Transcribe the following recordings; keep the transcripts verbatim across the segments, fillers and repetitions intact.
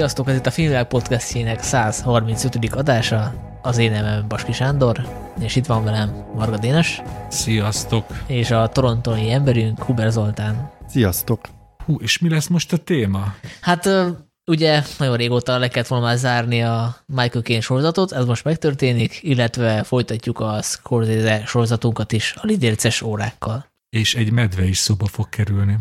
Sziasztok, ez itt a Filmvilág Podcastjének százharmincötödik adása. Az én nevem Baski Sándor, és itt van velem Varga Dénes. Sziasztok! És a torontói emberünk Huber Zoltán. Sziasztok! Hú, és mi lesz most a téma? Hát ugye nagyon régóta le kellett volna már zárni a Michael Caine sorozatot, ez most megtörténik, illetve folytatjuk a Scorsese sorozatunkat is a lidérces órákkal. És egy medve is szóba fog kerülni.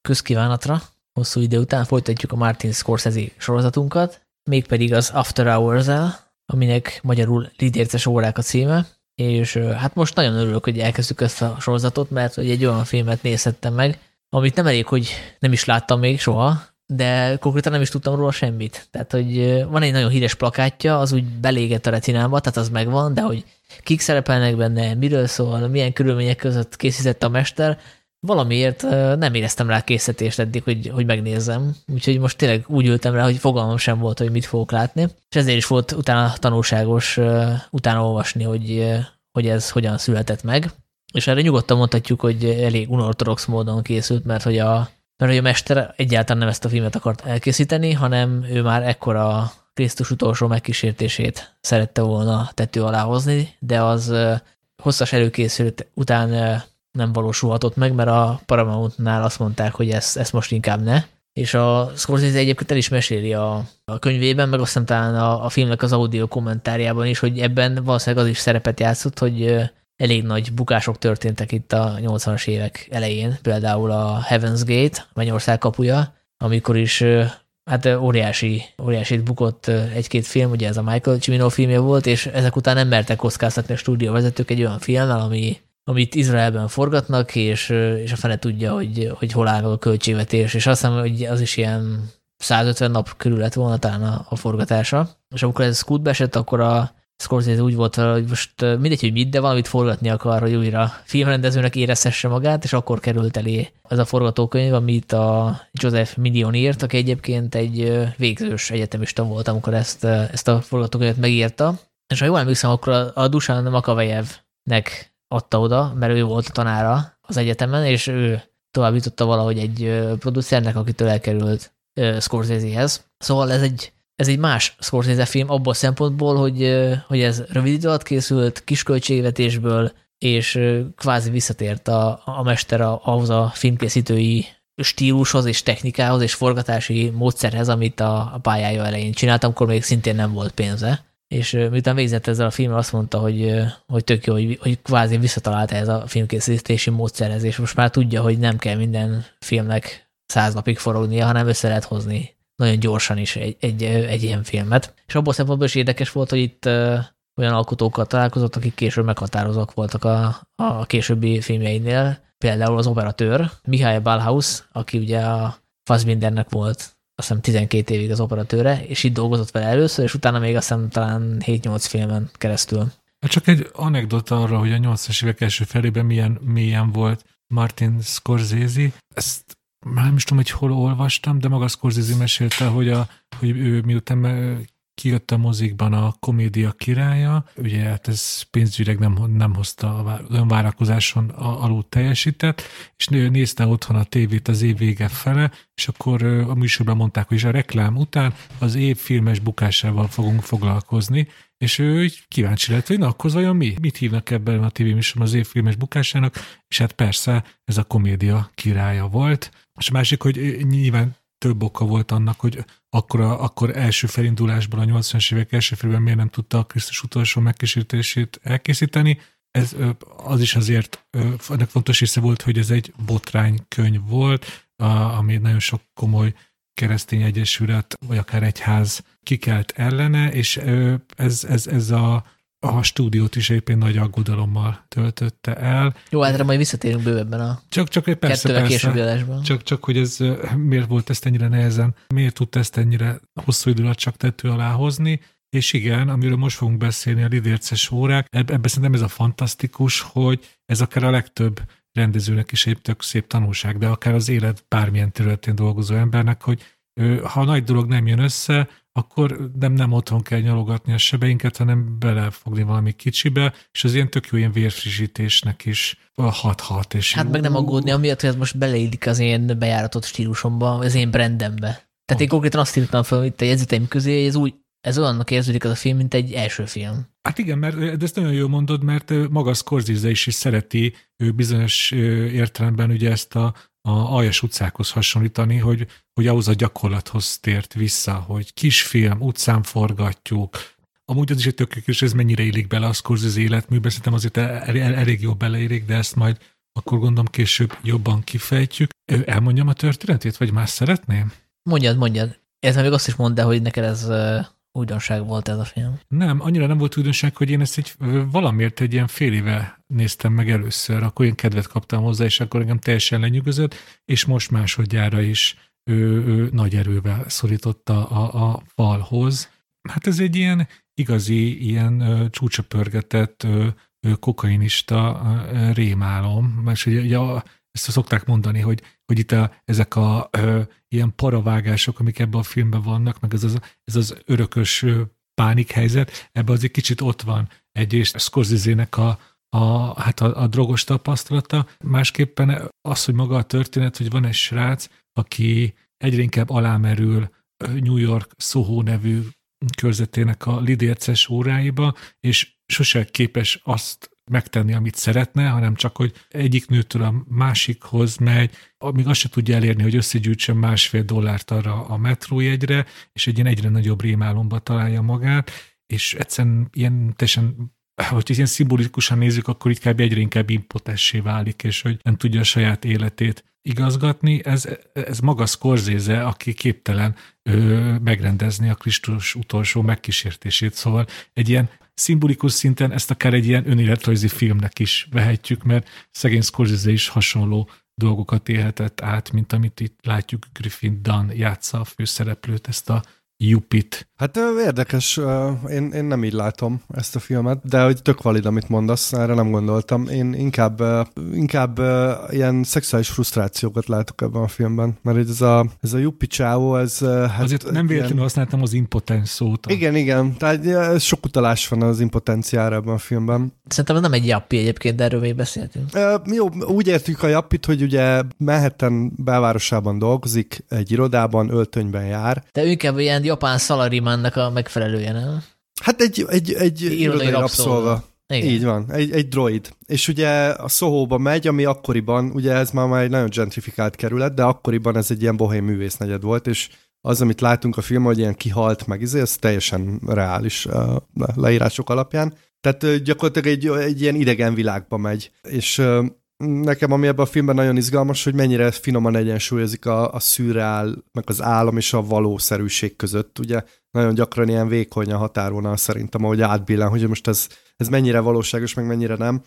Közkívánatra, hosszú idő után folytatjuk a Martin Scorsese sorozatunkat, mégpedig az After Hours-el, aminek magyarul Lidérces órák a címe, és hát most nagyon örülök, hogy elkezdtük ezt a sorozatot, mert hogy egy olyan filmet nézhettem meg, amit nem elég, hogy nem is láttam még soha, de konkrétan nem is tudtam róla semmit. Tehát, hogy van egy nagyon híres plakátja, az úgy belégett a retinámba, tehát az megvan, de hogy kik szerepelnek benne, miről szól, milyen körülmények között készítette a mester, valamiért nem éreztem rá készítést eddig, hogy, hogy megnézzem. Úgyhogy most tényleg úgy ültem rá, hogy fogalmam sem volt, hogy mit fogok látni. És ezért is volt utána tanulságos utána olvasni, hogy, hogy ez hogyan született meg. És erre nyugodtan mondhatjuk, hogy elég unorthodox módon készült, mert hogy a, mert hogy a mester egyáltalán nem ezt a filmet akart elkészíteni, hanem ő már ekkora Krisztus utolsó megkísértését szerette volna tető alá hozni, de az hosszas előkészület után nem valósulhatott meg, mert a Paramountnál azt mondták, hogy ezt, ezt most inkább ne. És a Scorsese egyébként el is meséli a, a könyvében, meg azt hiszem talán a, a filmnek az audio kommentárjában is, hogy ebben valószínűleg az is szerepet játszott, hogy elég nagy bukások történtek itt a nyolcvanas évek elején, például a Heaven's Gate, Mennyország kapuja, amikor is hát óriási, óriásit bukott egy-két film, ugye ez a Michael Cimino filmje volt, és ezek után nem mertek kockáztatni a stúdióvezetők egy olyan filmmel, ami amit Izraelben forgatnak, és, és a fene tudja, hogy, hogy hol áll meg a költségvetés, és azt hiszem, hogy az is ilyen százötven nap körül lett volna talán a, a forgatása. És amikor ez kútbe esett, akkor a Scorsese úgy volt, hogy most mindegy, hogy mit, de valamit forgatni akar, hogy újra filmrendezőnek érezhesse magát, és akkor került elé ez a forgatókönyv, amit a Joseph Million írt, aki egyébként egy végzős egyetemista volt, amikor ezt, ezt a forgatókönyvet megírta. És ha jól emlékszem, akkor a, a Dusan Makavejevnek adta oda, mert ő volt a tanára az egyetemen, és ő továbbította valahogy egy producernek, akitől elkerült Scorsesehez. Szóval ez egy, ez egy más Scorsese film abból a szempontból, hogy, hogy ez rövid idő alatt készült, kisköltségvetésből, és kvázi visszatért a, a mester ahhoz a filmkészítői stílushoz és technikához és forgatási módszerhez, amit a, a pályája elején csináltam, akkor még szintén nem volt pénze. És miután végzett ezzel a filmmel, azt mondta, hogy, hogy tök jó, hogy, hogy kvázi visszatalált ez a filmkészítési módszerhez, és most már tudja, hogy nem kell minden filmnek száz napig forognia, hanem össze lehet hozni nagyon gyorsan is egy, egy, egy ilyen filmet. És abból szempontból is érdekes volt, hogy itt olyan alkotókkal találkozott, akik később meghatározók voltak a, a későbbi filmjeinél, például az operatőr, Mihály Ballhaus, aki ugye a Fassbindernek volt, azt hiszem tizenkét évig az operatőre, és itt dolgozott vele először, és utána még azt hiszem talán hét-nyolc filmen keresztül. Csak egy anekdota arra, hogy a nyolcvanas évek első felében milyen mélyen volt Martin Scorsese. Ezt már nem is tudom, hogy hol olvastam, de maga Scorsese mesélte, hogy, a, hogy ő miután kijött a mozikban a Komédia királya, ugye hát ez pénzügyileg nem, nem hozta a önvárakozáson alul teljesített, és nézte otthon a tévét az év vége fele, és akkor a műsorban mondták, hogy a reklám után az év filmes bukásával fogunk foglalkozni, és ő kíváncsi lett, hogy na, akkor vajon mi? Mit hívnak ebben a tévéműsorban az év filmes bukásának? És hát persze ez a Komédia királya volt. És a másik, hogy nyilván több oka volt annak, hogy akkor, a, akkor első felindulásban, a nyolcvanas évek első felében miért nem tudta a Krisztus utolsó megkísértését elkészíteni. Ez az is azért, ennek fontos része volt, hogy ez egy botránykönyv volt, ami nagyon sok komoly keresztény egyesület, vagy akár egyház kikelt ellene, és ez, ez, ez a, a stúdiót is éppen nagy aggodalommal töltötte el. Jó, hát majd visszatérünk bővebben a csak, csak, persze, kettővel későbbi adásban. Csak, csak hogy ez miért volt ezt ennyire nehezen, miért tudta ezt ennyire hosszú idő alatt csak tető alá hozni, és igen, amiről most fogunk beszélni, a lidérces órák, ebben szerintem ez a fantasztikus, hogy ez akár a legtöbb rendezőnek is épp tök szép tanulság, de akár az élet bármilyen területén dolgozó embernek, hogy ha a nagy dolog nem jön össze, akkor nem, nem otthon kell nyalogatni a sebeinket, hanem belefogni valami kicsibe, és az ilyen tök jó ilyen vérfrissítésnek is hat-hat. És hát meg nem aggódni, amiatt, hogy ez most beleillik az én bejáratott stílusomba, az én brandembe. Tehát én konkrétan azt írtam fel itt a jegyzeteim közé, hogy ez, úgy, ez olyannak érződik az a film, mint egy első film. Hát igen, mert de ezt nagyon jól mondod, mert maga Scorsese is, is szereti ő bizonyos értelemben ugye ezt a, a aljas utcákhoz hasonlítani, hogy, hogy ahhoz a gyakorlathoz tért vissza, hogy kisfilm, utcán forgatjuk. Amúgy az is egy tökéletes, ez mennyire élik bele a Scorsese életműben, szerintem azért el, el, el, elég jól beleérik, de ezt majd akkor gondolom később jobban kifejtjük. Elmondjam a történetét, vagy más szeretném? Mondjad, mondjad. Ez még azt is mondd el, hogy neked ez uh, újdonság volt ez a film. Nem, annyira nem volt újdonság, hogy én ezt egy, valamiért egy ilyen fél éve néztem meg először, akkor én kedvet kaptam hozzá, és akkor engem teljesen lenyűgözött, és most másodjára is ő, ő nagy erővel szorította a, a falhoz. Hát ez egy ilyen igazi, ilyen uh, csúcsapörgetett uh, kokainista uh, rémálom, mert ugye, ugye a, ezt szokták mondani, hogy, hogy itt a, ezek a ö, ilyen paravágások, amik ebben a filmben vannak, meg ez az, ez az örökös pánikhelyzet, ebben az egy kicsit ott van egyrészt Scorsese-nek a, a, hát a, a drogos tapasztalata, másképpen az, hogy maga a történet, hogy van egy srác, aki egyre inkább alámerül New York Soho nevű körzetének a lidérces óráiba, és sose képes azt megtenni, amit szeretne, hanem csak, hogy egyik nőtől a másikhoz megy, amíg azt se tudja elérni, hogy összegyűjtsen másfél dollárt arra a metrójegyre, és egy ilyen egyre nagyobb rémálomba találja magát, és egyszerűen ilyen, teljesen, hogyha ilyen szimbolikusan nézzük, akkor így kb. Egyre inkább impotessé válik, és hogy nem tudja a saját életét igazgatni. Ez, ez maga Scorsese, aki képtelen ö, megrendezni a Krisztus utolsó megkísértését. Szóval egy ilyen szimbolikus szinten ezt akár egy ilyen önéletrajzi filmnek is vehetjük, mert szegény Scorsese is hasonló dolgokat élhetett át, mint amit itt látjuk, Griffin Dunne játsza a főszereplőt, ezt a Jupit. Hát érdekes, én, én nem így látom ezt a filmet, de hogy tök valid, amit mondasz, erre nem gondoltam. Én inkább, inkább ilyen szexuális frusztrációkat látok ebben a filmben, mert ez a, ez a Jupi csávó, ez... Hát azért nem véletlenül ilyen... használtam az impotens szót. Igen, igen, tehát sok utalás van az impotenciára ebben a filmben. Szerintem nem egy jappi egyébként, de erről még beszéltünk. Jó, úgy értjük a jappit, hogy ugye Manhattan belvárosában dolgozik, egy irodában, öltönyben jár. De inkább ilyen japán szalarimánnak a megfelelője, nem? Hát egy, egy, egy irodai rabszolga. Így van, egy, egy droid. És ugye a Sohóba megy, ami akkoriban, ugye ez már, már egy nagyon gentrifikált kerület, de akkoriban ez egy ilyen bohém művésznegyed volt, és az, amit látunk a filmben, hogy ilyen kihalt meg, ez teljesen reális leírások alapján. Tehát gyakorlatilag egy, egy ilyen idegen világba megy. És nekem, ami ebben a filmben nagyon izgalmas, hogy mennyire finoman egyensúlyozik a, a szürreál, meg az álom és a valószerűség között. Ugye nagyon gyakran ilyen vékony a határvonal szerintem, ahogy átbillen, hogy most ez, ez mennyire valóságos, meg mennyire nem.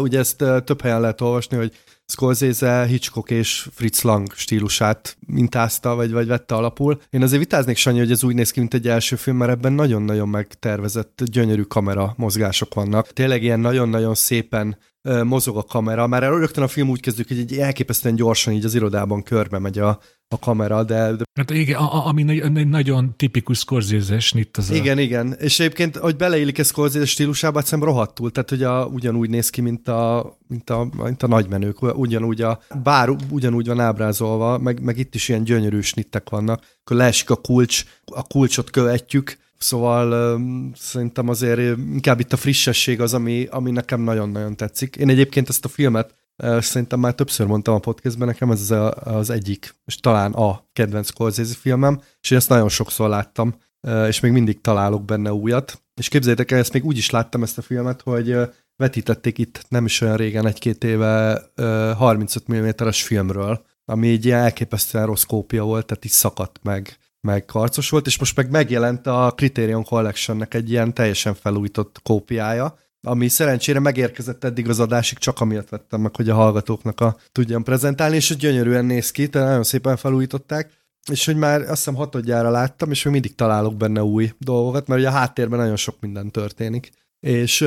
Ugye ezt több helyen lehet olvasni, hogy Scorsese, Hitchcock és Fritz Lang stílusát mintázta, vagy, vagy vette alapul. Én azért vitáznék, Sanyi, hogy ez úgy néz ki, mint egy első film, mert ebben nagyon-nagyon megtervezett, gyönyörű kamera mozgások vannak. Tényleg ilyen nagyon-nagyon szépen mozog a kamera. Már rögtön a film úgy kezdődik, hogy egy elképesztően gyorsan így az irodában körbe megy a, a kamera, de... Hát igen, a, ami nagy, nagyon tipikus Scorsese-es snitt az. Igen, a... igen. És egyébként, hogy beleillik ez Scorsese stílusába, hát szerintem rohadtul. Tehát, hogy a, ugyanúgy néz ki, mint a, mint a, mint a nagymenők. Ugyanúgy a... Bár ugyanúgy van ábrázolva, meg, meg itt is ilyen gyönyörű snittek vannak. Akkor leesik a kulcs, a kulcsot követjük. Szóval um, szerintem azért inkább itt a frissesség az, ami, ami nekem nagyon-nagyon tetszik. Én egyébként ezt a filmet uh, szerintem már többször mondtam a podcastben, nekem ez az, a, az egyik, és talán a kedvenc Scorsese filmem, és én ezt nagyon sokszor láttam, uh, és még mindig találok benne újat. És képzeljétek el, ezt még úgy is láttam ezt a filmet, hogy uh, vetítették itt nem is olyan régen, egy-két éve uh, harmincöt milliméteres filmről, ami egy ilyen elképesztően rossz kópia volt, tehát így szakadt meg. meg karcos volt, és most meg megjelent a Criterion Collectionnek egy ilyen teljesen felújított kópiája, ami szerencsére megérkezett eddig az adásig, csak amiatt vettem meg, hogy a hallgatóknak a tudjam prezentálni, és gyönyörűen néz ki, tehát nagyon szépen felújították, és hogy már azt hiszem hatodjára láttam, és még mindig találok benne új dolgokat, mert ugye a háttérben nagyon sok minden történik. És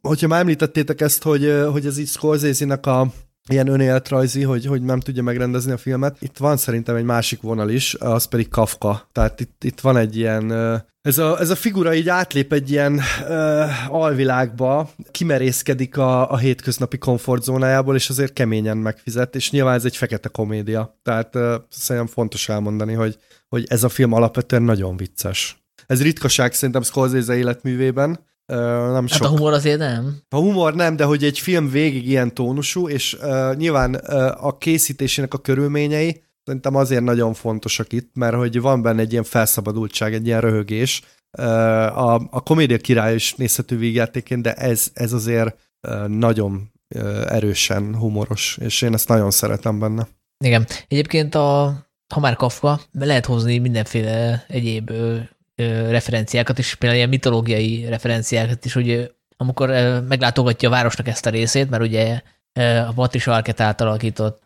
hogyha már említettétek ezt, hogy, hogy ez így Scorsese-nek a ilyen önéletrajzi, hogy, hogy nem tudja megrendezni a filmet. Itt van szerintem egy másik vonal is, az pedig Kafka. Tehát itt, itt van egy ilyen Ez a, ez a figura így átlép egy ilyen ö, alvilágba, kimerészkedik a, a hétköznapi komfortzónájából, és azért keményen megfizet, és nyilván ez egy fekete komédia. Tehát ö, szerintem fontos elmondani, hogy, hogy ez a film alapvetően nagyon vicces. Ez ritkaság szerintem Scorsese életművében. Ö, nem sok. Hát a humor azért nem. A humor nem, de hogy egy film végig ilyen tónusú, és ö, nyilván ö, a készítésének a körülményei szerintem azért nagyon fontosak itt, mert hogy van benne egy ilyen felszabadultság, egy ilyen röhögés. A, a komédia király is nézhető vígjátékén, de ez, ez azért nagyon erősen humoros, és én ezt nagyon szeretem benne. Igen. Egyébként a, ha már Kafka, lehet hozni mindenféle egyéb ö, ö, referenciákat is, például ilyen mitológiai referenciákat is, hogy amikor ö, meglátogatja a városnak ezt a részét, mert ugye a Patricia Arquette által alakított.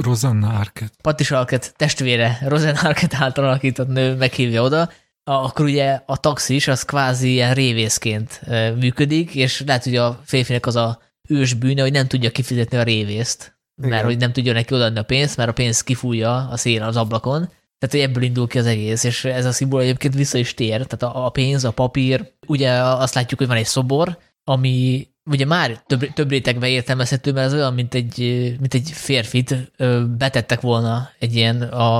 Rosanna Arquette. Patricia Arquette testvére, Rosanna Arquette által alakított nő meghívja oda, akkor ugye a taxis az kvázi ilyen révészként működik, és lehet, hogy a férfinek az a ős bűne, hogy nem tudja kifizetni a révészt, mert igen, hogy nem tudja neki odaadni a pénzt, mert a pénz kifújja a szél az ablakon. Tehát, hogy ebből indul ki az egész, és ez a szimbólum egyébként vissza is tér. Tehát a pénz, a papír, ugye azt látjuk, hogy van egy szobor, ami ugye már több, több rétegben értelmezhető, mert ez olyan, mint egy, mint egy férfit betettek volna egy ilyen a,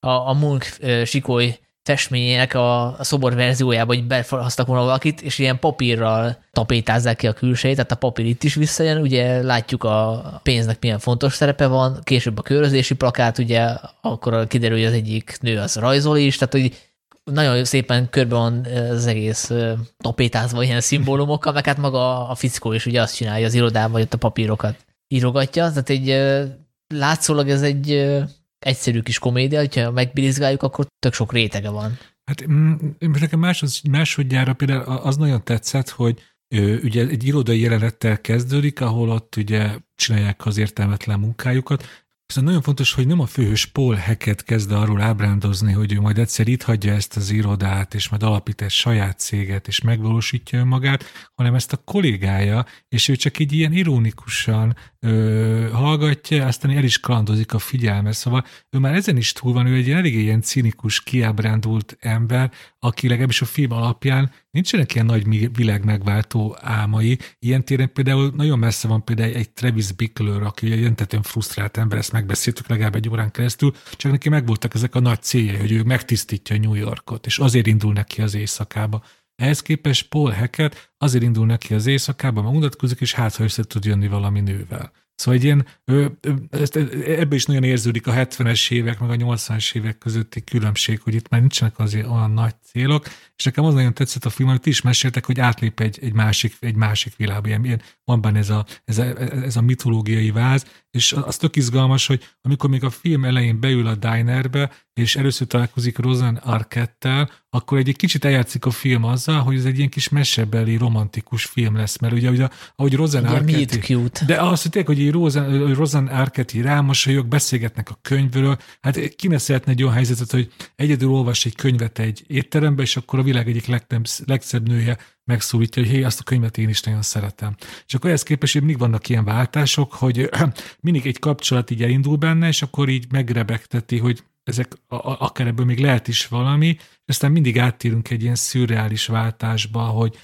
a, a Munch sikoly festményének a, a szobor verziójába, hogy befalhasztak volna valakit, és ilyen papírral tapétázzák ki a külsejét, tehát a papír itt is visszajön, ugye látjuk a pénznek milyen fontos szerepe van, később a körözési plakát, ugye akkor kiderül, hogy az egyik nő az rajzol is, tehát hogy nagyon szépen körbe van az egész tapétázva ilyen szimbólumokkal, meg hát maga a fickó is ugye azt csinálja az irodában, hogy ott a papírokat írogatja. Tehát egy látszólag ez egy egyszerű kis komédia, hogyha megbilizgáljuk, akkor tök sok rétege van. Hát nekem máshoz, másodjára például az nagyon tetszett, hogy ő, ugye egy irodai jelenettel kezdődik, ahol ott ugye csinálják az értelmetlen munkájukat. Viszont nagyon fontos, hogy nem a főhős Paul Hackett kezd arról ábrándozni, hogy ő majd egyszer itt hagyja ezt az irodát, és majd alapít egy saját céget, és megvalósítja önmagát, hanem ezt a kollégája, és ő csak így ilyen ironikusan ö, hallgatja, aztán el is kalandozik a figyelme. Szóval ő már ezen is túl van, ő egy elég ilyen cinikus, kiábrándult ember, aki legalábbis a film alapján nincsenek ilyen nagy világ megváltó álmai. Ilyen téren például nagyon messze van például egy Travis Bickler, aki egy öntetően frusztrált ember, ezt megbeszéltük legalább egy órán keresztül, csak neki megvoltak ezek a nagy céljai, hogy ő megtisztítja New Yorkot, és azért indul neki az éjszakába. Ehhez képest Paul Hackett azért indul neki az éjszakába, mert mutatkozik, és hát, ha össze tud jönni valami nővel. Szóval egy ilyen, ebben is nagyon érződik a hetvenes évek, meg a nyolcvanas évek közötti különbség, hogy itt már nincsenek azért olyan nagy célok, és nekem az nagyon tetszett a film, amit ti is meséltek, hogy átlép egy, egy másik, egy másik világba, ilyen van benne ez a, ez, a, ez a mitológiai váz, és az tök izgalmas, hogy amikor még a film elején beül a dinerbe, és először találkozik Rosanna Arquette-tel, akkor egy kicsit eljátszik a film azzal, hogy ez egy ilyen kis mesebeli, romantikus film lesz, mert ugye, ugye ahogy Rosanna Arquette... De azt hitték, hogy Rosanna Arquette rámosolyog, beszélgetnek a könyvről, hát ki ne szeretne egy olyan helyzetet, hogy egyedül olvas egy könyvet egy étterembe, és akkor a világ egyik legtöbb, legszebb nője megszólítja, hogy hé, azt a könyvet én is nagyon szeretem. És akkor ehhez képest mindig vannak ilyen váltások, hogy mindig egy kapcsolat így elindul benne, és akkor így megrebegteti, hogy ezek, a, akár ebből még lehet is valami, és aztán mindig áttérünk egy ilyen szürreális váltásba, hogy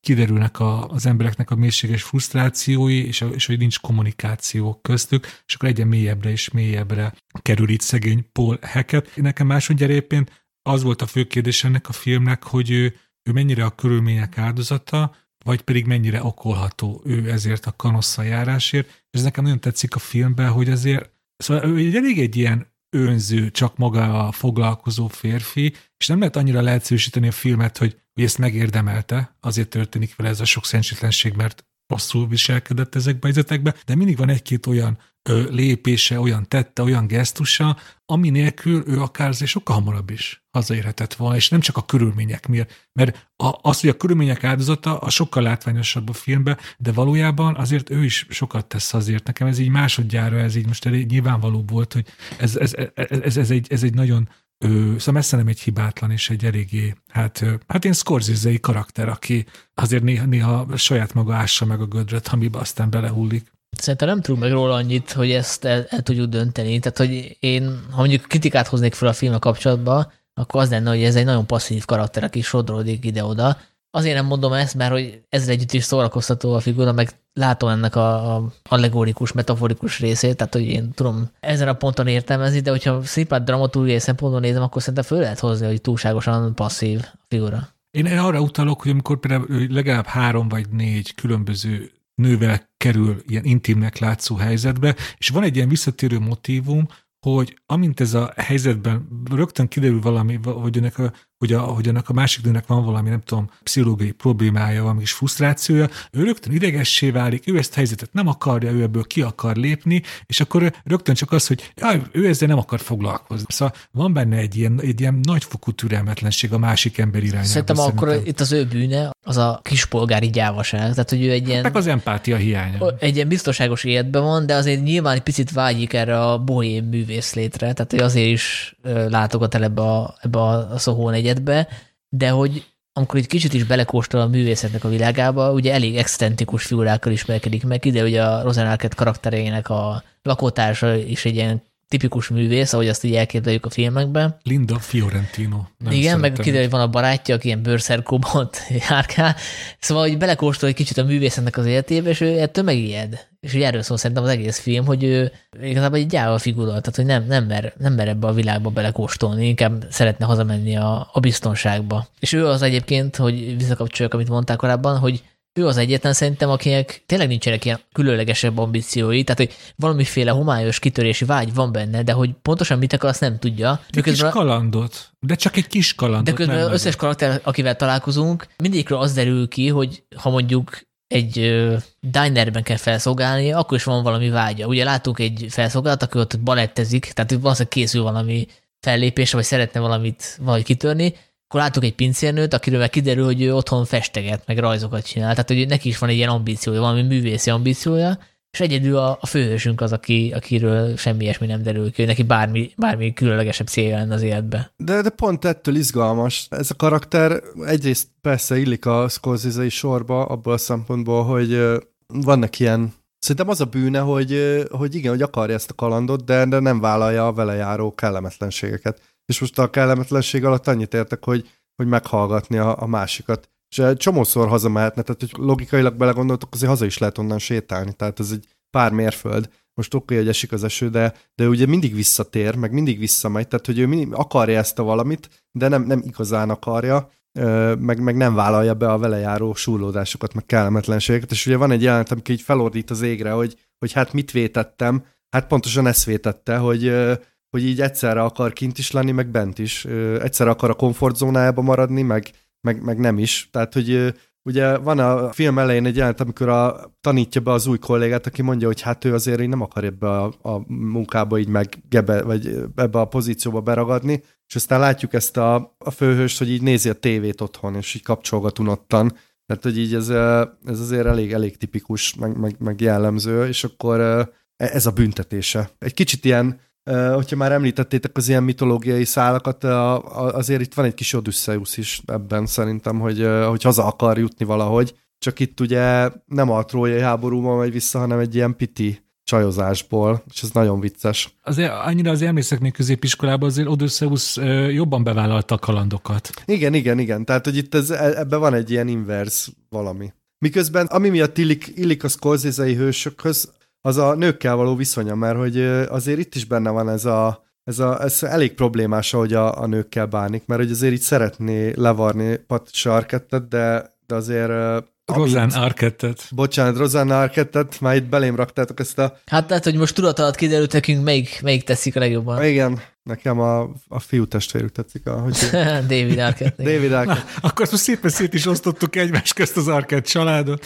kiderülnek a, az embereknek a mélységes frusztrációi, és, és hogy nincs kommunikáció köztük, és akkor egyen mélyebbre és mélyebbre kerül itt szegény Paul Hackett. Nekem másodjára éppen az volt a fő kérdés ennek a filmnek, hogy ő, ő mennyire a körülmények áldozata, vagy pedig mennyire okolható ő ezért a kanosszal járásért. És ez nekem nagyon tetszik a filmben, hogy azért, szóval ő elég egy ilyen önző, csak maga a foglalkozó férfi, és nem lehet annyira leegyszerűsíteni a filmet, hogy, hogy ezt megérdemelte, azért történik vele ez a sok szentsétlenség, mert rosszul viselkedett ezekbe a helyzetekbe, de mindig van egy-két olyan ö, lépése, olyan tette, olyan gesztusa, ami nélkül ő akár sokkal hamarabb is hazaérhetett volna, és nem csak a körülmények miatt, mert a, az, hogy a körülmények áldozata a sokkal látványosabb a filmben, de valójában azért ő is sokat tesz azért. Nekem ez így másodjára, ez így most elég nyilvánvaló volt, hogy ez, ez, ez, ez, ez, egy, ez egy nagyon, ö, szóval messze nem egy hibátlan, és egy eléggé, hát, ö, hát én Scorsese-i karakter, aki azért néha, néha saját maga ássa meg a gödröt, amiben aztán belehullik. Szerintem nem tudunk meg róla annyit, hogy ezt el, el tudjuk dönteni. Tehát, hogy én, ha mondjuk kritikát hoznék fel a filmre kapcsolatban, akkor az lenne, hogy ez egy nagyon passzív karakter, aki sodródik ide-oda. Azért nem mondom ezt, mert hogy ezzel együtt is szórakoztató a figura, meg látom ennek a allegorikus, metaforikus részét, tehát hogy én tudom ezen a ponton értelmezni, de hogyha szimplán dramaturgiai szempontból nézem, akkor szerintem föl lehet hozni, hogy túlságosan passzív a figura. Én arra utalok, hogy amikor például legalább három vagy négy különböző nővel kerül ilyen intimnek látszó helyzetbe, és van egy ilyen visszatérő motívum, hogy amint ez a helyzetben rögtön kiderül valami, hogy ennek a, hogy a, hogy ennek a másik nőnek van valami, nem tudom, pszichológiai problémája, valami kis frusztrációja, ő rögtön idegessé válik, ő ezt a helyzetet nem akarja, ő ebből ki akar lépni, és akkor rögtön csak az, hogy jaj, ő ezzel nem akar foglalkozni. Szóval van benne egy ilyen, egy ilyen nagyfokú türelmetlenség a másik ember irányába. Szerintem, szerintem akkor itt az ő bűne, az a kispolgári gyávaság. Tehát, hogy ő egy ilyen... Hát az empátia hiánya. Egy ilyen biztonságos életben van, de azért nyilván egy picit vágyik erre a bohém művészlétre, tehát hogy azért is látogat el ebbe a, ebbe a Soho negyedbe, de hogy amikor egy kicsit is belekóstol a művészetnek a világába, ugye elég excentrikus figurákkal ismerkedik meg, ide ugye a Rosanna Arquette karakterének a lakótársa is egy ilyen tipikus művész, ahogy azt így elképzeljük a filmekben. Linda Fiorentino. Nem igen, meg kiderül, hogy van a barátja, aki ilyen bőrszerkóban járkál. Szóval, hogy belekóstol egy kicsit a művészetnek az életébe, és ő ettől megijed. És ugye erről szól szerintem az egész film, hogy ő igazából egy gyáva figura, tehát hogy nem, nem, mer, nem mer ebbe a világba belekóstolni, inkább szeretne hazamenni a, a biztonságba. És ő az egyébként, hogy visszakapcsoljak, amit mondták korábban, hogy ő az egyetlen szerintem, akinek tényleg nincsenek ilyen különlegesebb ambíciói, tehát hogy valamiféle homályos kitörési vágy van benne, de hogy pontosan mit akar, azt nem tudja. Egy kis kalandot, de csak egy kis kalandot. De közben az összes karakter, akivel találkozunk, mindegyikről az derül ki, hogy ha mondjuk egy dinerben kell felszolgálni, akkor is van valami vágya. Ugye látunk egy felszolgálat, aki ott balettezik, tehát valószínűleg készül valami fellépésre, vagy szeretne valamit valahogy kitörni, akkor látok egy pincérnőt, akiről meg kiderül, hogy ő otthon festeget, meg rajzokat csinál. Tehát, hogy neki is van egy ilyen ambíciója, valami művészi ambíciója, és egyedül a, a főhősünk az, aki, akiről semmi ilyesmi nem derül ki, hogy neki bármi, bármi különlegesebb célja lenne az életbe. De, de pont ettől izgalmas. Ez a karakter egyrészt persze illik a Scorsese-i sorba, abból a szempontból, hogy vannak ilyen... Szerintem az a bűne, hogy, hogy igen, hogy akarja ezt a kalandot, de, de nem vállalja a vele járó kellemetlenségeket. És most a kellemetlenség alatt annyit értek, hogy, hogy meghallgatni a, a másikat. És csomószor hazamehetne, tehát hogy logikailag belegondoltok, azért haza is lehet onnan sétálni, tehát ez egy pár mérföld. Most oké, hogy esik az eső, de, de ugye mindig visszatér, meg mindig visszamegy, tehát hogy ő akarja ezt a valamit, de nem, nem igazán akarja, meg, meg nem vállalja be a vele járó súrlódásokat, meg kellemetlenségeket. És ugye van egy jelenet, amikor így felordít az égre, hogy, hogy hát mit vétettem, hát pontosan ezt vétette, hogy... hogy így egyszerre akar kint is lenni, meg bent is. Egyszerre akar a komfortzónájába maradni, meg, meg, meg nem is. Tehát, hogy ugye van a film elején egy jelenet, amikor a, tanítja be az új kollégát, aki mondja, hogy hát ő azért így nem akar ebbe a, a munkába így meg gebe, vagy ebbe a pozícióba beragadni, és aztán látjuk ezt a, a főhőst, hogy így nézi a tévét otthon, és így kapcsolgat unottan. Tehát, hogy így ez, ez azért elég, elég tipikus, meg, meg, meg jellemző, és akkor ez a büntetése. Egy kicsit ilyen Uh, hogyha már említettétek az ilyen mitológiai szálakat, a, a, azért itt van egy kis Odysseus is ebben szerintem, hogy, uh, hogy haza akar jutni valahogy, csak itt ugye nem a trójai háborúban megy vissza, hanem egy ilyen piti csajozásból, és ez nagyon vicces. Azért annyira az emlékszeknél középiskolában azért Odysseus uh, jobban bevállalta a kalandokat. Igen, igen, igen, tehát hogy itt ez, ebben van egy ilyen inverse valami. Miközben ami miatt illik, illik a Scorsese-i hősökhöz, az a nőkkel való viszonya, mert hogy azért itt is benne van ez a, ez a ez elég problémás, ahogy a, a nőkkel bánik, mert hogy azért itt szeretné levarni Patricia Arquettet, de, de azért... Rosanna Arquettet. Bocsánat, Rosanna Arquettet, már itt belém raktátok ezt a... Hát lehet, hogy most tudat alatt kiderült nekünk, melyik, melyik teszik a legjobban. Igen, nekem a, a fiú testvérük tetszik. A, hogy... David Arquette. David Arquette. Na, akkor most szépen szét is osztottuk egymás közt az Arquette családot.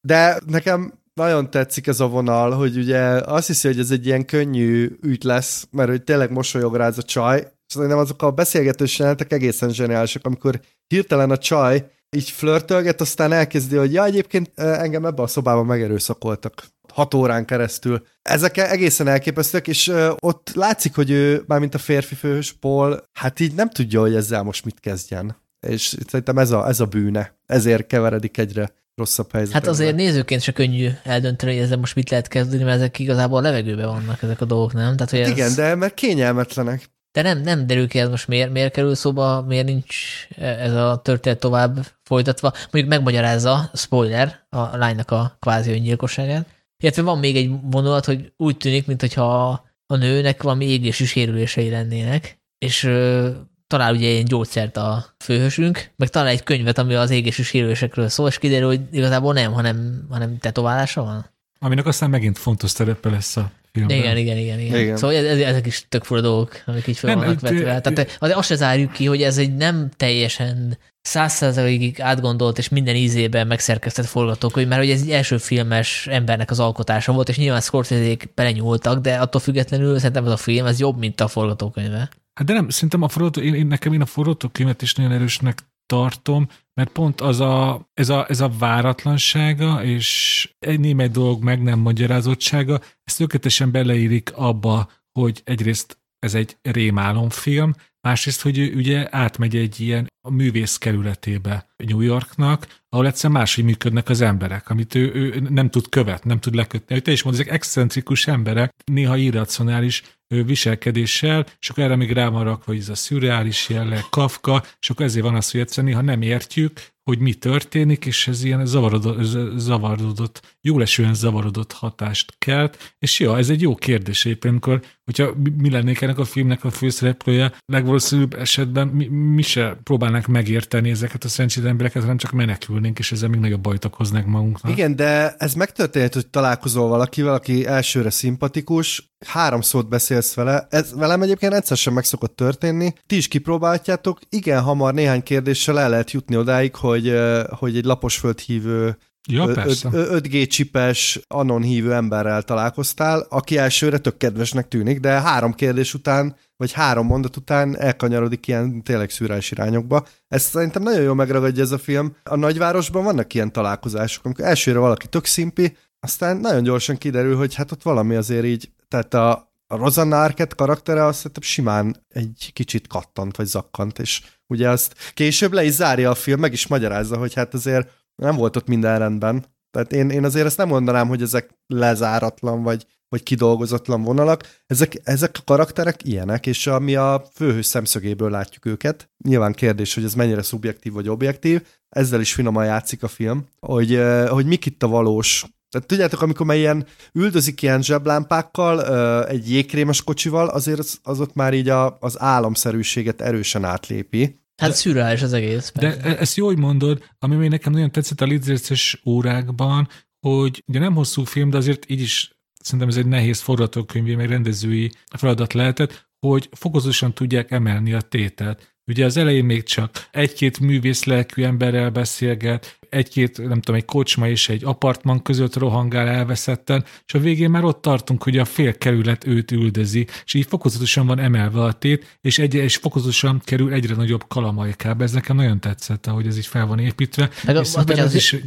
De nekem... Nagyon tetszik ez a vonal, hogy ugye azt hiszi, hogy ez egy ilyen könnyű ügy lesz, mert hogy tényleg mosolyog rá ez a csaj, és nem azok a beszélgetős jelenetek egészen zseniálisak, amikor hirtelen a csaj így flörtölget, aztán elkezdi, hogy ja, egyébként engem ebbe a szobában megerőszakoltak hat órán keresztül. Ezek egészen elképesztők, és ott látszik, hogy ő, mármint a férfi főhős Paul, hát így nem tudja, hogy ezzel most mit kezdjen. És szerintem ez a, ez a bűne. Ezért keveredik egyre rosszabb helyzetben. Hát azért nézőként se könnyű eldönteni, hogy ezzel most mit lehet kezdeni, mert ezek igazából a levegőben vannak ezek a dolgok, nem? Tehát, hogy ez... Igen, de mert kényelmetlenek. de nem, nem derül ki ez most miért, miért kerül szóba, miért nincs ez a történet tovább folytatva. Mondjuk megmagyarázza, spoiler, a lánynak a kvázi öngyilkosságát. Illetve van még egy vonulat, hogy úgy tűnik, mintha a nőnek valami égési sérülései lennének, és ö, talál ugye ilyen gyógyszert a főhősünk, meg talál egy könyvet, ami az égési sérülésekről szól, és kiderül, hogy igazából nem, hanem, hanem tetoválása van. Aminek aztán megint fontos szerepe lesz a filmben. Igen, igen, igen. igen. igen. Szóval ez, ezek is tök fura dolgok, amik így fel nem, vannak vetve. Tehát azt se zárjuk ki, hogy ez egy nem teljesen száz százalékig átgondolt és minden ízében megszerkesztett forgatókönyv, mert hogy ez egy első filmes embernek az alkotása volt, és nyilván Scorsese-ék belenyúltak, de attól függetlenül szerintem ez a film ez jobb, mint a forgatókönyve. Hát de nem, szerintem a forgató, én, én nekem én a forgatókönyvet is nagyon erősnek tartom, mert pont az a, ez, a, ez a váratlansága és némely dolog meg nem magyarázottsága, ez tökéletesen beleírik abba, hogy egyrészt ez egy rémálomfilm, másrészt, hogy ő ugye átmegy egy ilyen a művész kerületébe New Yorknak, ahol egyszerűen máshogy működnek az emberek, amit ő, ő nem tud követni, nem tud lekötni. Hogy te is mondod, ezek excentrikus emberek, néha irracionális viselkedéssel, és akkor erre még rá van rakva, hogy ez a szürreális jelleg, Kafka, és akkor ezért van az, hogy egyszerűen néha nem értjük, hogy mi történik, és ez ilyen zavarodott, zavarodott jólesően zavarodott hatást kelt, és ja, ez egy jó kérdés éppen, amikor, hogyha mi lennék ennek a filmnek a főszereplője, legvalószínűbb esetben mi, mi se próbálnánk megérteni ezeket a szerencsétlen embereket, hanem csak menekülnénk, és ezzel még nagyobb bajt okoznánk magunknak. Igen, de ez megtörténhet, hogy találkozol valakivel, aki elsőre szimpatikus, három szót beszélsz vele, ez velem egyébként egyszer sem meg szokott történni, ti is kipróbáltjátok, igen hamar néhány kérdéssel el lehet jutni odáig, hogy, hogy egy laposföldhívő ja, öt G csipes anon hívő emberrel találkoztál, aki elsőre tök kedvesnek tűnik, de három kérdés után, vagy három mondat után elkanyarodik ilyen tényleg szürreális irányokba. Ezt szerintem nagyon jól megragadja ez a film. A nagyvárosban vannak ilyen találkozások, amikor elsőre valaki tök szimpi, aztán nagyon gyorsan kiderül, hogy hát ott valami azért így, tehát a, a Rosanna Arquette karaktere azt szerintem simán egy kicsit kattant, vagy zakkant, és ugye azt később le is zárja a film, meg is magyarázza, hogy hát azért nem volt ott minden rendben. Tehát én, én azért ezt nem mondanám, hogy ezek lezáratlan, vagy, vagy kidolgozatlan vonalak. Ezek, ezek a karakterek ilyenek, és ami a főhős szemszögéből látjuk őket. Nyilván kérdés, hogy ez mennyire szubjektív vagy objektív. Ezzel is finoman játszik a film, hogy, hogy mik itt a valós. Tehát tudjátok, amikor már ilyen üldözik ilyen zseblámpákkal, egy jégkrémes kocsival, azért az, az ott már így a, az álomszerűséget erősen átlépi. Hát szürreális az egész. De persze. Ezt jól mondod, ami még nekem nagyon tetszett a Lidérces órákban, hogy ugye nem hosszú film, de azért így is szerintem ez egy nehéz forgatókönyvi, meg rendezői feladat lehetett, hogy fokozatosan tudják emelni a tételt. Ugye az elején még csak egy-két művész lelkű emberrel beszélget, egy-két, nem tudom, egy kocsma és egy apartman között rohangál elveszetten, és a végén már ott tartunk, hogy a fél kerület őt üldözi, és így fokozatosan van emelve a tét, és, egy- és fokozatosan kerül egyre nagyobb kalamajkába. Ez nekem nagyon tetszett, ahogy ez így fel van építve.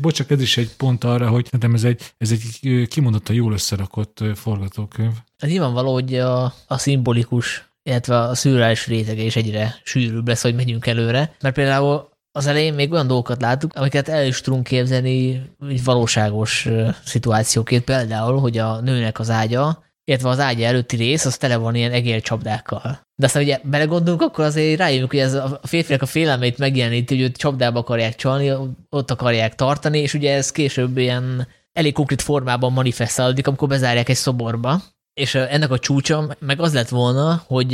Bocsak, ez is egy pont arra, hogy nem, ez egy, ez egy kimondottan jól összerakott forgatókönyv. Ez nyilvánvaló, hogy a, a szimbolikus, illetve a szürreális rétege is egyre sűrűbb lesz, hogy megyünk előre, mert például az elején még olyan dolgokat láttuk, amiket el is tudunk képzelni egy valóságos szituációként, például, hogy a nőnek az ágya, illetve az ágya előtti rész, az tele van ilyen egércsapdákkal. De aztán ugye belegondolunk, akkor azért rájövünk, hogy ez a férfiak a félelmeit megjeleníti, hogy őt csapdába akarják csalni, ott akarják tartani, és ugye ez később ilyen elég konkrét formában manifesztálódik, amikor bezárják egy szoborba. És ennek a csúcsa meg az lett volna, hogy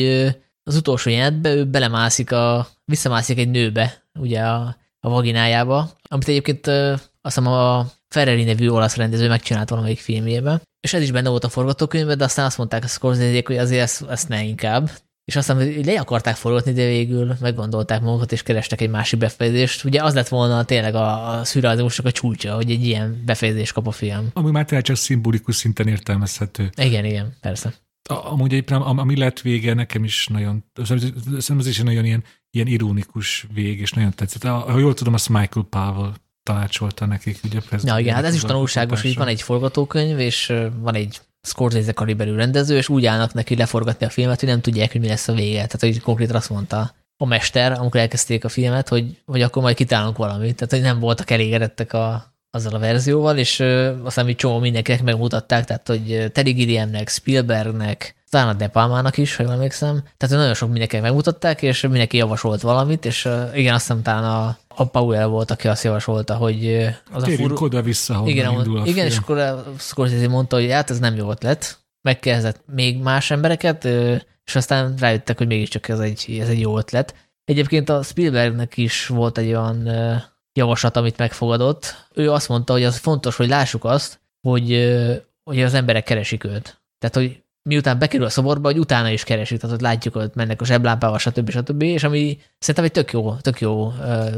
az utolsó jelenetben ő belemászik, a, visszamászik egy nőbe, ugye a, a vaginájába, amit egyébként azt hiszem a Ferreri nevű olasz rendező megcsinált valamelyik filmjében, és ez is benne volt a forgatókönyvben, de aztán azt mondták a Scorsese-ék, hogy azért ezt, ezt ne inkább. És aztán le akarták forgatni, de végül meggondolták magukat, és kerestek egy másik befejezést. Ugye az lett volna tényleg a, a szürrealizmusnak a csúcsa, hogy egy ilyen befejezést kap a film. Ami már tényleg csak szimbolikus szinten értelmezhető. Igen, igen, persze. Amúgy éppen a, ami lett vége nekem is nagyon, szerintem ez is nagyon ilyen, ilyen ironikus vég, és nagyon tetszett. Ha jól tudom, azt Michael Powell tanácsolta nekik. Ugye, ja, igen, hát ez is tanulságos, hogy van egy forgatókönyv, és van egy Scorsese kaliberű rendező, és úgy állnak neki leforgatni a filmet, hogy nem tudják, hogy mi lesz a vége. Tehát, hogy konkrétan azt mondta a mester, amikor elkezdték a filmet, hogy, hogy akkor majd kitálunk valamit. Tehát, hogy nem voltak elégedettek a, azzal a verzióval, és aztán, hogy csomó mindenkinek megmutatták, tehát, hogy Terry Gilliamnek, Spielbergnek, talán a De Palmának is, ha jól emlékszem. Tehát nagyon sok mindenkinek megmutatták, és mindenki javasolt valamit, és igen, azt hiszem talán a, a Powell volt, aki azt javasolta, hogy... Az Térjünk a fur... oda-vissza, igen, indul a igen, és akkor a Scorsese mondta, hogy hát ez nem jó ötlet. Megkérdezett még más embereket, és aztán rájöttek, hogy mégiscsak ez egy, ez egy jó ötlet. Egyébként a Spielbergnek is volt egy olyan javaslat, amit megfogadott. Ő azt mondta, hogy az fontos, hogy lássuk azt, hogy, hogy az emberek keresik őt. Tehát, hogy miután bekerül a szoborba, hogy utána is keresik, tehát ott látjuk, hogy mennek a zseblámpával, stb. stb. És ami szerintem egy tök jó, tök jó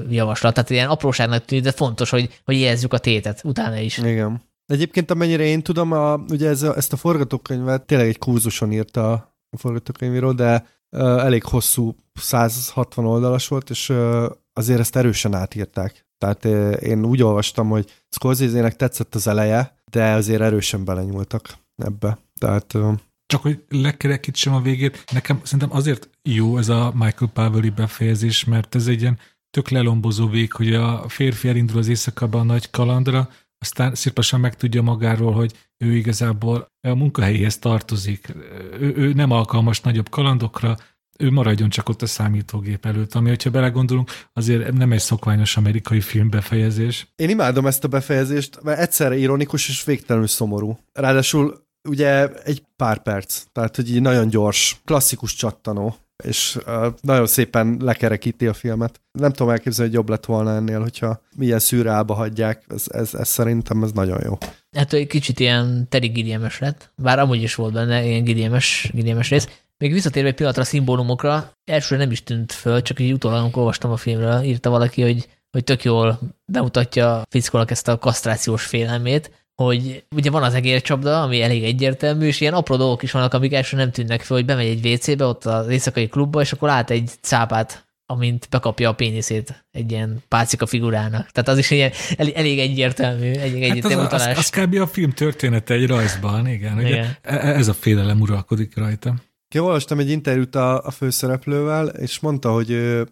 javaslat. Tehát ilyen apróságnak tűnik, de fontos, hogy, hogy érezzük a tétet utána is. Igen. Egyébként amennyire én tudom, a, ugye ez a, ezt a forgatókönyvet tényleg egy kurzuson írta a forgatókönyvíró, de uh, elég hosszú, száz hatvan oldalas volt, és uh, azért ezt erősen átírták. Tehát uh, én úgy olvastam, hogy Scorsese-nek tetszett az eleje, de azért erősen belenyúltak ebbe. Tehát... Uh, Csak hogy lekerekítsem a végét, nekem szerintem azért jó ez a Michael Powell-i befejezés, mert ez egy ilyen tök lelombozó vég, hogy a férfi elindul az éjszakában a nagy kalandra, aztán szirpasan megtudja magáról, hogy ő igazából a munkahelyéhez tartozik. Ő, ő nem alkalmas nagyobb kalandokra, ő maradjon csak ott a számítógép előtt, ami, hogyha belegondolunk, azért nem egy szokványos amerikai filmbefejezés. Én imádom ezt a befejezést, mert egyszerre ironikus és végtelenül szomorú. Ráadásul ugye egy pár perc, tehát hogy így nagyon gyors, klasszikus csattanó, és uh, nagyon szépen lekerekíti a filmet. Nem tudom elképzelni, hogy jobb lett volna ennél, hogyha milyen szűrálba hagyják, ez, ez, ez szerintem ez nagyon jó. Hát egy kicsit ilyen Terry Gilliam-es lett, bár amúgy is volt benne ilyen Gilliam-es, Gilliam-es rész. Még visszatérve egy pillanatra a szimbólumokra, elsőre nem is tűnt föl, csak így utólag, amikor olvastam a filmről, írta valaki, hogy, hogy tök jól bemutatja fickónak ezt a kasztrációs félelmét, hogy ugye van az egércsapda, ami elég egyértelmű, és ilyen apró dolgok is vannak, amik első nem tűnnek fel, hogy bemegy egy vécébe, ott az éjszakai klubba, és akkor lát egy cápát, amint bekapja a péniszét egy ilyen pácika figurának. Tehát az is ilyen elég egyértelmű, elég egyértelmű utalás. Hát az, az, az kb. A film története egy rajzban, igen. igen. Ez a félelem uralkodik rajta. Én olvastam egy interjút a, a főszereplővel, és mondta, hogy ő,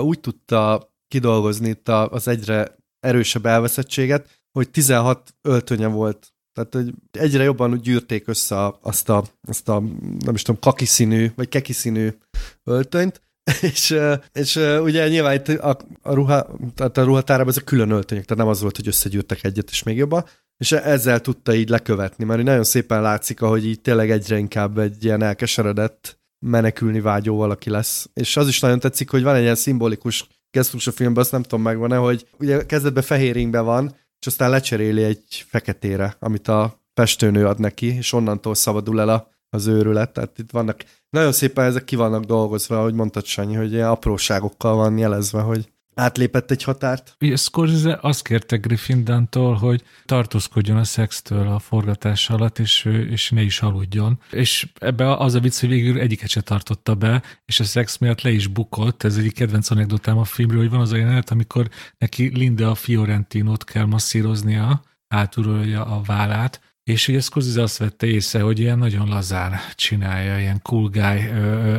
úgy tudta kidolgozni itt az egyre erősebb elveszettséget, hogy tizenhat öltönye volt. Tehát, hogy egyre jobban gyűrték össze azt a, azt a nem is tudom, kakiszínű, vagy kekiszínű öltönyt, és, és ugye nyilván itt a, a, ruha, tehát a ruhatárában ezek külön öltönyök, tehát nem az volt, hogy összegyűrtek egyet, és még jobban, és ezzel tudta így lekövetni, mert nagyon szépen látszik, ahogy így tényleg egyre inkább egy ilyen elkeseredett, menekülni vágyó valaki lesz. És az is nagyon tetszik, hogy van egy ilyen szimbolikus gesztus a filmben, azt nem tudom megvan-e, hogy ugye kezdetben fehéringben van, és aztán lecseréli egy feketére, amit a festőnő ad neki, és onnantól szabadul el az őrület. Tehát itt vannak, nagyon szépen ezek ki vannak dolgozva, ahogy mondtad, Sanyi, hogy ilyen apróságokkal van jelezve, hogy átlépett egy határt. Ugye Scorsese azt kérte Griffin Dunne-tól, hogy tartózkodjon a szextől a forgatás alatt, és, és ne is aludjon. És ebbe az a vicc, hogy végül egyiket se tartotta be, és a szex miatt le is bukott. Ez egy kedvenc anekdotám a filmről, hogy van az a jelenet, amikor neki Linda a Fiorentinót kell masszíroznia, átúrolja a vállát, és ugye Scorsese azt vette észre, hogy ilyen nagyon lazán csinálja, ilyen cool guy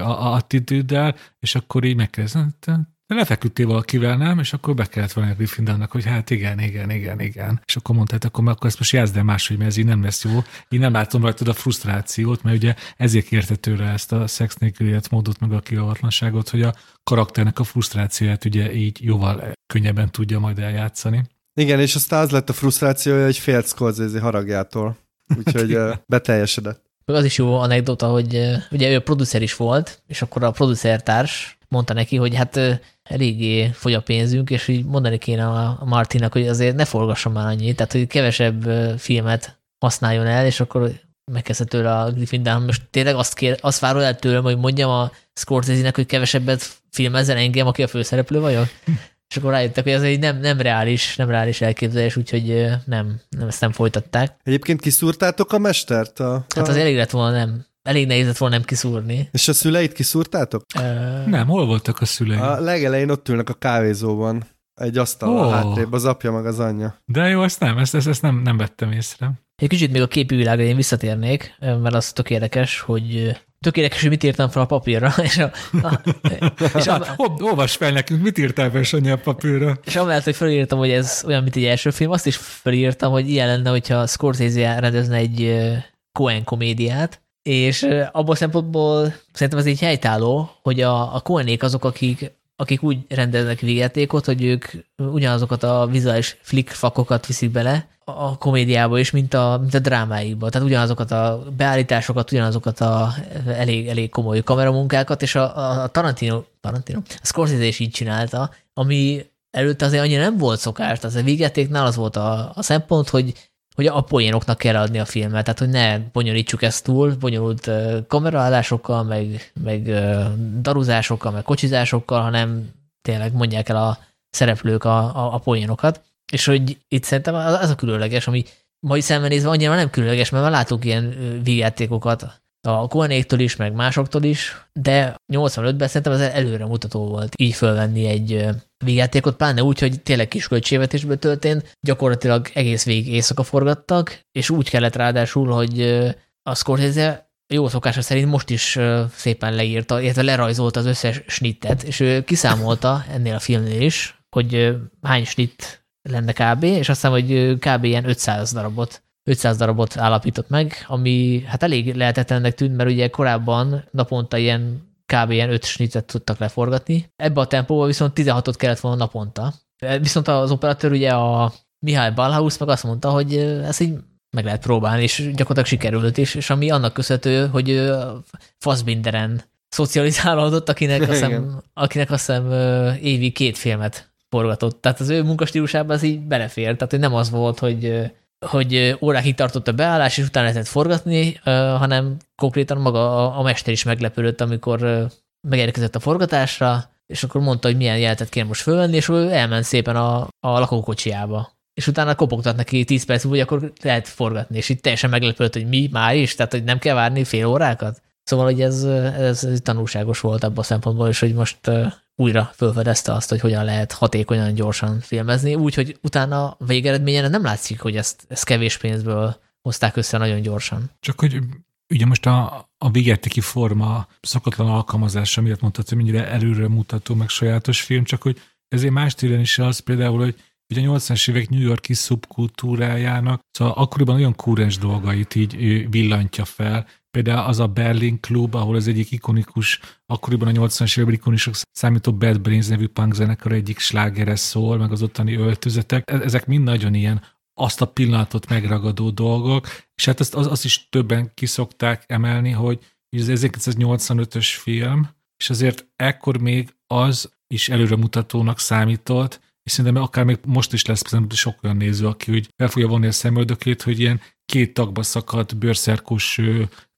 attitűddel, és akkor így megkezdett, lefeküdtél valakivel, nem, és akkor be kellett volna Griffin Dunne-nak, hogy hát igen, igen, igen, igen. És akkor mondta, hát akkor, akkor ezt most játszd el máshogy, mert ez így nem lesz jó. Így nem látom rajtad a frusztrációt, mert ugye ezért kérte tőle ezt a szex nélkül életmódot, meg a kihavatlanságot, hogy a karakternek a frusztrációját ugye így jóval könnyebben tudja majd eljátszani. Igen, és aztán az lett a frusztrációja, hogy félt Scorsese haragjától. Úgyhogy beteljesedett. Az is jó anekdota, hogy ugye ő a producer is volt, és akkor a producertárs mondta neki, hogy hát eléggé fogy a pénzünk, és így mondani kéne a Martinnak, hogy azért ne forgasson már annyit, tehát hogy kevesebb filmet használjon el, és akkor megkezdte tőle a Griffin Dunne, most tényleg azt, kér, azt várol el tőlem, hogy mondjam a Scorsese-nek, hogy kevesebbet filmezzen engem, aki a főszereplő vagyok? És akkor rájöttek, hogy ez egy nem, nem reális, nem reális elképzelés, úgyhogy nem, nem, ezt nem folytatták. Egyébként kiszúrtátok a mestert? A, a... Hát az elég lett volna, nem. Elég nehéz lett volna nem kiszúrni. És a szüleit kiszúrtátok? Uh, nem, hol voltak a szüleim? A legelején ott ülnek a kávézóban, egy asztal oh. hátrébb, az apja meg az anyja. De jó, ezt nem, ezt, ezt, ezt nem, nem vettem észre. Egy kicsit még a képi világra én visszatérnék, mert az tök érdekes, hogy tök érdekes, hogy mit írtam fel a papírra. És a, a, és a, Hopp, olvasd fel nekünk, mit írtál fel, Sanyi, a papírra? És amellett, hogy felírtam, hogy ez olyan, mint egy első film, azt is felírtam, hogy ilyen lenne, hogyha Scorsese rendezne egy Coen komédiát, És abból szempontból szerintem ez így helytálló, hogy a, a Coenék azok, akik, akik úgy rendeznek végjátékot, hogy ők ugyanazokat a vizuális flickfakokat viszik bele a komédiába is, mint a, mint a drámáikba. Tehát ugyanazokat a beállításokat, ugyanazokat a elég, elég komoly kameramunkákat, és a, a Tarantino, Tarantino, a Scorsese is így csinálta, ami előtte azért annyira nem volt szokást. Az a végjátéknál az volt a, a szempont, hogy hogy a poénoknak kell adni a filmet, tehát hogy ne bonyolítsuk ezt túl, bonyolult kameraállásokkal, meg, meg daruzásokkal, meg kocsizásokkal, hanem tényleg mondják el a szereplők a, a, a poénokat. És hogy itt szerintem az a különleges, ami mai szemmel nézve annyira nem különleges, mert már látunk ilyen vígjátékokat a Coenéktől is, meg másoktól is, de nyolcvanötben szerintem az előremutató volt így fölvenni egy végjátékot, pláne úgy, hogy tényleg kis költségvetésből történt, gyakorlatilag egész végig éjszaka forgattak, és úgy kellett ráadásul, hogy a Scorsese jó szokása szerint most is szépen leírta, illetve lerajzolta az összes snittet, és ő kiszámolta ennél a filmnél is, hogy hány snitt lenne kb, és aztán, hogy kb ilyen ötszáz darabot ötszáz darabot állapított meg, ami hát elég lehetetlennek tűnt, mert ugye korábban naponta ilyen kb. Ilyen öt snittet tudtak leforgatni. Ebbe a tempóban viszont tizenhatot kellett volna naponta. Viszont az operatőr, ugye a Mihály Ballhaus meg azt mondta, hogy ezt így meg lehet próbálni, és gyakorlatilag sikerült is, és ami annak köszönhető, hogy Fassbinderen szocializálódott, akinek azt hiszem, akinek azt hiszem évi két filmet forgatott. Tehát az ő munkastílusában ez így belefér. Tehát nem az volt, hogy hogy órákig tartott a beállás, és utána lehetett forgatni, hanem konkrétan maga a mester is meglepődött, amikor megérkezett a forgatásra, és akkor mondta, hogy milyen jelenetet kéne most fölvenni, és ő elment szépen a, a lakókocsiába. És utána kopogtat neki tíz perc, úgy akkor lehet forgatni, és itt teljesen meglepődött, hogy mi már is, tehát hogy nem kell várni fél órákat. Szóval, hogy ez, ez tanulságos volt abban a szempontból, és hogy most újra felfedezte azt, hogy hogyan lehet hatékonyan, gyorsan filmezni, úgyhogy utána a végeredményen nem látszik, hogy ezt, ezt kevés pénzből hozták össze nagyon gyorsan. Csak hogy ugye most a, a végjátéki forma szokatlan alkalmazása miatt mondtad, hogy mennyire előre mutató, meg sajátos film, csak hogy ezért más téren is az például, hogy ugye a nyolcvanas évek New York-i szubkultúrájának, szóval akkoriban olyan kúrens dolgait így villantja fel. Például az a Berlin Klub, ahol az egyik ikonikus, akkoriban a nyolcvanas években ikonikusok számító Bad Brains nevű punk zenekar egyik slágere szól, meg az ottani öltözetek. Ezek mind nagyon ilyen azt a pillanatot megragadó dolgok, és hát azt, az, azt is többen kiszokták emelni, hogy ez ezerkilencszáznyolcvanötös film, és azért ekkor még az is előremutatónak számított, és szerintem akár még most is lesz sok olyan néző, aki úgy fel fogja vonni a szemöldökét, hogy ilyen két tagba szakadt bőrszerkós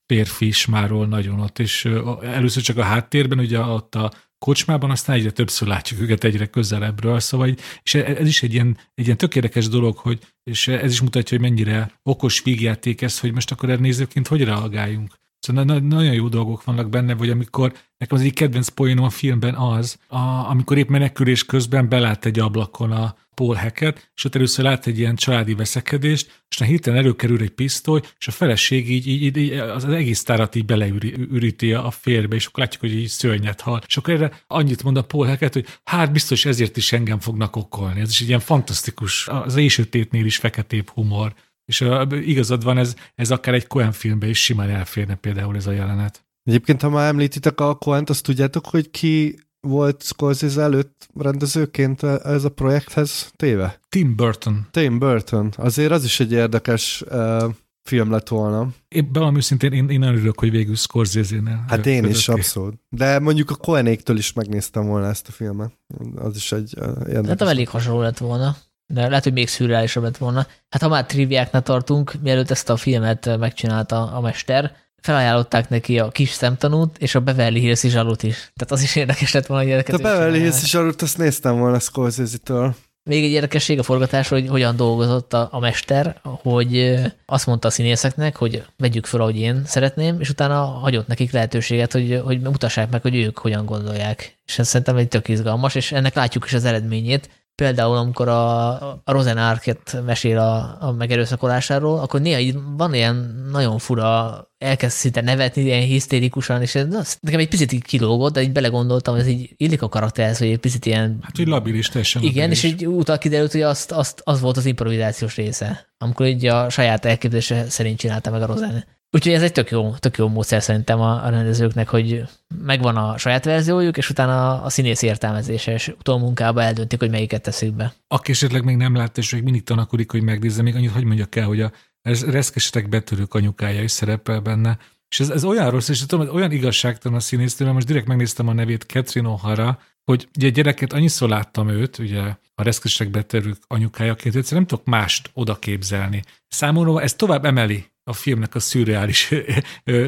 férfi smáról nagyon ott, és először csak a háttérben, ugye ott a kocsmában, aztán egyre többször látjuk őket egyre közelebbről, szóval így, és ez is egy ilyen, egy ilyen tök érdekes dolog, hogy, és ez is mutatja, hogy mennyire okos vígjáték ez, hogy most akkor erre nézőként hogy reagáljunk. Szóval na- nagyon jó dolgok vannak benne, vagy amikor nekem az egyik kedvenc poénom a filmben az, a, amikor épp menekülés közben belát egy ablakon a Paul Hackett, és ott először lát egy ilyen családi veszekedést, és hirtelen előkerül egy pisztoly, és a feleség így, így, így az egész tárat így beleüríti a férbe, és akkor látjuk, hogy így szörnyet hal. És akkor erre annyit mond a Paul Hackett, hogy hát biztos ezért is engem fognak okolni. Ez is egy ilyen fantasztikus, az éjsötétnél is feketébb humor. És igazad van, ez, ez akár egy Coen filmben is simán elférne például ez a jelenet. Egyébként, ha már említitek a Coent, azt tudjátok, hogy ki volt Scorsese előtt rendezőként ez a projekthez téve? Tim Burton. Tim Burton. Azért az is egy érdekes uh, film lett volna. Én valami szintén én, én örülök, hogy végül Scorsese-nél. Hát én is, abszolút. De mondjuk a Coenéktől is megnéztem volna ezt a filmet. Az is egy uh, érdekes. Hát elég hasonló lett volna. De lehet, hogy még szürreálisabb lett volna. Hát ha már triviáknál tartunk, mielőtt ezt a filmet megcsinálta a mester, felajánlották neki a Kis szemtanút és a Beverly Hills-i zsalut is. Tehát az is érdekes lett volna, hogy érdekes. A Beverly Hills-i zsalut, azt néztem volna Scorsese-től. Még egy érdekesség a forgatásról, hogy hogyan dolgozott a, a mester, hogy azt mondta a színészeknek, hogy vegyük fel, ahogy én szeretném, és utána hagyott nekik lehetőséget, hogy, hogy mutassák meg, hogy ők hogyan gondolják. És ez szerintem egy tök izgalmas, és ennek látjuk is az eredményét. Például, amikor a, a Rosanna Arquette mesél a, a megerőszakolásáról, akkor néha így van ilyen nagyon fura, elkezd szinte nevetni ilyen hisztérikusan, és ez, az, nekem egy picit kilógott, de így belegondoltam, hogy ez így illik a karakterhez, hogy egy picit ilyen... Hát, hogy labilis, teljesen igen, labilis. És így utána kiderült, hogy azt, azt, az volt az improvizációs része, amikor így a saját elképzelése szerint csinálta meg a Rosanna. Úgyhogy ez egy tök jó, tök jó módszer szerintem a, a rendezőknek, hogy megvan a saját verziójuk, és utána a, a színész értelmezése, és utolmunkába eldöntik, hogy melyiket teszik be. Aki esetleg még nem látta, és még mindig tanakodik, hogy megnézze, még annyit, hogy mondjak el, hogy a reszkesetek betörők anyukája is szerepel benne. És ez, ez olyan rossz, és tudom, hogy olyan igazságtalan a színésznő, most direkt megnéztem a nevét, Catherine O'Hara, hogy ugye gyereket annyiszor láttam őt, ugye a reszkesetek betörők anyukájaként, hogy egyszerűen nem tudok mást oda képzelni. Számomra ez tovább emeli a filmnek a szürreális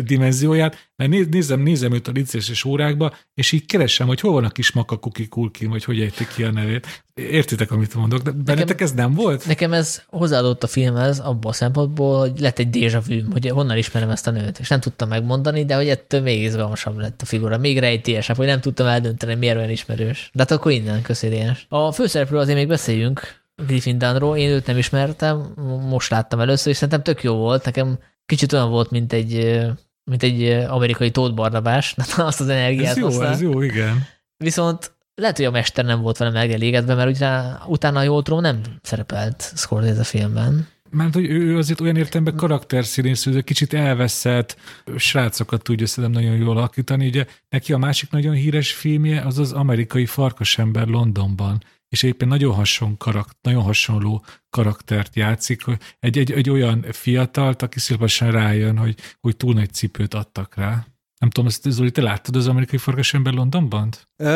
dimenzióját, mert néz, nézem, nézem őt a Lidérces órákba, és így keresem, hogy hol van a kis makakuki kulkin, vagy hogy ejtik ki a nevét. Értitek, amit mondok, de bennetek ez nem volt? Nekem ez hozzáadott a filmhez abból a szempontból, hogy lett egy déjà vu, hogy honnan ismerem ezt a nőt, és nem tudtam megmondani, de hogy ettől még izgalmasabb lett a figura, még rejtélyesebb, hogy nem tudtam eldönteni, miért olyan ismerős. De hát akkor innen, köszönöm. A főszereplőről azért még beszéljünk, Griffin Dunne-ról, én őt nem ismertem, most láttam először, és szerintem tök jó volt, nekem kicsit olyan volt, mint egy, mint egy amerikai Tóth Barnabás, azt az energiát ez jó, hozta. Ez jó, igen. Viszont lehet, hogy a mester nem volt velem megelégedve, mert utána, utána a jótról nem szerepelt Scorsese filmben. Mert hogy ő azért olyan értelemben karakterszínész, hogy kicsit elveszett srácokat tudja szerintem nagyon jól alakítani. Ugye neki a másik nagyon híres filmje az az amerikai farkasember Londonban, és éppen nagyon hasonló, karakter, nagyon hasonló karaktert játszik, egy, egy, egy olyan fiatalt, aki szilvasan rájön, hogy, hogy túl nagy cipőt adtak rá. Nem tudom, ezt, Zoli, te láttad az amerikai farkasember Londonban?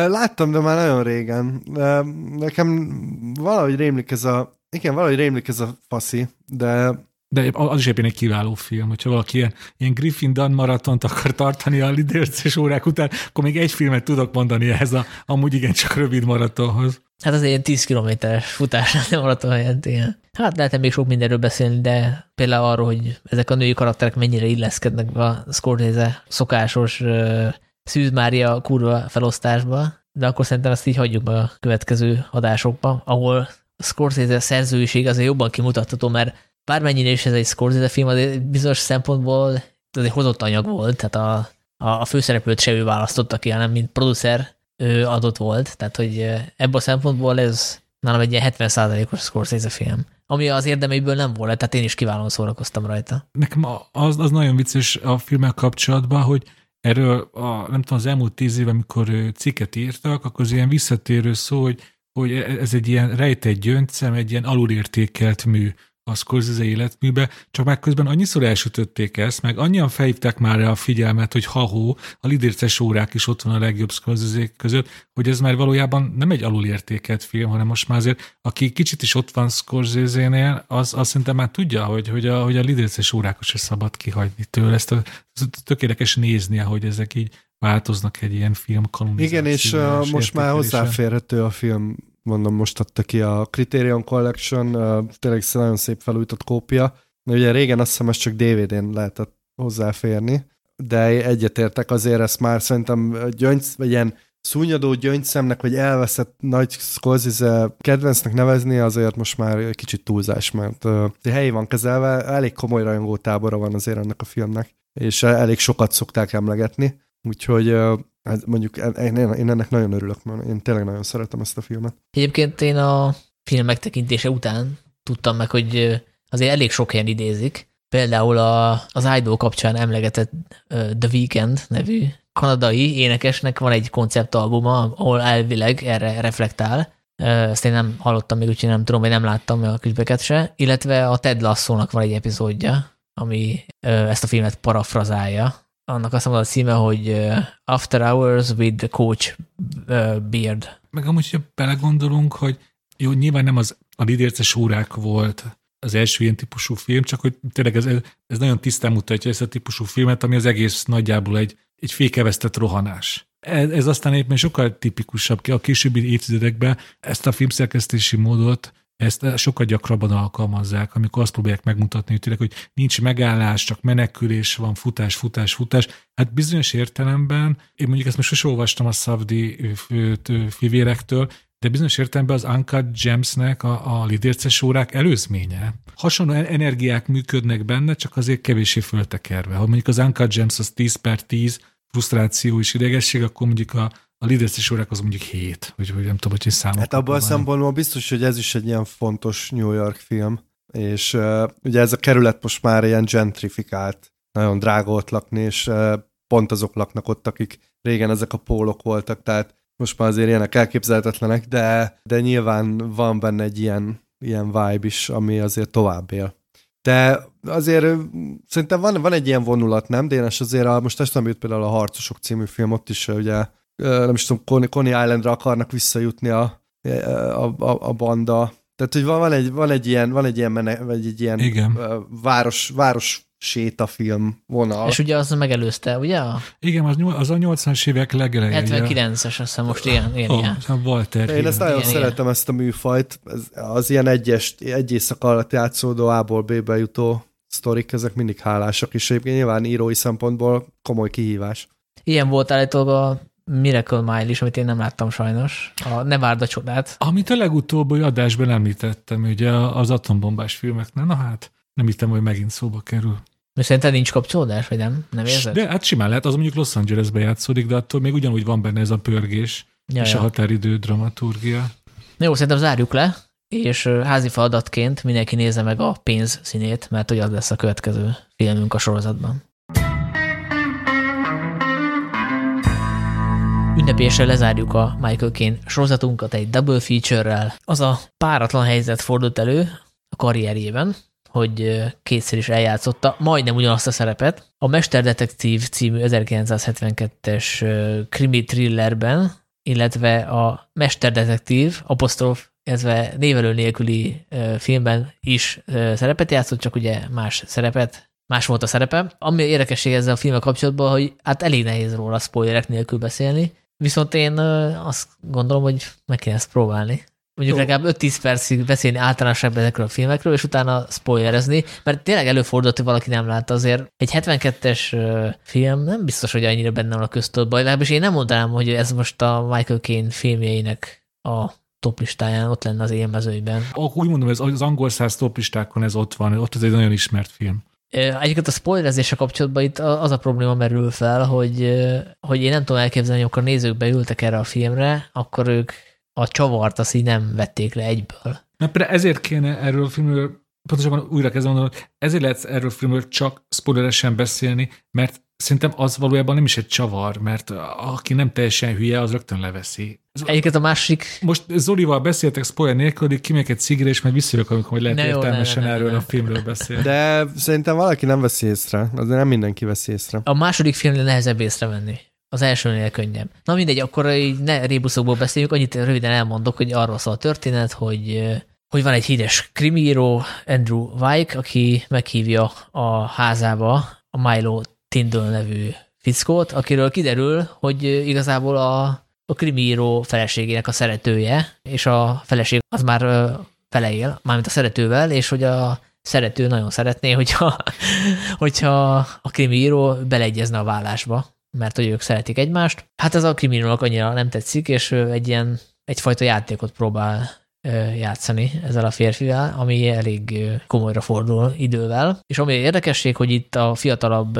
Láttam, de már nagyon régen. Nekem valahogy rémlik ez a, igen, valahogy rémlik ez a faszi, de... De az is éppen egy kiváló film, hogyha valaki ilyen, ilyen Griffin Dunne maratont akar tartani a lidérces órák után, akkor még egy filmet tudok mondani ehhez a, amúgy igencsak rövid maratonhoz. Hát az ilyen tíz kilométeres futás nem maraton helyett, igen. Hát lehetne még sok mindenről beszélni, de például arról, hogy ezek a női karakterek mennyire illeszkednek a Scorsese szokásos uh, Szűz Mária kurva felosztásba, de akkor szerintem ezt így hagyjuk be a következő adásokba, ahol Scorsese szerzőiség azért jobban kimutatható, mert bármennyire is ez egy Scorsese film, azért bizonyos szempontból ez egy hozott anyag volt, tehát a, a főszereplőt se ő választotta ki, hanem mint producer adott volt, tehát hogy ebből a szempontból ez nálam egy ilyen hetven százalékos Scorsese film, ami az érdemeiből nem volt, tehát én is kiválóan szórakoztam rajta. Nekem az, az nagyon vicces a filmmel kapcsolatban, hogy erről a, nem tudom, az elmúlt tíz év, amikor cikket írtak, akkor az ilyen visszatérő szó, hogy, hogy ez egy ilyen rejtett gyöngyszem, egy ilyen alulértékelt mű a Scorsese életműbe, csak már közben annyiszor elsütötték ezt, meg annyian felhívták már rá a figyelmet, hogy ha-hó, a lidérces órák is ott van a legjobb Scorsesék között, hogy ez már valójában nem egy alulértékelt film, hanem most már azért, aki kicsit is ott van Scorsese-nél, az, az szerintem már tudja, hogy, hogy a, hogy a lidérces órákat se szabad kihagyni tőle. Ezt a, tök érdekes nézni, ahogy ezek így változnak egy ilyen film kanonizációra. Igen, és uh, most már hozzáférhető a film, mondom, most adta ki a Criterion Collection, tényleg nagyon szép felújított kópia. Ugye régen azt hiszem, ez csak dé vé dén lehetett hozzáférni, de egyetértek azért, ezt már szerintem gyöngy, vagy ilyen szúnyadó gyöngyszemnek, vagy elveszett nagy Scorsese kedvencnek nevezni, azért most már kicsit túlzás, mert helyi van kezelve, elég komoly rajongó tábora van azért ennek a filmnek, és elég sokat szokták emlegetni, úgyhogy hát mondjuk én, én ennek nagyon örülök, mert én tényleg nagyon szeretem ezt a filmet. Egyébként én a film megtekintése után tudtam meg, hogy azért elég sok helyen idézik. Például a, az Idol kapcsán emlegetett The Weeknd nevű kanadai énekesnek van egy konceptalbuma, ahol elvileg erre reflektál. Ezt én nem hallottam még, úgyhogy nem tudom, vagy nem láttam a klipeket se. Illetve a Ted Lasso-nak van egy epizódja, ami ezt a filmet parafrazálja. Annak azt mondom a címe, hogy After Hours with the Coach Beard. Meg amúgy, hogyha belegondolunk, hogy jó, nyilván nem az a lidérces órák volt az első ilyen típusú film, csak hogy tényleg ez, ez nagyon tisztán mutatja ezt a típusú filmet, ami az egész nagyjából egy, egy fékevesztett rohanás. Ez, ez aztán éppen sokkal tipikusabb a későbbi évtizedekben ezt a filmszerkesztési módot ezt sokkal gyakrabban alkalmazzák, amikor azt próbálják megmutatni, hogy, tényleg, hogy nincs megállás, csak menekülés van, futás, futás, futás. Hát bizonyos értelemben, én mondjuk ezt most sose olvastam a Szavdi fivérektől, de bizonyos értelemben az Uncut Gems-nek a, a lidérces órák előzménye. Hasonló energiák működnek benne, csak azért kevéssé föltekerve. Ha mondjuk az Uncut Gems az tíz per tíz, frusztráció és idegesség, akkor mondjuk a A lidérces órák az mondjuk hét, hogy nem tudom, hogy számok. Hát abban a szempontból biztos, hogy ez is egy ilyen fontos New York film, és uh, ugye ez a kerület most már ilyen gentrifikált nagyon drága ott lakni, és pont azok laknak ott, akik régen ezek a pólok voltak, tehát most már azért ilyenek elképzelhetetlenek, de, de nyilván van benne egy ilyen, ilyen vibe is, ami azért tovább él. De azért szerintem van, van egy ilyen vonulat, nem? De én azért a, most eszembe jut például a Harcosok című film, ott is ugye, nem is tudom, Coney, Coney Islandra akarnak visszajutni a, a, a, a banda. Tehát, hogy van, van, egy, van egy ilyen, van egy ilyen, mene, vagy egy ilyen város, város sétafilm vonal. És ugye az megelőzte, ugye? Igen, az, az a nyolcvanas évek legeleje. hetvenkilences, azt hiszem most ilyen érje. Én ezt nagyon szeretem, ezt a műfajt. Az ilyen egyes, egy éjszak alatt játszódó A-ból B-be jutó sztorik, ezek mindig hálásak is. Egyébként nyilván írói szempontból komoly kihívás. Ilyen volt állítólag a Miracle Mile is, amit én nem láttam sajnos. A Ne várd a csodát. Amit a legutóbbi adásban említettem, ugye az atombombás filmeknek. Na hát, nem hittem, hogy megint szóba kerül. De szerinted nincs kapcsolódás, vagy nem? Nem érzed? De hát simán lehet, az mondjuk Los Angelesbe játszódik, de attól még ugyanúgy van benne ez a pörgés, ja, és ja. a határidő dramaturgia. Na jó, szerintem zárjuk le, és házi feladatként mindenki nézze meg a Pénz színét, mert ugye az lesz a következő filmünk a sorozatban. Ünnepésre lezárjuk a Michael Caine sorozatunkat egy double feature-rel. Az a páratlan helyzet fordult elő a karrierjében, hogy kétszer is eljátszotta majdnem ugyanazt a szerepet. A Mesterdetektív című ezerkilencszázhetvenkettes krimi thrillerben, illetve a Mesterdetektív apostrof, illetve névelő nélküli filmben is szerepet játszott, csak ugye más szerepet, más volt a szerepe. Ami érdekesség ezzel a filmmel kapcsolatban, hogy hát elég nehéz róla spoilerek nélkül beszélni, viszont én azt gondolom, hogy meg kéne ezt próbálni. Mondjuk Jó. legalább öt-tíz percig beszélni általánosságban ezekről a filmekről, és utána spoilerezni, mert tényleg előfordult, hogy valaki nem látta azért. Egy hetvenkettes film nem biztos, hogy annyira benne van a köztudatban, legalábbis én nem mondanám, hogy ez most a Michael Caine filmjeinek a toplistáján ott lenne az élmezőiben. Úgy mondom, ez az angol száz toplistákon ez ott van, ott ez egy nagyon ismert film. Egyébként a spoilerezése kapcsolatban itt az a probléma merül fel, hogy, hogy én nem tudom elképzelni, hogy amikor nézők beültek erre a filmre, akkor ők a csavart azt így nem vették le egyből. Na például ezért kéne erről a filmről, pontosabban újra kezdem mondani, ezért lehet erről a filmről csak spoileresen beszélni, mert szerintem az valójában nem is egy csavar, mert aki nem teljesen hülye, az rögtön leveszi. Egyiket a másik... Most Zolival beszéltek spoiler nélkül, hogy kimegyek egy cigira, és majd visszajövök, amikor majd lehet ne értelmesen jó, ne, erről ne, ne, a filmről beszélni. De szerintem valaki nem veszi észre, az nem mindenki veszi észre. A második filmnél nehezebb észrevenni. Az elsőnél könnyebb. Na mindegy, akkor így ne rébuszokból beszéljünk, annyit röviden elmondok, hogy arról szól a történet, hogy, hogy van egy híres krimíró, Andrew Wyke, aki meghívja a házába a Milo Tindle nevű fickót, akiről kiderül, hogy igazából a, a krimíró feleségének a szeretője, és a feleség az már fele él, mármint a szeretővel, és hogy a szerető nagyon szeretné, hogyha, hogyha a krimíró beleegyezne a vállásba, mert hogy ők szeretik egymást. Hát ez a kriminálnak annyira nem tetszik, és egy ilyen, egyfajta játékot próbál játszani ezzel a férfivel, ami elég komolyra fordul idővel. És ami érdekesség, hogy itt a fiatalabb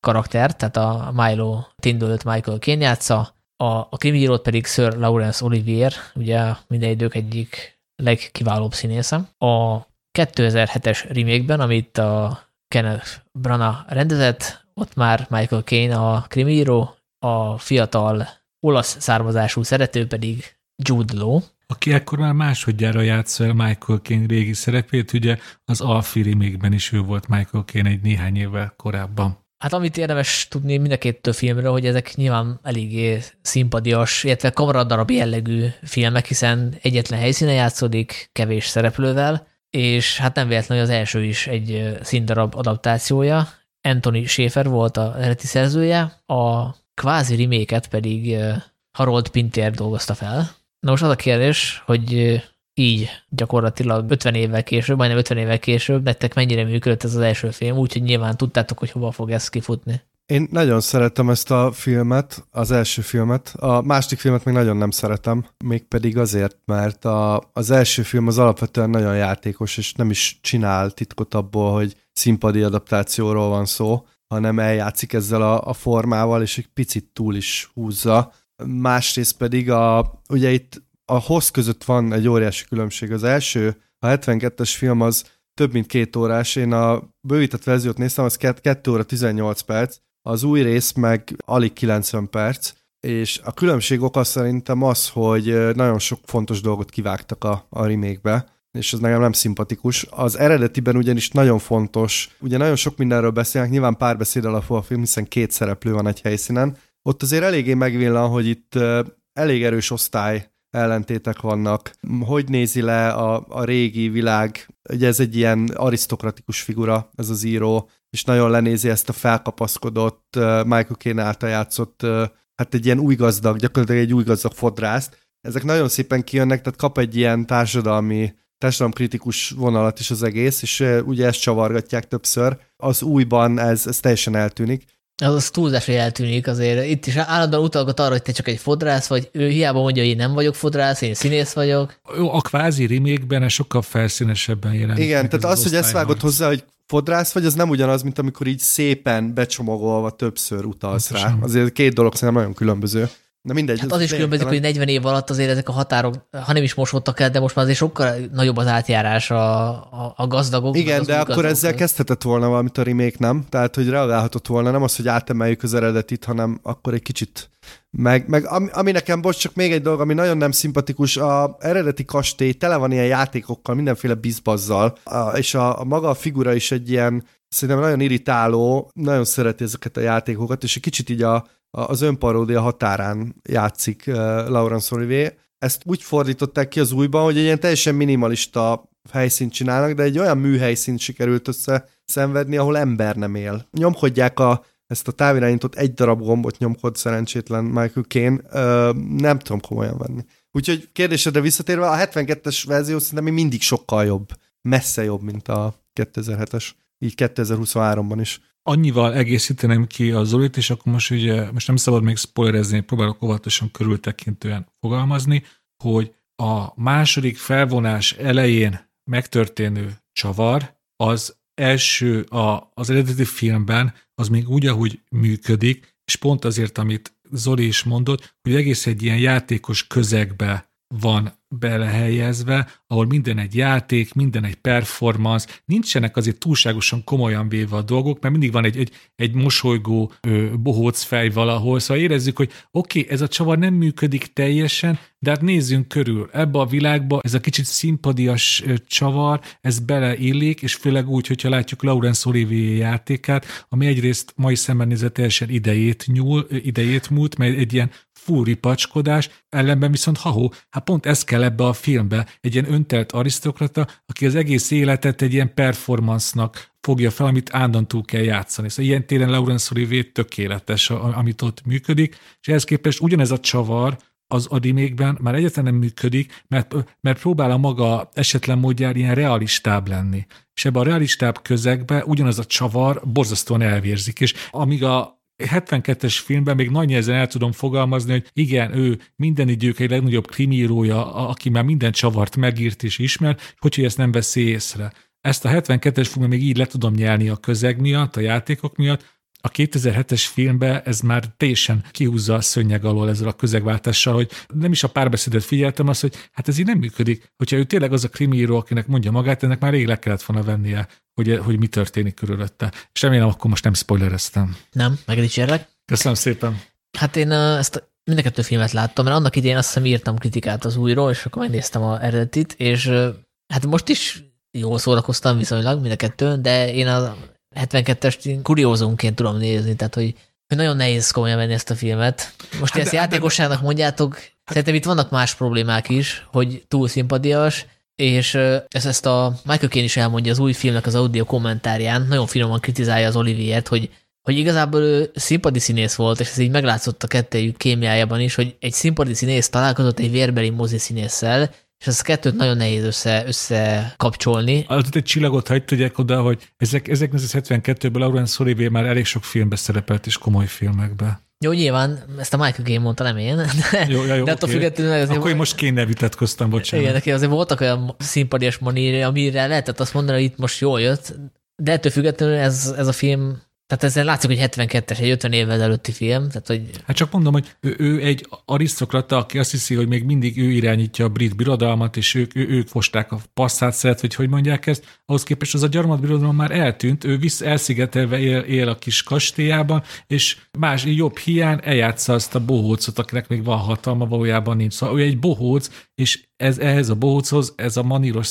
karakter, tehát a Milo Tindle-t Michael Caine játsza, a, a kriminálót pedig Sir Laurence Olivier, ugye minden idők egyik legkiválóbb színésze. A kétezer-hetes remake-ben, amit a Kenneth Branagh rendezett, ott már Michael Caine a krimíró, a fiatal olasz származású szerető pedig Jude Law. Aki akkor már másodjára játssza el Michael Caine régi szerepét, ugye az Alfie remake-ben is ő volt Michael Caine egy néhány évvel korábban. Hát amit érdemes tudni mind a két filmről, hogy ezek nyilván eléggé szimpadias, illetve kamaradarabi jellegű filmek, hiszen egyetlen helyszínen játszódik, kevés szereplővel, és hát nem véletlenül az első is egy színdarab adaptációja, Anthony Schaefer volt az eredeti szerzője, a kvázi remake-et pedig Harold Pinter dolgozta fel. Na most az a kérdés, hogy így gyakorlatilag ötven évvel később, majdnem ötven évvel később nektek mennyire működött ez az első film, úgyhogy nyilván tudtátok, hogy hova fog ez kifutni. Én nagyon szeretem ezt a filmet, az első filmet. A második filmet még nagyon nem szeretem, mégpedig azért, mert a, az első film az alapvetően nagyon játékos, és nem is csinál titkot abból, hogy színpadi adaptációról van szó, hanem eljátszik ezzel a, a formával, és egy picit túl is húzza. Másrészt pedig a, ugye itt a hossz között van egy óriási különbség. Az első, a hetvenkettes film az több mint két órás. Én a bővített verziót néztem, az két óra tizennyolc perc, az új rész meg alig kilencven perc, és a különbség oka szerintem az, hogy nagyon sok fontos dolgot kivágtak a, a remake-be, és ez nekem nem szimpatikus. Az eredetiben ugyanis nagyon fontos, ugye nagyon sok mindenről beszélnek, nyilván párbeszéd alapú a film, hiszen két szereplő van egy helyszínen. Ott azért eléggé megvillan, hogy itt elég erős osztály ellentétek vannak. Hogy nézi le a, a régi világ, ugye ez egy ilyen arisztokratikus figura, ez az író, és nagyon lenézi ezt a felkapaszkodott, Michael Caine által játszott, hát egy ilyen új gazdag, gyakorlatilag egy új gazdag fodrászt. Ezek nagyon szépen kijönnek, tehát kap egy ilyen társadalmi, társadalomkritikus vonalat is az egész, és ugye ezt csavargatják többször. Az újban ez, ez teljesen eltűnik. Az az túlzás, hogy eltűnik azért. Itt is állandóan utalgat arra, hogy te csak egy fodrász vagy, ő hiába mondja, hogy én nem vagyok fodrász, én színész vagyok. A kvázi remake-ben sokkal felszínesebben jelenik. Igen, tehát az, az, hogy ezt vágod hozzá, hogy fodrász vagy, az nem ugyanaz, mint amikor így szépen becsomagolva többször utalsz rá. Azért két dolog szerintem nagyon különböző. Na mindegy, hát az, az is különbözik, hogy negyven év alatt azért ezek a határok, ha nem is mosódtak el, de most már azért sokkal nagyobb az átjárás a, a, a gazdagok. Igen, de akkor ezzel kezdhetett volna valamit a remake, nem? Tehát, hogy reagálhatott volna, nem az, hogy átemeljük az eredetit, hanem akkor egy kicsit. Meg, meg ami, ami nekem, bocs, csak még egy dolog, ami nagyon nem szimpatikus, a eredeti kastély tele van ilyen játékokkal, mindenféle bizbazzal, a, és a, a maga a figura is egy ilyen, szerintem nagyon irritáló, nagyon szereti ezeket a játékokat, és egy kicsit így a az önparódia határán játszik uh, Laurence Olivier. Ezt úgy fordították ki az újban, hogy egy ilyen teljesen minimalista helyszínt csinálnak, de egy olyan műhelyszínt sikerült összeszenvedni, ahol ember nem él. Nyomkodják a, ezt a távirányítót, egy darab gombot nyomkod szerencsétlen Michael Caine, uh, nem tudom komolyan venni. Úgyhogy kérdésedre visszatérve, a hetvenkettes verzió szerintem mindig sokkal jobb, messze jobb, mint a kétezer-hetes, így kétezer-huszonháromban is. Annyival egészítenem ki a Zolit, és akkor most ugye, most nem szabad még spoilerezni, próbálok óvatosan körültekintően fogalmazni, hogy a második felvonás elején megtörténő csavar, az első, a, az eredeti filmben, az még úgy, ahogy működik, és pont azért, amit Zoli is mondott, hogy egész egy ilyen játékos közegbe van belehelyezve, ahol minden egy játék, minden egy performance, nincsenek azért túlságosan komolyan véve a dolgok, mert mindig van egy, egy, egy mosolygó bohócfej valahol, szóval érezzük, hogy oké, okay, ez a csavar nem működik teljesen, de hát nézzünk körül, ebbe a világba ez a kicsit színpadias csavar, ez beleillik, és főleg úgy, hogyha látjuk Laurence Olivier játékát, ami egyrészt mai szemben nézve teljesen idejét nyúl, idejét múlt, mert egy ilyen full ripacskodás, ellenben viszont ha-hó, hát pont ez kell ebbe a filmbe, egy ilyen öntelt arisztokrata, aki az egész életet egy ilyen performance-nak fogja fel, amit állandóan túl kell játszani. Szóval ilyen téren Laurence Olivier tökéletes, amit ott működik, és ehhez képest ugyanez a csavar az a remakeben már egyáltalán nem működik, mert, mert próbál a maga esetlen módjára ilyen realistább lenni. És ebbe a realistább közegbe ugyanaz a csavar borzasztóan elvérzik, és amíg a hetvenkettes filmben még nagy nehezen el tudom fogalmazni, hogy igen, ő minden idők egy legnagyobb krimírója, aki már minden csavart megírt és ismer, hogyha ezt nem veszi észre. Ezt a hetvenkettes filmben még így le tudom nyelni a közeg miatt, a játékok miatt. A kétezer-hetes filmben ez már teljesen kihúzza a szönnyeg alól ezzel a közegváltással, hogy nem is a párbeszédet figyeltem, azt, hogy hát ez így nem működik. Hogyha ő tényleg az a krimíró, akinek mondja magát, ennek már rég le kellett volna vennie, hogy, hogy mi történik körülötte. És remélem, akkor most nem spoilereztem. Nem, megdicsérlek. Köszönöm szépen. Hát én ezt mind a kettő filmet láttam, mert annak idején azt hiszem írtam kritikát az újról, és akkor megnéztem az eredetit, és hát most is jól szórakoztam viszonylag mind a kettőn, de én a hetvenkettest kuriózumként tudom nézni, tehát hogy, hogy nagyon nehéz komolyan venni ezt a filmet. Most hát ezt játékosának mondjátok, hát szerintem itt vannak más problémák is, hogy túl szimpadias, és ezt, ezt a Michael Caine is elmondja az új filmnek az audio kommentárján, nagyon finoman kritizálja az Oliviert, hogy, hogy igazából ő színpadi színész volt, és ez így meglátszott a kettejük kémiájában is, hogy egy színpadi színész találkozott egy vérbeli mozi színésszel, és ezt a kettőt nagyon nehéz össze, összekapcsolni. Alatt egy csillagot hagy tudják oda, hogy ezek, ezek ezerkilencszázhetvenkettőből Laurence Olivier már elég sok filmbe szerepelt, és komoly filmekbe. Jó, nyilván, ezt a Michael Caine mondta, nem én. De, jó, jó, de attól okay. Függetlenül... Akkor volt... én most Caine-nel vitatkoztam, bocsánat. Igen, neki azért voltak olyan színpadias manírja, amire lehetett azt mondani, hogy itt most jól jött, de ettől függetlenül ez, ez a film Tehát ezzel látszik, hogy hetvenkettes, egy ötven évvel előtti film. Tehát, hogy... Hát csak mondom, hogy ő, ő egy arisztokrata, aki azt hiszi, hogy még mindig ő irányítja a brit birodalmat, és ők, ő, ők fosták a passzát szeret, vagy hogy mondják ezt. Ahhoz képest az a gyarmatbirodalom már eltűnt, ő visz elszigetelve él, él a kis kastélyában, és más jobb hián eljátsza azt a bohócot, akinek még van hatalma, valójában nincs. Szóval ő egy bohóc, és ez, ehhez a bohóchoz ez a maníros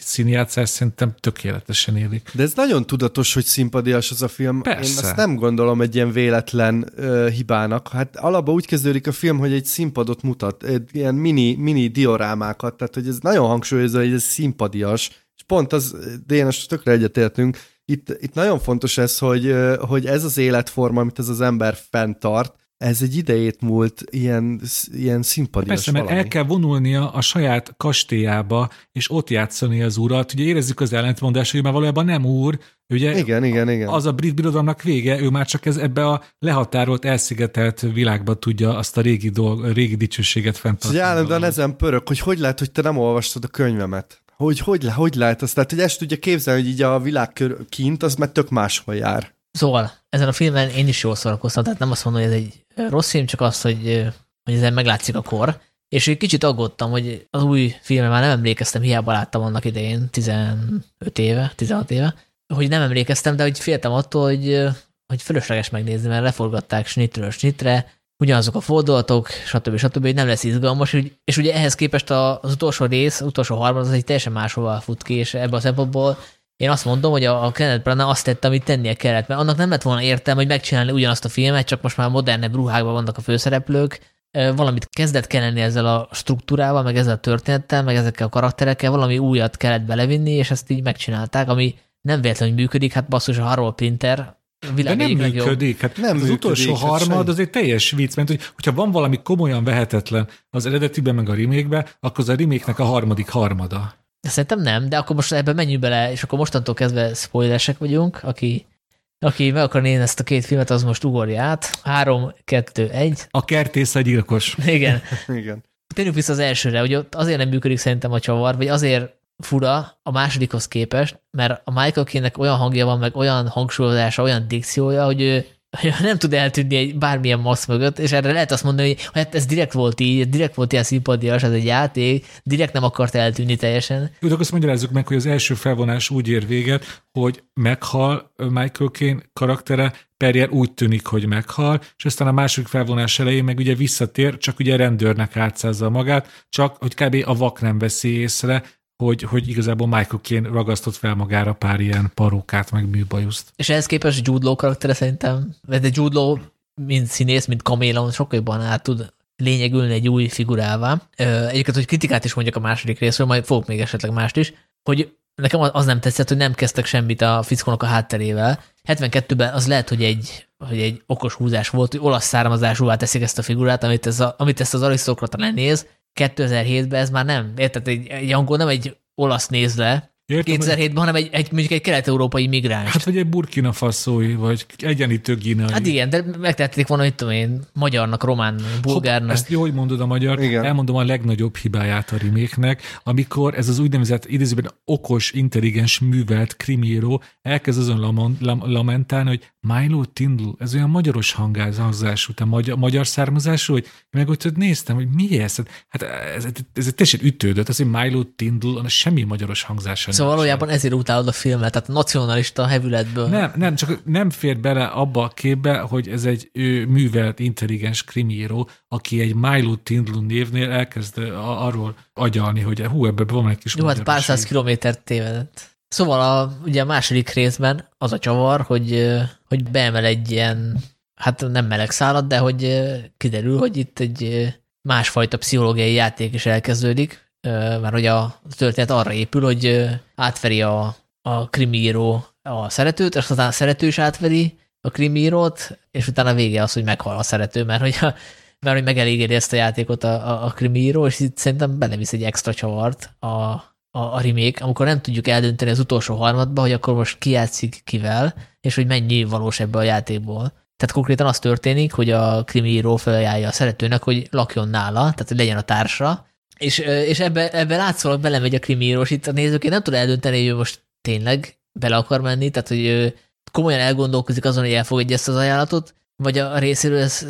színjátszás szerintem tökéletesen élik. De ez nagyon tudatos, hogy szimpadiás az a film. Persze. Én azt nem gondolom egy ilyen véletlen uh, hibának. Hát alapban úgy kezdődik a film, hogy egy színpadot mutat, egy ilyen mini, mini diorámákat, tehát hogy ez nagyon hangsúlyozó, hogy ez szimpadias. És pont az, Dénes, tökre egyetértünk, itt, itt nagyon fontos ez, hogy, hogy ez az életforma, amit ez az ember fenntart, ez egy idejét múlt ilyen, ilyen színpadias. Persze, mert valami. El kell vonulnia a saját kastélyába, és ott játszani az urat. Ugye érezzük az ellentmondást, hogy már valójában nem úr, ugye igen, igen, igen. Az a brit birodalomnak vége, ő már csak ez, ebbe a lehatárolt, elszigetelt világba tudja azt a régi, dolg, régi dicsőséget fenntartani. Szóval állandóan ezen pörök, hogy hogy lehet, hogy te nem olvastad a könyvemet. Hogy hogy, hogy, hogy lehet azt? Tehát, hogy ezt tudja képzelni, hogy így a világ kör, kint, az már tök máshol jár. Szóval ezen a filmen én is jól szórakoztam, tehát nem azt mondom, hogy ez egy rossz film, csak az, hogy, hogy ezen meglátszik a kor. És egy kicsit aggódtam, hogy az új filmre már nem emlékeztem, hiába láttam annak idején, tizenöt éve, tizenhat éve, hogy nem emlékeztem, de hogy féltem attól, hogy, hogy fölösleges megnézni, mert leforgatták snitről snitre, ugyanazok a fordulatok, stb. stb., hogy nem lesz izgalmas, és ugye ehhez képest az utolsó rész, utolsó harmad, az egy teljesen máshova fut ki, és ebben a szempontból én azt mondom, hogy a Kenneth Branagh azt tette, amit tennie kellett, mert annak nem lett volna értelme, hogy megcsinálni ugyanazt a filmet, csak most már modernebb ruhákban vannak a főszereplők, valamit kezdett kell lenni ezzel a struktúrával, meg ezzel a történettel, meg ezekkel a karakterekkel, valami újat kellett belevinni, és ezt így megcsinálták, ami nem véletlenül működik, hát basszus, a Harold Pinter világ nem működik. Hát nem az működik, utolsó hát harmad sem. Az egy teljes vicc, mert hogy, hogyha van valami komolyan vehetetlen az eredetiben meg a remake-ben, akkor az a remake-nek a harmadik harmada. Szerintem nem, de akkor most ebben menjünk bele, és akkor mostantól kezdve spoileresek vagyunk, aki, aki meg akar nézni ezt a két filmet, az most ugorja át. Három, kettő, egy. A kertész a gyilkos. Igen. Igen. Térjünk vissza az elsőre, hogy ott azért nem működik szerintem a csavar, vagy azért fura a másodikhoz képest, mert a Michael Caine-nek olyan hangja van, meg olyan hangsúlyozása, olyan dikciója, hogy ő nem tud eltűnni egy bármilyen masz mögött, és erre lehet azt mondani, hogy hát ez direkt volt így, direkt volt ilyen szimpadias, ez egy játék, direkt nem akart eltűnni teljesen. Jó, de akkor azt magyarázzuk meg, hogy az első felvonás úgy ér véget, hogy meghal Michael Caine karaktere, perjel úgy tűnik, hogy meghal, és aztán a második felvonás elején meg ugye visszatér, csak ugye rendőrnek átszázza magát, csak hogy kb. A vak nem veszi észre, Hogy, hogy igazából Michael Caine ragasztott fel magára pár ilyen parókát, meg műbajuszt. És ehhez képest Jude Law karaktere szerintem, de Jude Law, mint színész, mint kaméleon, sokkal jobban át tud lényegülni egy új figurává. Egyébként, hogy kritikát is mondjak a második részről, majd fogok még esetleg mást is, hogy nekem az nem tetszett, hogy nem kezdtek semmit a fickónak a hátterével. hetvenkettőben az lehet, hogy egy, hogy egy okos húzás volt, hogy olasz származásúvá teszik ezt a figurát, amit, ez a, amit ezt az arisztokrata lenéz, kétezer-hétben ez már nem, érted, egy, egy angol nem egy olasz néz le, értem, kétezer-hétben, hanem egy, egy, mondjuk egy kelet-európai migráns. Hát, vagy egy burkina faszói, vagy egyenlítő gínai. Hát igen, de megtették volna, hogy tudom én, magyarnak, román, bulgárnak. Ezt jó, hogy mondod a magyar, igen. Elmondom a legnagyobb hibáját a remake-nek, amikor ez az úgynevezett idézőben okos, intelligens, művelt krimíró elkezd azon lam, lam, lamentálni, hogy Milo Tindle, ez olyan magyaros hangázású, te magyar, magyar származású, hogy meg ott néztem, hogy mi ez? Hát ez, ez, ez teljesen ütődött, az, hogy Milo Tindle, semmi magyaros hangzása. Szóval valójában ezért utálod a filmet, tehát nacionalista hevületből. Nem, nem, csak nem fér bele abba a képbe, hogy ez egy ő, művelt, intelligens krimíró, aki egy Milo Tindle névnél elkezd arról agyalni, hogy hú, ebben van egy kis jó, hát pár száz kilométert tévedett. Szóval a, ugye a második részben az a csavar, hogy, hogy beemel egy ilyen, hát nem meleg szállat, de hogy kiderül, hogy itt egy másfajta pszichológiai játék is elkezdődik, mert hogy a történet arra épül, hogy átveri a, a krimíró a szeretőt, és aztán a szerető is átveri a krimírót, és utána vége az, hogy meghal a szerető, mert hogy, a, mert, hogy megelégedi ezt a játékot a, a, a krimíró, és itt szerintem belevisz egy extra csavart a a, a remake, amikor nem tudjuk eldönteni az utolsó harmadba, hogy akkor most ki játszik kivel, és hogy mennyi valós ebbe a játékból. Tehát konkrétan az történik, hogy a krimíró felajánlja a szeretőnek, hogy lakjon nála, tehát hogy legyen a társa, és, és ebbe, ebbe látszólag belemegy a krimírós, itt a nézőként nem tud eldönteni, hogy ő most tényleg bele akar menni, tehát hogy komolyan elgondolkozik azon, hogy elfogadja ezt az ajánlatot, vagy a részéről ez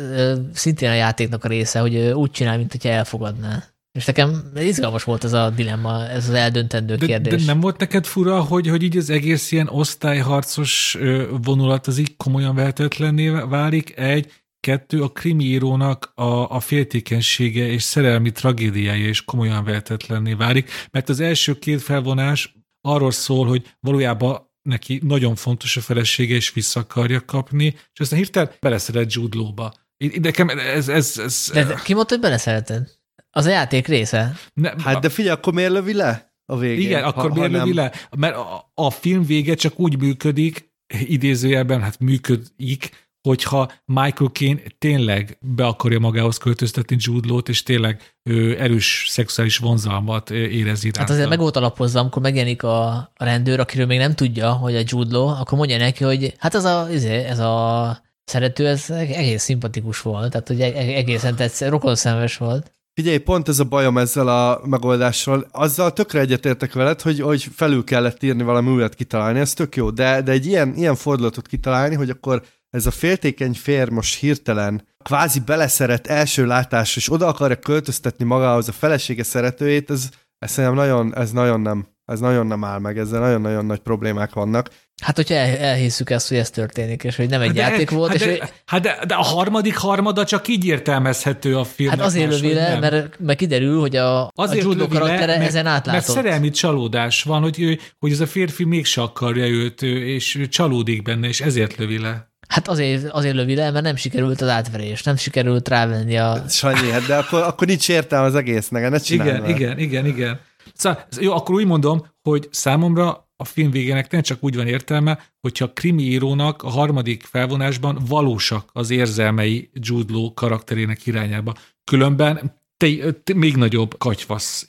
szintén a játéknak a része, hogy úgy csinál, mint hogyha elfogadná. És nekem izgalmas volt ez a dilemma, ez az eldöntendő de, kérdés. De nem volt neked fura, hogy, hogy így az egész ilyen osztályharcos vonulat az így komolyan vehetetlenné válik? Egy, kettő, a krimírónak a, a féltékenysége és szerelmi tragédiája is komolyan vehetetlenné válik, mert az első két felvonás arról szól, hogy valójában neki nagyon fontos a felesége, és vissza akarja kapni, és aztán hirtelen beleszeret Jude Lawba. Nekem ez... ez, ez de ki mondta, hogy beleszereted? Az a játék része. Ne, hát a... de figyelj, akkor miért lövi le a végén? Igen, ha, akkor miért lövi le? Mert a, a film vége csak úgy működik, idézőjelben hát működik, hogyha Michael Caine tényleg be akarja magához költöztetni Jude Law-t, és tényleg ő, erős szexuális vonzalmat érez iránta. Hát azért meg volt alapozva, amikor megjelenik a rendőr, akiről még nem tudja, hogy a Jude Law, akkor mondja neki, hogy hát ez a, ez a szerető, ez egész szimpatikus volt, tehát hogy egészen tetszett, rokonszenves volt. Figyelj, pont ez a bajom ezzel a megoldással. Azzal tökre egyetértek veled, hogy, hogy felül kellett írni valami újat kitalálni, ez tök jó, de, de egy ilyen, ilyen fordulatot kitalálni, hogy akkor ez a féltékeny férj most hirtelen kvázi beleszeret első látás, és oda akarja költöztetni magához a felesége szeretőjét, ez, ez szerintem nagyon, ez nagyon nem, ez nagyon nem áll meg, ezzel nagyon-nagyon nagy problémák vannak. Hát, hogyha el, elhisszük ezt, hogy ez történik, és hogy nem egy de, játék volt. Hát és de, és, hát de, de a harmadik harmada csak így értelmezhető a film. Hát azért lövi le, mert, mert kiderül, hogy a, a Jude karaktere le, ezen átlátott. Mert szerelmi csalódás van, hogy, hogy ez a férfi mégse akarja őt, és csalódik benne, és ezért lövi le. Hát azért, azért lövi le, mert nem sikerült az átverés, nem sikerült rávenni a... Sanyi, hát de akkor, akkor nincs értelme az egésznek, ne csinálj. Igen, igen, igen, igen. Szóval, jó, akkor úgy mondom, hogy számomra a film végének nem csak úgy van értelme, hogyha a krimi írónak a harmadik felvonásban valósak az érzelmei Jude Law karakterének irányába. Különben te, te még nagyobb katyvasz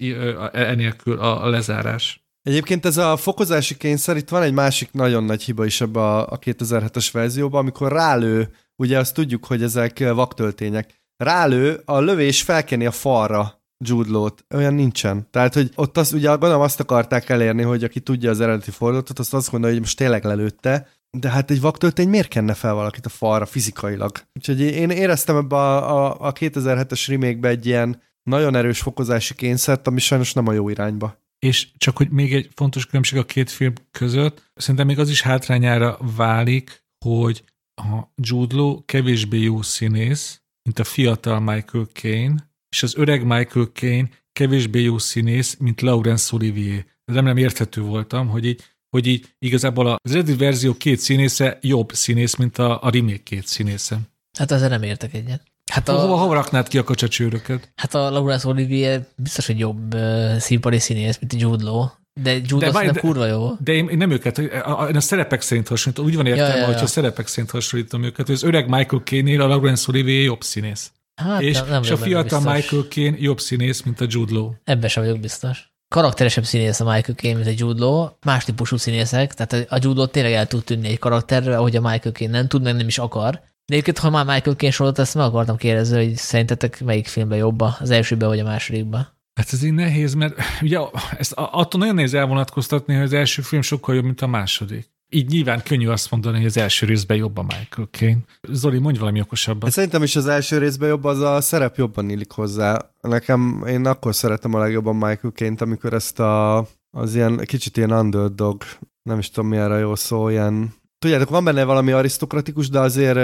enélkül a lezárás. Egyébként ez a fokozási kényszer, itt van egy másik nagyon nagy hiba is ebben a kétezer-hetes verzióban, amikor rálő, ugye azt tudjuk, hogy ezek vaktöltények, rálő, a lövés felkeni a falra Jude Law-t, olyan nincsen. Tehát, hogy ott azt, ugye gondolom azt akarták elérni, hogy aki tudja az eredeti fordulatot, azt azt gondolja, hogy most tényleg lelőtte, de hát egy vaktöltény miért kenne fel valakit a falra fizikailag? Úgyhogy én éreztem ebbe a, a, a kétezer-hetes remake-be egy ilyen nagyon erős fokozási kényszert, ami sajnos nem a jó irányba. És csak, hogy még egy fontos különbség a két film között, szerintem még az is hátrányára válik, hogy a Jude Law kevésbé jó színész, mint a fiatal Michael Caine, és az öreg Michael Caine kevésbé jó színész, mint Laurence Olivier. Nem nem érthető voltam, hogy így, hogy így igazából az eredeti verzió két színésze jobb színész, mint a, a remake két színésze. Hát ezzel nem értek egyet. Hát a, hova, hova raknád ki a kacsacsőröket? Hát a Laurence Olivier biztos, hogy jobb uh, színpadi színész, mint a Jude Law, de Jude Law szerintem kurva jó. De én, én nem őket, hogy a, a szerepek szerint hasonlítom, úgy van értelme, ja, ja, ja. hogyha szerepek szerint hasonlítom őket, hogy az öreg Michael Caine-nél a Laurence Olivier jobb színész. Hát, és nem, nem és a fiatal Michael Caine jobb színész, mint a Jude Law. Ebben sem vagyok biztos. Karakteresebb színész a Michael Caine, mint a Jude Law, más típusú színészek, tehát a Jude Law tényleg el tud tűnni egy karakterre, ahogy a Michael Caine nem tud, meg nem is akar. De egyébként, ha már Michael Caine sorolt, ezt meg akartam kérdezni, hogy szerintetek melyik filmben jobb, az elsőben vagy a másodikban? Hát ez így nehéz, mert ugye ezt attól nagyon nehéz elvonatkoztatni, hogy az első film sokkal jobb, mint a második. Így nyilván könnyű azt mondani, hogy az első részben jobb a Michael Caine. Zoli, mondj valami okosabban. Szerintem is az első részben jobb, az a szerep jobban illik hozzá. Nekem, én akkor szeretem a legjobban Michael Caine-t, amikor ezt a, az ilyen kicsit ilyen underdog, nem is tudom milyenre jó szó, ilyen tudjátok, van benne valami arisztokratikus, de azért,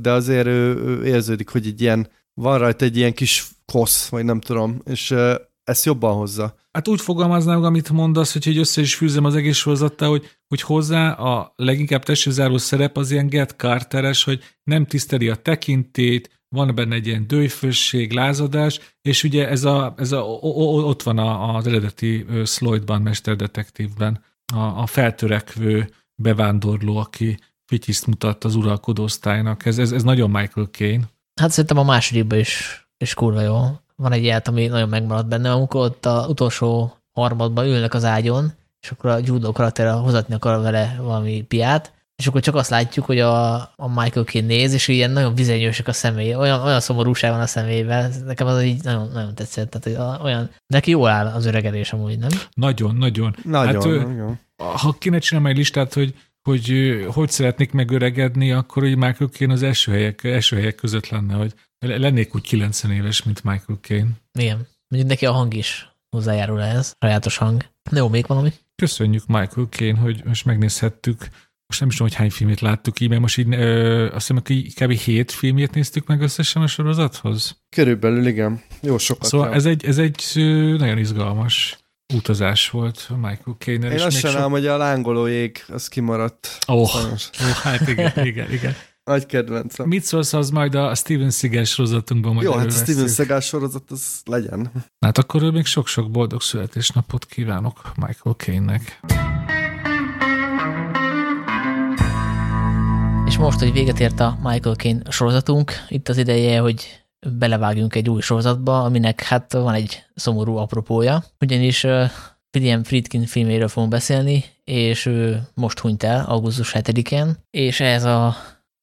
de azért érződik, hogy egy ilyen, van rajta egy ilyen kis kosz, vagy nem tudom, és ezt jobban hozza. Hát úgy fogalmaznám, amit mondasz, hogy össze is fűzem az egész sorozattal, hogy, hogy hozzá a leginkább testzáró szerep az ilyen Get Carteres, hogy nem tiszteli a tekintét, van benne egy ilyen dőjfősség, lázadás, és ugye ez a, ez a, ott van az eredeti Sloydban, mesterdetektívben, a, a feltörekvő bevándorló, aki fityiszt mutat az uralkodó osztálynak. Ez, ez, ez nagyon Michael Caine. Hát szerintem a másodikban is, is kurva jó. Van egy ját, ami nagyon megmaradt benne, amikor ott az utolsó harmadban ülnek az ágyon, és akkor a Jude Law karakter hozatni akar vele valami piát, és akkor csak azt látjuk, hogy a, a Michael Caine néz, és ilyen nagyon vizenyősek a személy, olyan, olyan szomorúság van a személyben, nekem az így nagyon, nagyon tetszett. Tehát, olyan, neki jól áll az öregedés amúgy, nem? Nagyon, nagyon. Nagyon, hát, nagyon. Ha kéne csinálni egy listát, hogy, hogy hogy szeretnék megöregedni, akkor így Michael Caine az első helyek, első helyek között lenne, hogy lennék úgy kilencven éves, mint Michael Caine. Igen, mondjuk neki a hang is hozzájárul ehhez, sajátos hang. De jó, még valami? Köszönjük Michael Caine, hogy most megnézhettük. Most nem is tudom, hogy hány filmét láttuk így, mert most így ö, azt hiszem, hogy kb. hét filmjét néztük meg összesen a sorozathoz. Körülbelül igen, jó sokat. Szóval ez egy, ez egy nagyon izgalmas utazás volt Michael Caine-nel. Én azt sem sok... hogy a lángoló jég, az kimaradt. Ó, oh, oh, hát igen, igen, igen. Nagy kedvencem. Mit szólsz, az majd a Steven Seagal sorozatunkban majd. Jó, hát a Steven Seagal sorozat, az legyen. Hát akkor még sok-sok boldog születésnapot kívánok Michael Caine-nek. És most, hogy véget ért a Michael Caine sorozatunk, itt az ideje, hogy belevágjunk egy új sorozatba, aminek hát van egy szomorú apropója, ugyanis uh, William Friedkin filméről fogunk beszélni, és ő most hunyt el, augusztus hetedikén, és ehhez a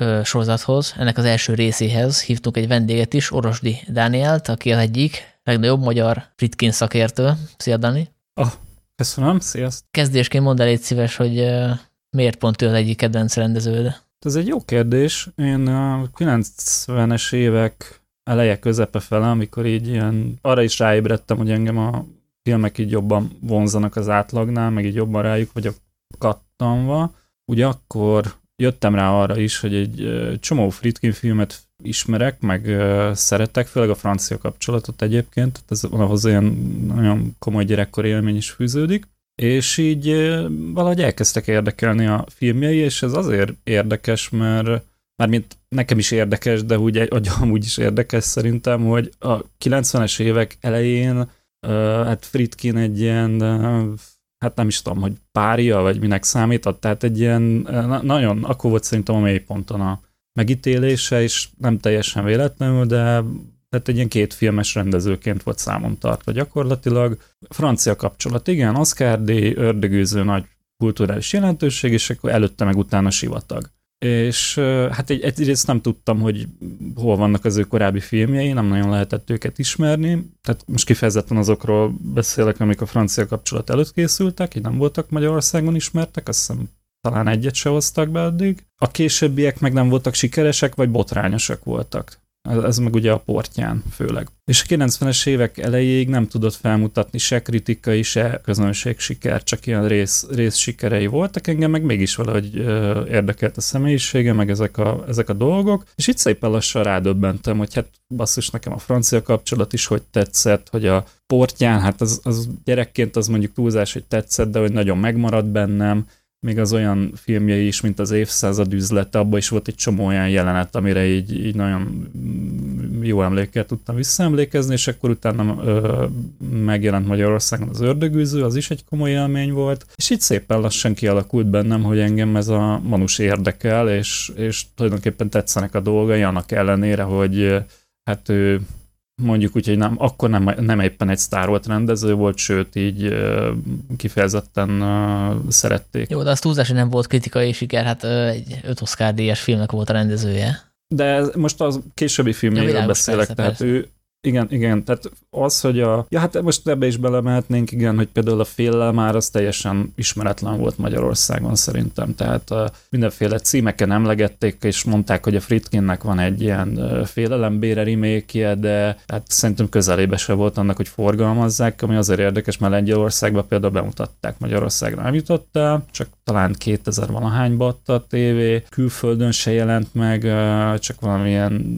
uh, sorozathoz, ennek az első részéhez hívtunk egy vendéget is, Orosdi Dánielt, aki az egyik legnagyobb magyar Friedkin szakértő. Szia, Dani! Oh, köszönöm, sziasztok! Kezdésként mondd el, légy szíves, hogy uh, miért pont ő az egyik kedvenc rendeződ? Ez egy jó kérdés. Én a kilencvenes évek eleje közepe fele, amikor így ilyen, arra is ráébredtem, hogy engem a filmek így jobban vonzanak az átlagnál, meg így jobban rájuk vagyok kattanva. Ugye akkor jöttem rá arra is, hogy egy csomó Friedkin filmet ismerek, meg szeretek, főleg a Francia kapcsolatot egyébként, ez ahhoz ilyen nagyon komoly gyerekkori élmény is fűződik. És így valahogy elkezdtek érdekelni a filmjei, és ez azért érdekes, mert mármint nekem is érdekes, de úgy egy, amúgy is érdekes szerintem, hogy a kilencvenes évek elején hát Friedkin egy ilyen, hát nem is tudom, hogy párja, vagy minek számított, tehát egy ilyen, nagyon, akkor volt szerintem a mélyponton a megítélése, és nem teljesen véletlenül, de tehát egy ilyen kétfilmes rendezőként volt számon tartva gyakorlatilag. Francia kapcsolat, igen, Oscar-díj, Ördögűző nagy kulturális jelentőség, és akkor előtte meg utána Sivatag. És hát egy, egyrészt nem tudtam, hogy hol vannak az ő korábbi filmjei, nem nagyon lehetett őket ismerni, tehát most kifejezetten azokról beszélek, amik a Francia kapcsolat előtt készültek, így nem voltak Magyarországon ismertek, azt hiszem talán egyet se hoztak be addig. A későbbiek meg nem voltak sikeresek, vagy botrányosak voltak. Ez meg ugye a Portján főleg. És a kilencvenes évek elejéig nem tudott felmutatni se kritikai, se közönség siker, csak ilyen rész, rész sikerei voltak, engem meg mégis valahogy érdekelt a személyisége, meg ezek a, ezek a dolgok. És itt szépen lassan rádöbbentem, hogy hát basszus, nekem a Francia kapcsolat is hogy tetszett, hogy a Portján, hát az, az gyerekként az mondjuk túlzás, hogy tetszett, de hogy nagyon megmaradt bennem. Még az olyan filmjei is, mint az Évszázad üzlete, abban is volt egy csomó olyan jelenet, amire így, így nagyon jó emlékkel tudtam visszaemlékezni, és akkor utána ö, megjelent Magyarországon az Ördögűző, az is egy komoly élmény volt, és így szépen lassan kialakult bennem, hogy engem ez a manus érdekel, és, és tulajdonképpen tetszenek a dolgai, annak ellenére, hogy hát ő mondjuk úgy, hogy nem, akkor nem, nem éppen egy sztár volt rendező volt, sőt így kifejezetten szerették. Jó, de az túlzás, hogy nem volt kritikai siker, hát egy öt Oscar-díjas filmnek volt a rendezője. De most az későbbi filmjéről beszélek, persze, tehát persze. Ő igen, igen, tehát az, hogy a... Ja, hát most ebbe is belemehetnénk, igen, hogy például a Féllel már az teljesen ismeretlen volt Magyarországon szerintem, tehát uh, mindenféle címeken emlegették, és mondták, hogy a Friedkinnek van egy ilyen uh, félelembére remake-je, de hát szerintem közelébe se volt annak, hogy forgalmazzák, ami azért érdekes, mert Lengyelországban például bemutatták, Magyarországra nem jutott el, csak talán kétezer-valahányba adta a tévé, külföldön se jelent meg, uh, csak valamilyen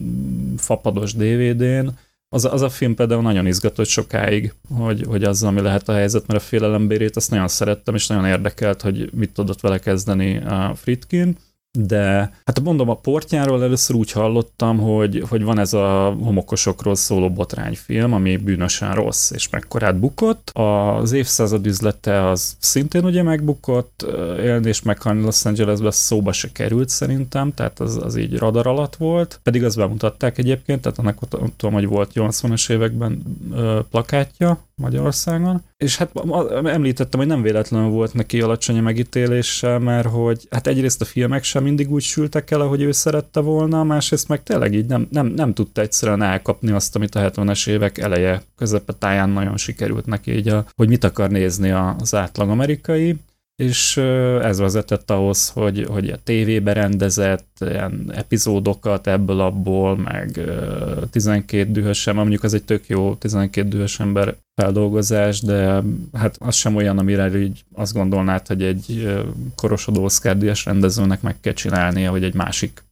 fapados dé vé dén. Az, az a film például nagyon izgatott sokáig, hogy, hogy az, ami lehet a helyzet, mert a félelembérét azt nagyon szerettem, és nagyon érdekelt, hogy mit tudott vele kezdeni a Friedkin, de hát mondom, a Portjáról először úgy hallottam, hogy, hogy van ez a homokosokról szóló botrányfilm, ami bűnösen rossz, és mekkorát bukott. Az Évszázad üzlete az szintén ugye megbukott, Élni és meghalni Los Angelesben szóba se került szerintem, tehát az, az így radar alatt volt, pedig azt bemutatták egyébként, tehát annak ott, tudom, hogy volt nyolcvanas években ö, plakátja Magyarországon, és hát említettem, hogy nem véletlenül volt neki alacsony a megítéléssel, mert hogy hát egyrészt a filmek sem mindig úgy sültek el, ahogy ő szerette volna, másrészt meg tényleg így nem, nem, nem tudta egyszerűen elkapni azt, amit a hetvenes évek eleje közepe táján nagyon sikerült neki, így a, hogy mit akar nézni az átlag amerikai. és ez vezetett ahhoz, hogy, hogy a tévébe rendezett ilyen epizódokat ebből-abból, meg tizenkét dühös ember, mondjuk ez egy tök jó tizenkét dühös ember feldolgozás, de hát az sem olyan, amire így azt gondolnád, hogy egy korosodó Oscar-díjas rendezőnek meg kell csinálnia, hogy egy másik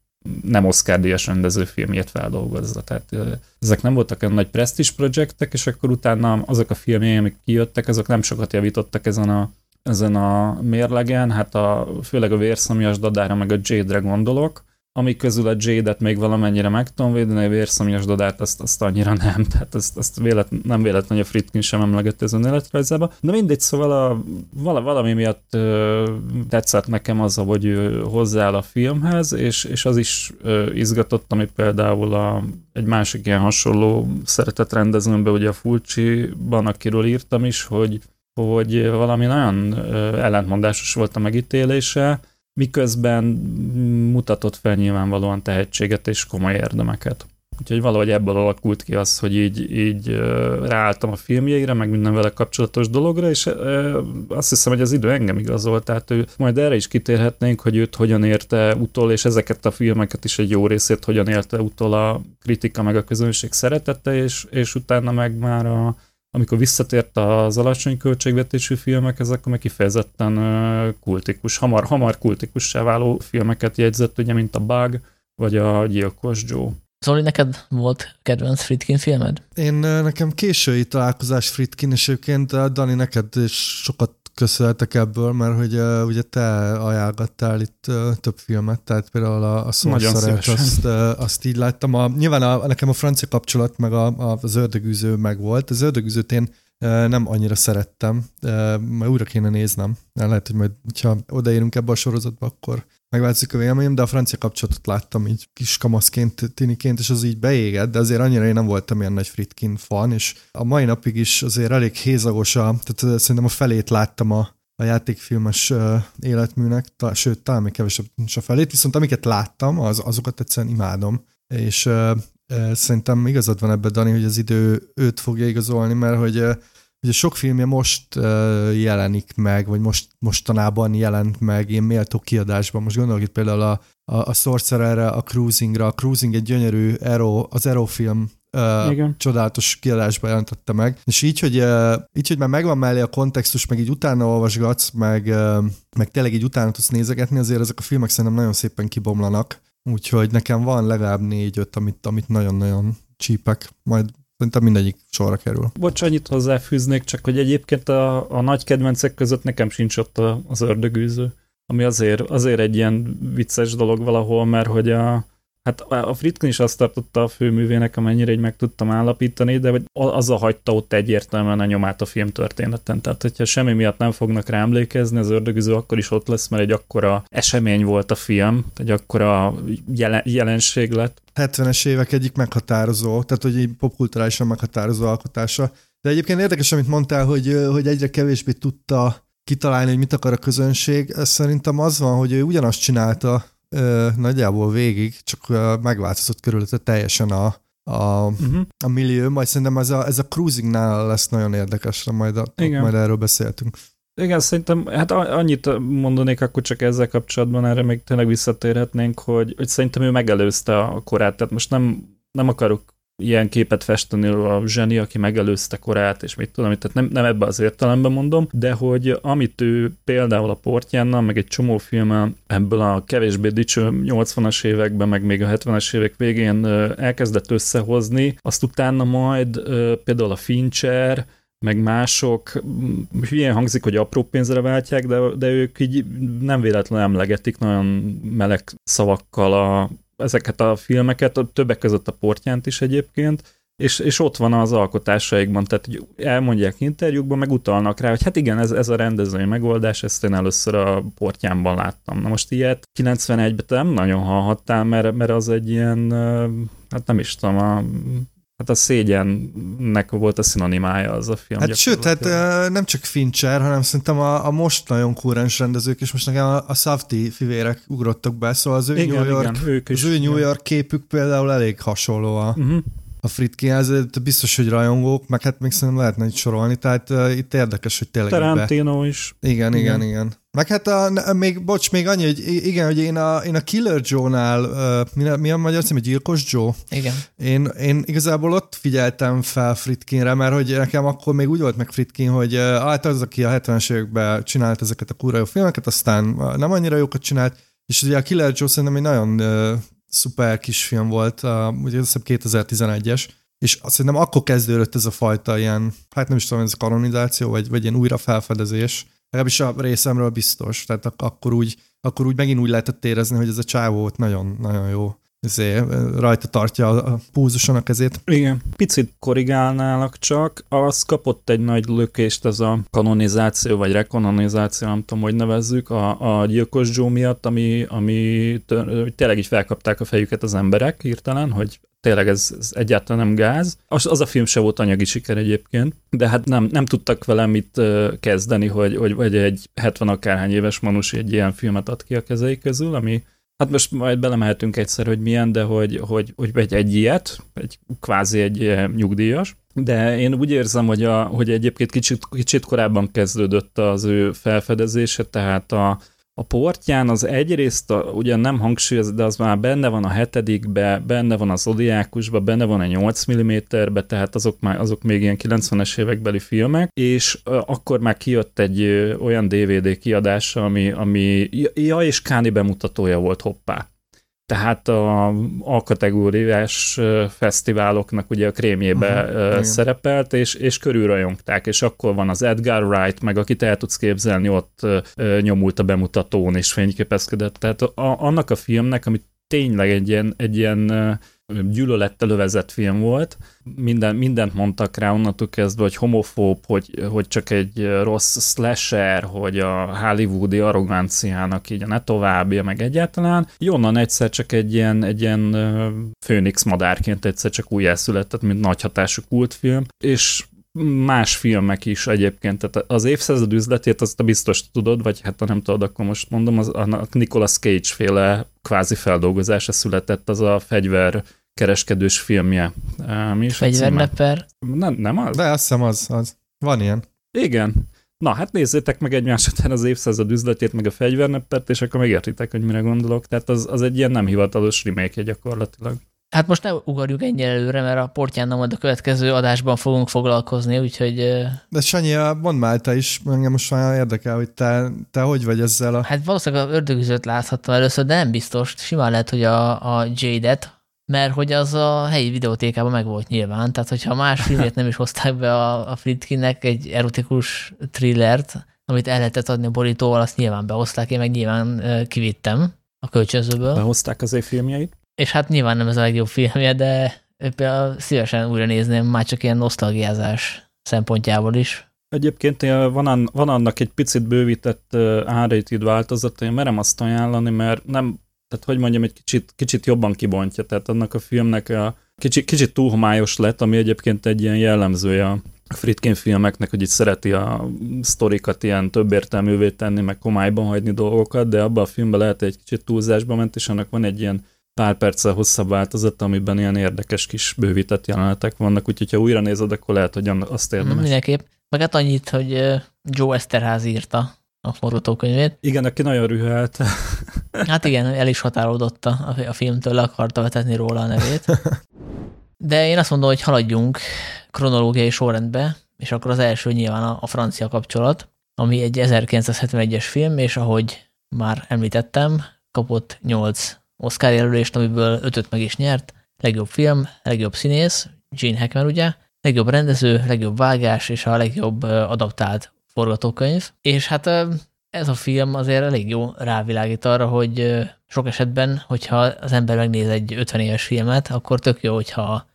nem Oscar-díjas rendező filmjét feldolgozza. Tehát ezek nem voltak olyan nagy presztízs projektek, és akkor utána azok a filmjei, amik kijöttek, azok nem sokat javítottak ezen a ezen a mérlegen, hát a, főleg a Vérszomjas dadára, meg a Jade-re gondolok, amik közül a Jade-et még valamennyire meg tudom védeni, a Vérszomjas dadát azt, azt annyira nem, tehát azt, azt vélet, nem véletlen, hogy a Friedkin sem emlegette az önéletrajzába, de mindegy, szóval a, vala, valami miatt ö, tetszett nekem az, hogy ő hozzááll a filmhez, és, és az is ö, izgatott, ami például a, egy másik ilyen hasonló szeretett rendezőmben, ugye a Fulci-ban, akiről írtam is, hogy hogy valami nagyon ellentmondásos volt a megítélése, miközben mutatott fel nyilvánvalóan tehetséget és komoly érdemeket. Úgyhogy valahogy ebből alakult ki az, hogy így, így ráálltam a filmjeire, meg minden vele kapcsolatos dologra, és azt hiszem, hogy az idő engem igazolt, tehát ő, majd erre is kitérhetnénk, hogy őt hogyan érte utol, és ezeket a filmeket is egy jó részét hogyan érte utol a kritika meg a közönség szeretete, és, és utána meg már a amikor visszatért az alacsony költségvetésű filmek, ezek meg kifejezetten kultikus, hamar, hamar kultikussá váló filmeket jegyzett, ugye, mint a Bug, vagy a Gyilkos Joe. Zoli, neked volt kedvenc Friedkin filmed? Én nekem késői találkozás Friedkin, és egyébként Dani, neked is sokat köszönhetek ebből, mert hogy uh, ugye te ajánlottál itt uh, több filmet, tehát például a, a Szószorát, azt, uh, azt így láttam. A, nyilván a, nekem a Francia kapcsolat, meg a, a, az Ördögűző meg volt. Az Ördögűzőt én uh, nem annyira szerettem, uh, mert újra kéne néznem. Lehet, hogy majd, ha odaérünk ebbe a sorozatba, akkor megváltozik a véleményem, de a Francia kapcsolatot láttam így kiskamaszként, tiniként, és az így beégett, de azért annyira én nem voltam ilyen nagy Friedkin fan, és a mai napig is azért elég hézagos a, tehát szerintem a felét láttam a, a játékfilmes uh, életműnek, ta, sőt, talán még kevesebb a felét, viszont amiket láttam, az, azokat egyszerűen imádom, és uh, uh, szerintem igazad van ebben, Dani, hogy az idő őt fogja igazolni, mert hogy uh, ugye sok filmje most uh, jelenik meg, vagy most, mostanában jelent meg ilyen méltó kiadásban. Most gondolok itt például a, a, a Sorcererre, a Cruisingra. A Cruising egy gyönyörű Arrow, az Arrow film uh, csodálatos kiadásban jelentette meg. És így hogy, uh, így, hogy már megvan mellé a kontextus, meg így utána olvasgatsz, meg, uh, meg tényleg így utána tudsz nézegetni, azért ezek a filmek szerintem nagyon szépen kibomlanak. Úgyhogy nekem van legalább négy-öt, amit, amit nagyon-nagyon csípek. Majd szerintem mindegyik sorra kerül. Bocs, annyit hozzáfűznék, csak hogy egyébként a, a nagy kedvencek között nekem sincs ott a, az Ördögűző, ami azért, azért egy ilyen vicces dolog valahol, mert hogy a, hát a Friedkin is azt tartotta a főművének, amennyire így meg tudtam állapítani, de az a hagyta ott egyértelműen a nyomát a filmtörténeten. Tehát, hogyha semmi miatt nem fognak rá emlékezni, az Ördögűző akkor is ott lesz, mert egy akkora esemény volt a film, egy akkora jelen, jelenség lett. hetvenes évek egyik meghatározó, tehát hogy egy popkulturálisan meghatározó alkotása. De egyébként érdekes, amit mondtál, hogy, hogy egyre kevésbé tudta kitalálni, hogy mit akar a közönség. Ez szerintem az van, hogy ő ugyanazt csinálta Ö, nagyjából végig, csak ö, megváltozott körülötte teljesen a, a, uh-huh. a millió, majd szerintem ez a, ez a Cruisingnál lesz nagyon érdekes, majd, a, majd erről beszéltünk. Igen, szerintem, hát annyit mondanék akkor csak ezzel kapcsolatban, erre még tényleg visszatérhetnénk, hogy, hogy szerintem ő megelőzte a korát, tehát most nem, nem akarok ilyen képet festeni a zseni, aki megelőzte korát, és mit tudom, tehát nem, nem ebbe az értelemben mondom, de hogy amit ő például a Portjánnal, meg egy csomó filmen ebből a kevésbé dicső nyolcvanas években, meg még a hetvenes évek végén elkezdett összehozni, azt utána majd például a Fincher, meg mások, hülyén hangzik, hogy apró pénzre váltják, de, de ők így nem véletlenül emlegetik nagyon meleg szavakkal a ezeket a filmeket, a többek között a Portjánt is egyébként, és, és ott van az alkotásaikban, tehát elmondják interjúkban, meg utalnak rá, hogy hát igen, ez, ez a rendezői megoldás, ezt én először a Portjánban láttam. Na most ilyet kilencvenegyben te nem nagyon hallhattál, mert, mert az egy ilyen, hát nem is tudom, a, hát a szégyennek volt a szinonimája az a film. Hát sőt, hát nem csak Fincher, hanem szerintem a, a most nagyon kurrens rendezők, és most nekem a, a Safdie fivérek ugrottak be, szóval az ő, igen, New, York, igen, ők is, az ő New York képük például elég hasonló a, uh-huh. a Friedkinhez, biztos, hogy rajongók, meg hát még szerintem lehetne itt sorolni, tehát uh, itt érdekes, hogy tényleg... Tarantino is. Igen, igen, igen. igen. Meg hát a, még, bocs, még annyi, hogy igen, hogy én a, én a Killer Joe-nál, uh, mi a magyar cím, Gyilkos Joe? Igen. Én, én igazából ott figyeltem fel Friedkinre, mert hogy nekem akkor még úgy volt meg Friedkin, hogy uh, hát az, aki a hetvenes években csinált ezeket a kurva jó filmeket, aztán nem annyira jókat csinált, és ugye a Killer Joe szerintem egy nagyon uh, szuper kis film volt, uh, ugye azt hiszem kétezer-tizenegyes, és szerintem akkor kezdődött ez a fajta ilyen, hát nem is tudom, ez kanonizáció, vagy, vagy ilyen újrafelfedezés, legalábbis a részemről biztos, tehát ak- akkor, úgy, akkor úgy megint úgy lehetett érezni, hogy ez a csávó nagyon-nagyon jó, ezért rajta tartja a púzuson a kezét. Igen, picit korrigálnálak csak, az kapott egy nagy lökést ez a kanonizáció, vagy rekanonizáció, nem tudom, hogy nevezzük, a, a Gyilkos Joe miatt, ami, ami tényleg így felkapták a fejüket az emberek hirtelen, hogy tényleg ez, ez egyáltalán nem gáz. Az, az a film se volt anyagi siker egyébként, de hát nem, nem tudtak vele mit kezdeni, hogy, hogy, hogy egy hetven akárhány éves manus egy ilyen filmet ad ki a kezei közül, ami hát most majd belemehetünk egyszer, hogy milyen, de hogy, hogy, hogy egy, egy ilyet, egy, kvázi egy nyugdíjas. De én úgy érzem, hogy, a, hogy egyébként kicsit, kicsit korábban kezdődött az ő felfedezése, tehát a, a Portján az egyrészt a, ugyan nem hangsúlyoz, de az már benne van a hetedikbe, benne van a Zodiákusba, benne van a nyolc milliméterbe, tehát azok, már, azok még ilyen kilencvenes évekbeli filmek, és akkor már kijött egy olyan dé vé dé kiadása, ami, ami ja, és Cannes bemutatója volt, hoppá. Tehát a alkategóriás fesztiváloknak ugye a krémjébe uh-huh, szerepelt, és, és körülrajongták, és akkor van az Edgar Wright, meg akit el tudsz képzelni, ott nyomult a bemutatón, és fényképezkedett. Tehát a, annak a filmnek, ami tényleg egy ilyen, egy ilyen gyűlölettel övezett film volt, Minden, mindent mondtak rá onnantól kezdve, hogy homofób, hogy, hogy csak egy rossz slasher, hogy a hollywoodi arroganciának így a ne továbbja, meg egyáltalán. Onnan egyszer csak egy ilyen, egy ilyen főnix madárként egyszer csak újjászületett, mint nagy hatású kultfilm, és más filmek is egyébként, tehát az Évszázad üzletét azt biztos tudod, vagy hát ha nem tudod, akkor most mondom, az, a Nicolas Cage-féle kvázi feldolgozása született, az a fegyver kereskedős filmje. Mi is Fegyverleper? Nem, nem az? De azt hiszem az, az. Van ilyen. Igen. Na, hát nézzétek meg egymás után az Évszázad üzletét, meg a Fegyverlepert, és akkor megértitek, hogy mire gondolok. Tehát az, az egy ilyen nem hivatalos remake gyakorlatilag. Hát most ne ugorjuk ennyire előre, mert a Portján majd a következő adásban fogunk foglalkozni, úgyhogy... De Sanyi, mondd már te is, engem most már érdekel, hogy te, te hogy vagy ezzel a... Hát valószínűleg az Ördögűzőt láthattam először, de nem biztos, simán lehet, hogy a, a Jade-et, mert hogy az a helyi videótékában meg volt nyilván, tehát hogyha más filmét nem is hozták be a, a Friedkinnek, egy erotikus thrillert, amit el lehetett adni a borítóval, azt nyilván behozták, én meg nyilván kivittem a kölcsönzőből. Behozták az ő filmjeit. És hát nyilván nem ez a legjobb filmje, de például szívesen újra nézném, már csak ilyen nosztalgiázás szempontjából is. Egyébként van, van annak egy picit bővített R-rated változata, én merem azt ajánlani, mert nem, tehát hogy mondjam, egy kicsit, kicsit jobban kibontja, tehát annak a filmnek a kicsit, kicsit túl homályos lett, ami egyébként egy ilyen jellemzője a Friedkin filmeknek, hogy itt szereti a sztorikat ilyen több értelművé tenni, meg homályban hagyni dolgokat, de abban a filmben lehet egy kicsit túlzásba ment, és annak van egy ilyen pár perccel hosszabb változat, amiben ilyen érdekes kis bővített jelenetek vannak, úgyhogy ha újra nézed, akkor lehet, hogy azt érdemes. Mindenképp. Meg hát annyit, hogy Joe Esterház írta a forgatókönyvét. Igen, aki nagyon rühelt. Hát igen, el is határolódott a filmtől, le akarta vetetni róla a nevét. De én azt mondom, hogy haladjunk kronológiai sorrendbe, és akkor az első nyilván a Francia kapcsolat, ami egy ezerkilencszázhetvenegyes film, és ahogy már említettem, kapott nyolc Oscar jelölést, amiből ötöt meg is nyert, legjobb film, legjobb színész, Gene Hackman ugye, legjobb rendező, legjobb vágás és a legjobb adaptált forgatókönyv. És hát ez a film azért elég jó rávilágít arra, hogy sok esetben, hogyha az ember megnéz egy ötven éves filmet, akkor tök jó, hogyha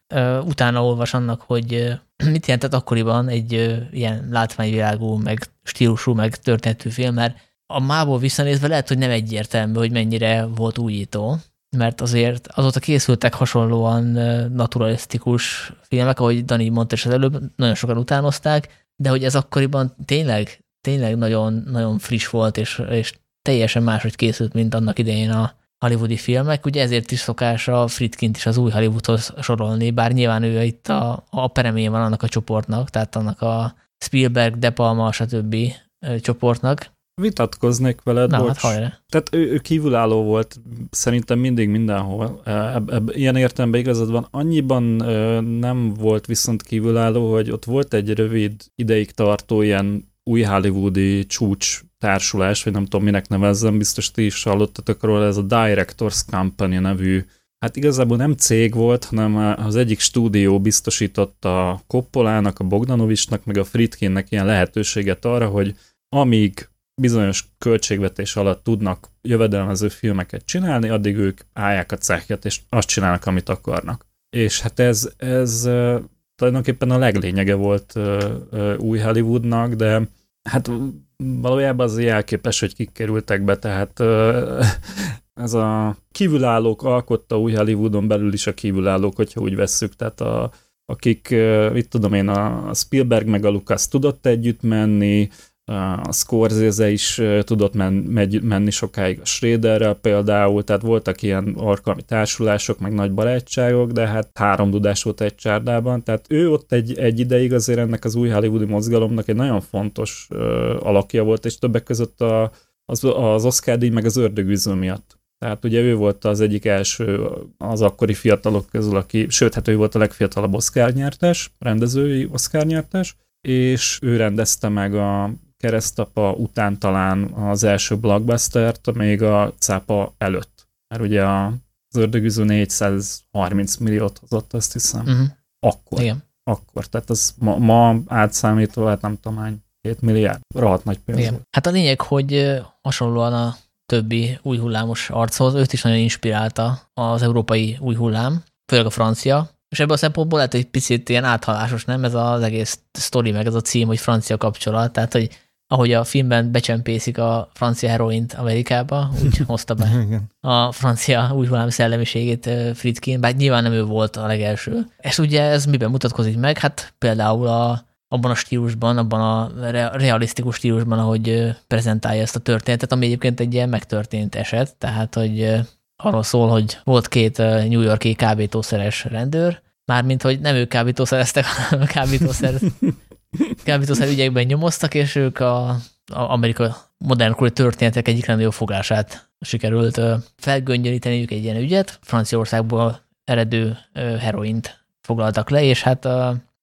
utána olvas annak, hogy mit jelentett akkoriban egy ilyen látványvilágú, meg stílusú, meg történetű film, mert a mából visszanézve lehet, hogy nem egyértelmű, hogy mennyire volt újító, mert azért azóta készültek hasonlóan naturalisztikus filmek, ahogy Dani mondta is az előbb, nagyon sokan utánozták, de hogy ez akkoriban tényleg, tényleg nagyon, nagyon friss volt, és, és teljesen máshogy készült, mint annak idején a, hollywoodi filmek, ugye ezért is szokás a Friedkint is az új Hollywoodhoz sorolni, bár nyilván ő itt a, a peremén van annak a csoportnak, tehát annak a Spielberg, De Palma, stb. Csoportnak. Vitatkoznék veled, Na, bocs. Hát Tehát ő, ő kívülálló volt szerintem mindig mindenhol. Eb, eb, ilyen értelemben igazad van. Annyiban nem volt viszont kívülálló, hogy ott volt egy rövid ideig tartó ilyen új hollywoodi csúcs társulás, vagy nem tudom, minek nevezzem, biztos ti is hallottatok róla, ez a Directors Company nevű, hát igazából nem cég volt, hanem az egyik stúdió biztosította a Coppolának, a Bogdanovicsnak, meg a Friedkinnek ilyen lehetőséget arra, hogy amíg bizonyos költségvetés alatt tudnak jövedelmező filmeket csinálni, addig ők állják a céhket, és azt csinálnak, amit akarnak. És hát ez, ez tulajdonképpen a leglényege volt új Hollywoodnak, de hát valójában az elképes, hogy kik kerültek be, tehát ez a kívülállók alkotta új Hollywoodon belül is a kívülállók, hogyha úgy vesszük, tehát a, akik, mit tudom én, a Spielberg meg a Lucas tudott együtt menni, a Scorsese is tudott men, megy, menni sokáig a Schraderrel például, tehát voltak ilyen alkalmi társulások, meg nagy barátságok, de hát három dudás volt egy csárdában, tehát ő ott egy, egy ideig azért ennek az új hollywoodi mozgalomnak egy nagyon fontos uh, alakja volt, és többek között a, az, az Oscar-díj meg az Ördögűző miatt. Tehát ugye ő volt az egyik első az akkori fiatalok közül, aki, sőt, hát ő volt a legfiatalabb Oscar-nyertes, rendezői Oscar-nyertes, és ő rendezte meg a Keresztapa után talán az első blockbustert, még a cápa előtt. Mert ugye az Ördögűző négyszázharminc milliót hozott, azt hiszem. Uh-huh. Akkor. Igen. Akkor. Tehát az ma, ma átszámítva, hát nem tudom, hány két milliárd. Rahat nagy pénz. Igen. Hát a lényeg, hogy hasonlóan a többi új hullámos archoz, őt is nagyon inspirálta az európai új hullám, főleg a francia. És ebből a szempontból lehet, hogy picit ilyen áthalásos, nem? Ez az egész sztori, meg ez a cím, hogy francia kapcsolat. Tehát, hogy ahogy a filmben becsempészik a francia heroint Amerikába, úgy hozta be a francia új hullám szellemiségét Friedkin, bár nyilván nem ő volt a legelső. És ugye ez miben mutatkozik meg? Hát például a, abban a stílusban, abban a realisztikus stílusban, ahogy prezentálja ezt a történetet, ami egyébként egy ilyen megtörtént eset, tehát, hogy arról szól, hogy volt két New York-i kábítószeres rendőr, mármint, hogy nem ők kábítószereztek, hanem kábítószer, kábítószer ügyekben nyomoztak, és ők a, a Amerika modernkori történetek egyik legnagyobb fogását sikerült felgöngyölíteniük egy ilyen ügyet. Franciaországból eredő heroint foglaltak le, és hát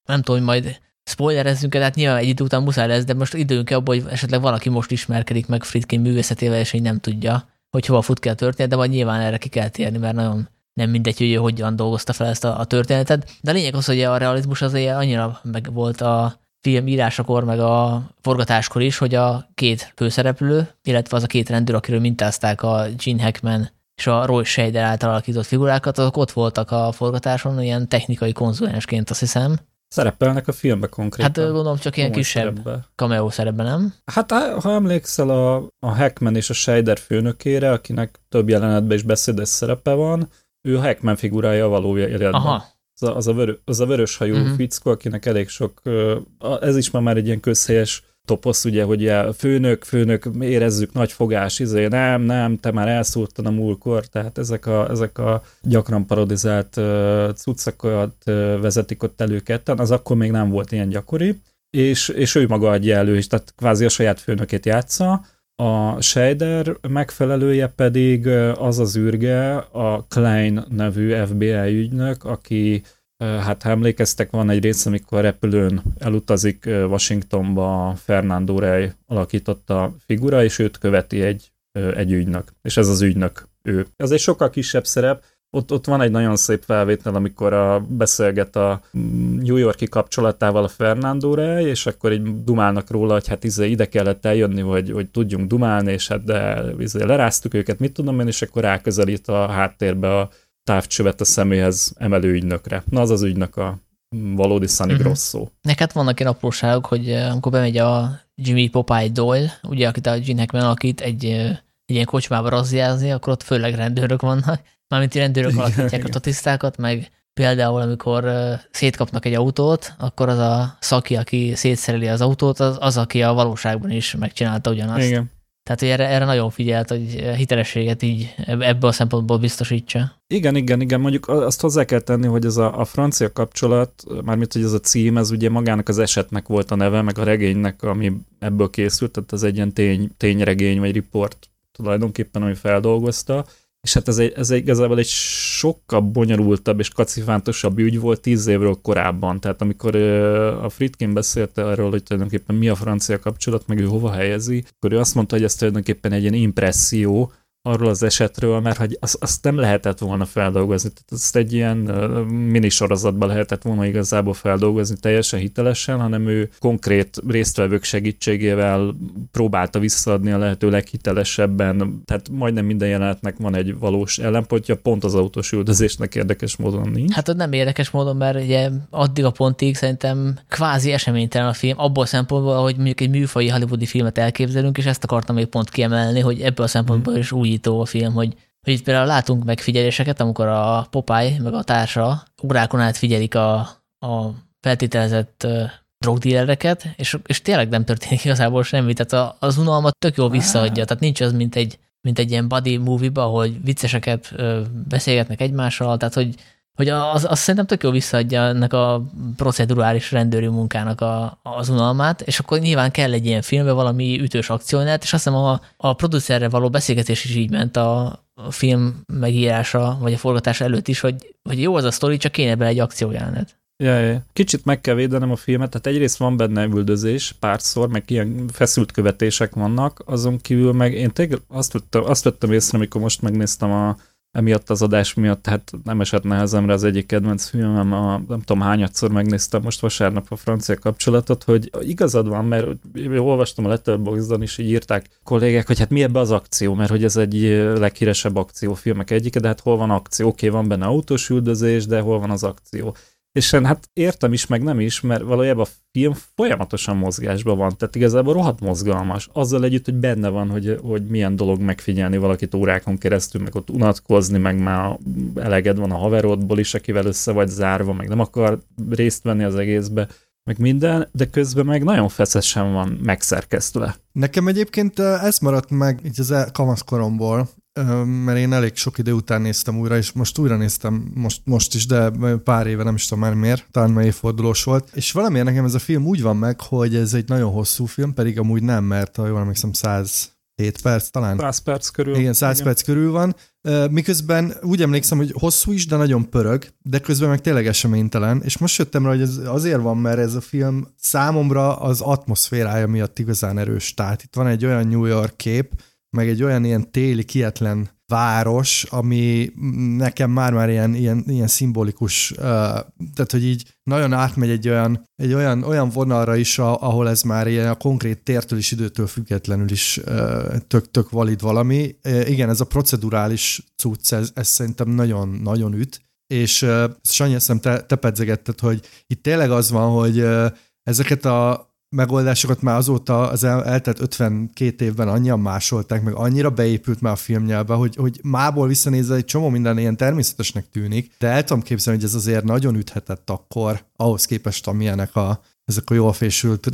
nem tudom, hogy majd spoilerezzünk, hát nyilván egy idő után muszáj lesz, de most időnk abban, hogy esetleg valaki most ismerkedik meg Friedkin művészetével, és így nem tudja, hogy hova fut ki a történet, de majd nyilván erre ki kell térni, mert nagyon nem mindegy, hogy hogyan dolgozta fel ezt a, a történetet. De a lényeg az, hogy a realizmus azért annyira meg volt a film írásakor, meg a forgatáskor is, hogy a két főszereplő, illetve az a két rendőr, akiről mintázták a Gene Hackman és a Roy Scheider által alakított figurákat, azok ott voltak a forgatáson, ilyen technikai konzulensként, azt hiszem. Szerepelnek a filmbe konkrétan. Hát gondolom csak ilyen Komoly kisebb szerepbe. Cameo szerepben, nem? Hát ha emlékszel a, a Hackman és a Scheider főnökére, akinek több jelenetben is beszédes szerepe van, ő a Hackman figurája a való életben. Az a, az a, vörö, az a vöröshajú uh-huh. fickó, akinek elég sok, ez is már, már egy ilyen közhelyes toposz, ugye, hogy a főnök, főnök, érezzük, nagy fogás, izé, nem, nem, te már elszúrtan a múlkor, tehát ezek a, ezek a gyakran parodizált uh, cuccakat uh, vezetik ott elő ketten, az akkor még nem volt ilyen gyakori, és, és ő maga adja elő is, tehát kvázi a saját főnökét játsza, a Scheider megfelelője pedig az az űrge, a Klein nevű ef bé i ügynök, aki hát ha emlékeztek, van egy rész, amikor repülőn elutazik Washingtonba, Fernando Rey alakította figura, és őt követi egy, egy ügynök. És ez az ügynök ő. Ez egy sokkal kisebb szerep. Ott, ott van egy nagyon szép felvétel, amikor a, beszélget a New York-i kapcsolatával a Fernando Rey, és akkor így dumálnak róla, hogy hát izé ide kellett eljönni, hogy, hogy tudjunk dumálni, és hát de izé leráztuk őket, mit tudom én, és akkor ráközelít a háttérbe a távcsövet a személyhez emelő ügynökre. Na, az az ügynök a valódi Sonny uh-huh. Grosso. Neked vannak ilyen apróságok, hogy amikor bemegy a Jimmy Popeye Doyle, ugye, akit a Gene Hackman alakít, egy, egy ilyen kocsmába razziázni, akkor ott főleg rendőrök vannak. Mármint rendőrök alakítják a statisztákat, meg például, amikor szétkapnak egy autót, akkor az a szaki, aki szétszereli az autót, az, az aki a valóságban is megcsinálta ugyanazt. Igen. Tehát erre, erre nagyon figyelt, hogy hitelességet így ebből a szempontból biztosítsa. Igen, igen, igen. Mondjuk azt hozzá kell tenni, hogy ez a, a francia kapcsolat, mármint, hogy ez a cím, ez ugye magának az esetnek volt a neve, meg a regénynek, ami ebből készült, tehát ez egy ilyen tény, tényregény vagy riport tulajdonképpen, ami feldolgozta. És hát ez, egy, ez egy, igazából egy sokkal bonyolultabb és kacifántosabb ügy volt tíz évről korábban. Tehát amikor a Friedkin beszélte arról, hogy tulajdonképpen mi a francia kapcsolat, meg ő hova helyezi, akkor ő azt mondta, hogy ez tulajdonképpen egy ilyen impresszió arról az esetről, mert hogy azt, azt nem lehetett volna feldolgozni. Tehát azt egy ilyen minisorozatban lehetett volna igazából feldolgozni teljesen hitelesen, hanem ő konkrét résztvevők segítségével próbálta visszaadni a lehető leghitelesebben. Tehát majdnem minden jelenetnek van egy valós ellenpontja, pont az autós üldözésnek érdekes módon nincs. Hát ott nem érdekes módon, mert ugye addig a pontig szerintem kvázi eseménytelen a film, abból szempontból, hogy mondjuk egy műfaji hollywoodi filmet elképzelünk, és ezt akartam még pont kiemelni, hogy ebből a szempontból is új a film, hogy, hogy itt például látunk megfigyeléseket, amikor a Popeye meg a társa órákon át figyelik a, a feltételezett uh, drogdílereket, és, és tényleg nem történik igazából semmi, tehát az unalmat tök jól visszaadja, tehát nincs az, mint egy, mint egy ilyen buddy movie-ba, hogy vicceseket uh, beszélgetnek egymással, tehát hogy, hogy az, az szerintem tök jól visszaadja ennek a procedurális rendőri munkának a, az unalmát, és akkor nyilván kell egy ilyen filmbe valami ütős akcióját, és azt hiszem a, a producerre való beszélgetés is így ment a, a film megírása, vagy a forgatás előtt is, hogy, hogy jó az a sztori, csak kéne bele egy akciójelenet. Jaj, jaj. Kicsit meg kell védenem a filmet, tehát egyrészt van benne üldözés párszor, meg ilyen feszült követések vannak, azon kívül meg én tényleg azt vettem, azt vettem észre, amikor most megnéztem a emiatt az adás miatt, hát nem esett nehezemre az egyik kedvenc filmem, a, nem tudom hányadszor megnéztem most vasárnap a francia kapcsolatot, hogy igazad van, mert olvastam a Letterboxdon is, így írták kollégák, hogy hát mi ebbe az akció, mert hogy ez egy leghíresebb akciófilmek egyike, de hát hol van akció? Oké, okay, van benne autós üldözés, de hol van az akció? És hát értem is, meg nem is, mert valójában a film folyamatosan mozgásban van, tehát igazából rohadt mozgalmas. Azzal együtt, hogy benne van, hogy, hogy milyen dolog megfigyelni valakit órákon keresztül, meg ott unatkozni, meg már eleged van a haverodból is, akivel össze vagy zárva, meg nem akar részt venni az egészbe, meg minden, de közben meg nagyon feszesen van megszerkesztve. Nekem egyébként ez maradt meg így az kamaszkoromból, mert én elég sok idő után néztem újra, és most újra néztem, most, most is, de pár éve, nem is tudom már miért, talán már évfordulós volt, és valamiért nekem ez a film úgy van meg, hogy ez egy nagyon hosszú film, pedig amúgy nem, mert ha jól emlékszem, száz hét perc talán. száz perc körül. Igen, száz perc körül van. Miközben úgy emlékszem, hogy hosszú is, de nagyon pörög, de közben meg tényleg eseménytelen, és most jöttem rá, hogy ez azért van, mert ez a film számomra az atmoszférája miatt igazán erős. Tehát itt van egy olyan New York kép, meg egy olyan ilyen téli, kietlen város, ami nekem már-már ilyen, ilyen, ilyen szimbolikus, tehát hogy így nagyon átmegy egy olyan, egy olyan, olyan vonalra is, ahol ez már ilyen a konkrét tértől és időtől függetlenül is tök-tök valid valami. Igen, ez a procedurális cucc, ez, ez szerintem nagyon-nagyon üt, és Sanyi, azt hiszem, te, te pedzegetted, hogy itt tényleg az van, hogy ezeket a megoldásokat már azóta az el, eltelt ötvenkét évben annyian másolták, meg annyira beépült már a filmnyelbe, hogy, hogy mából visszanézve egy csomó minden ilyen természetesnek tűnik, de el tudom képzelni, hogy ez azért nagyon üthetett akkor, ahhoz képest, amilyenek a, ezek a jól fésült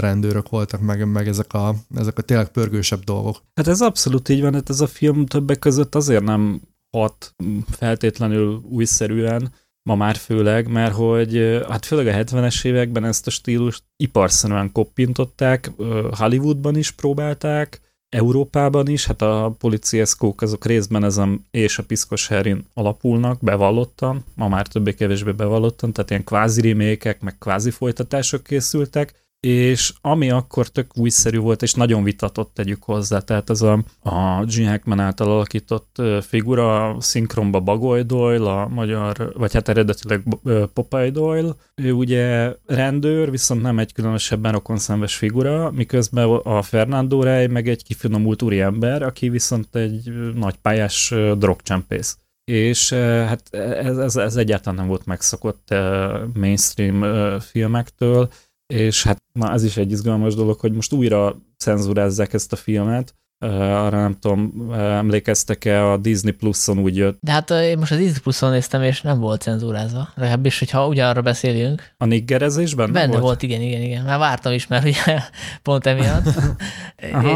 rendőrök voltak, meg, meg ezek, a, ezek a tényleg pörgősebb dolgok. Hát ez abszolút így van, hát ez a film többek között azért nem hat feltétlenül újszerűen, ma már főleg, mert hogy hát főleg a hetvenes években ezt a stílust iparszerűen koppintották, Hollywoodban is próbálták, Európában is, hát a policieszkók azok részben ezen és a Piszkos Herin alapulnak, bevallottan, ma már többé-kevésbé bevallottan, tehát ilyen kvázi remékek, meg kvázi folytatások készültek, és ami akkor tök újszerű volt, és nagyon vitatott, tegyük hozzá, tehát ez a, a Gene Hackman által alakított figura, szinkronba Bagoly Doyle, a magyar, vagy hát eredetileg Popeye Doyle, ő ugye rendőr, viszont nem egy különösebben rokonszenves figura, miközben a Fernando Rey meg egy kifinomult úriember, aki viszont egy nagypályás drogcsempész. És hát ez, ez, ez egyáltalán nem volt megszokott mainstream filmektől, és hát na, ez is egy izgalmas dolog, hogy most újra cenzurázzák ezt a filmet, arra nem tudom, emlékeztek-e, a Disney Plus-on úgy jött. De hát én most a Disney Plus-on néztem, és nem volt cenzúrázva. Legalábbis, hogyha ugyanarra beszélünk. A niggerezésben? Benne volt? volt, igen, igen, igen. Már vártam is, mert ugye pont emiatt.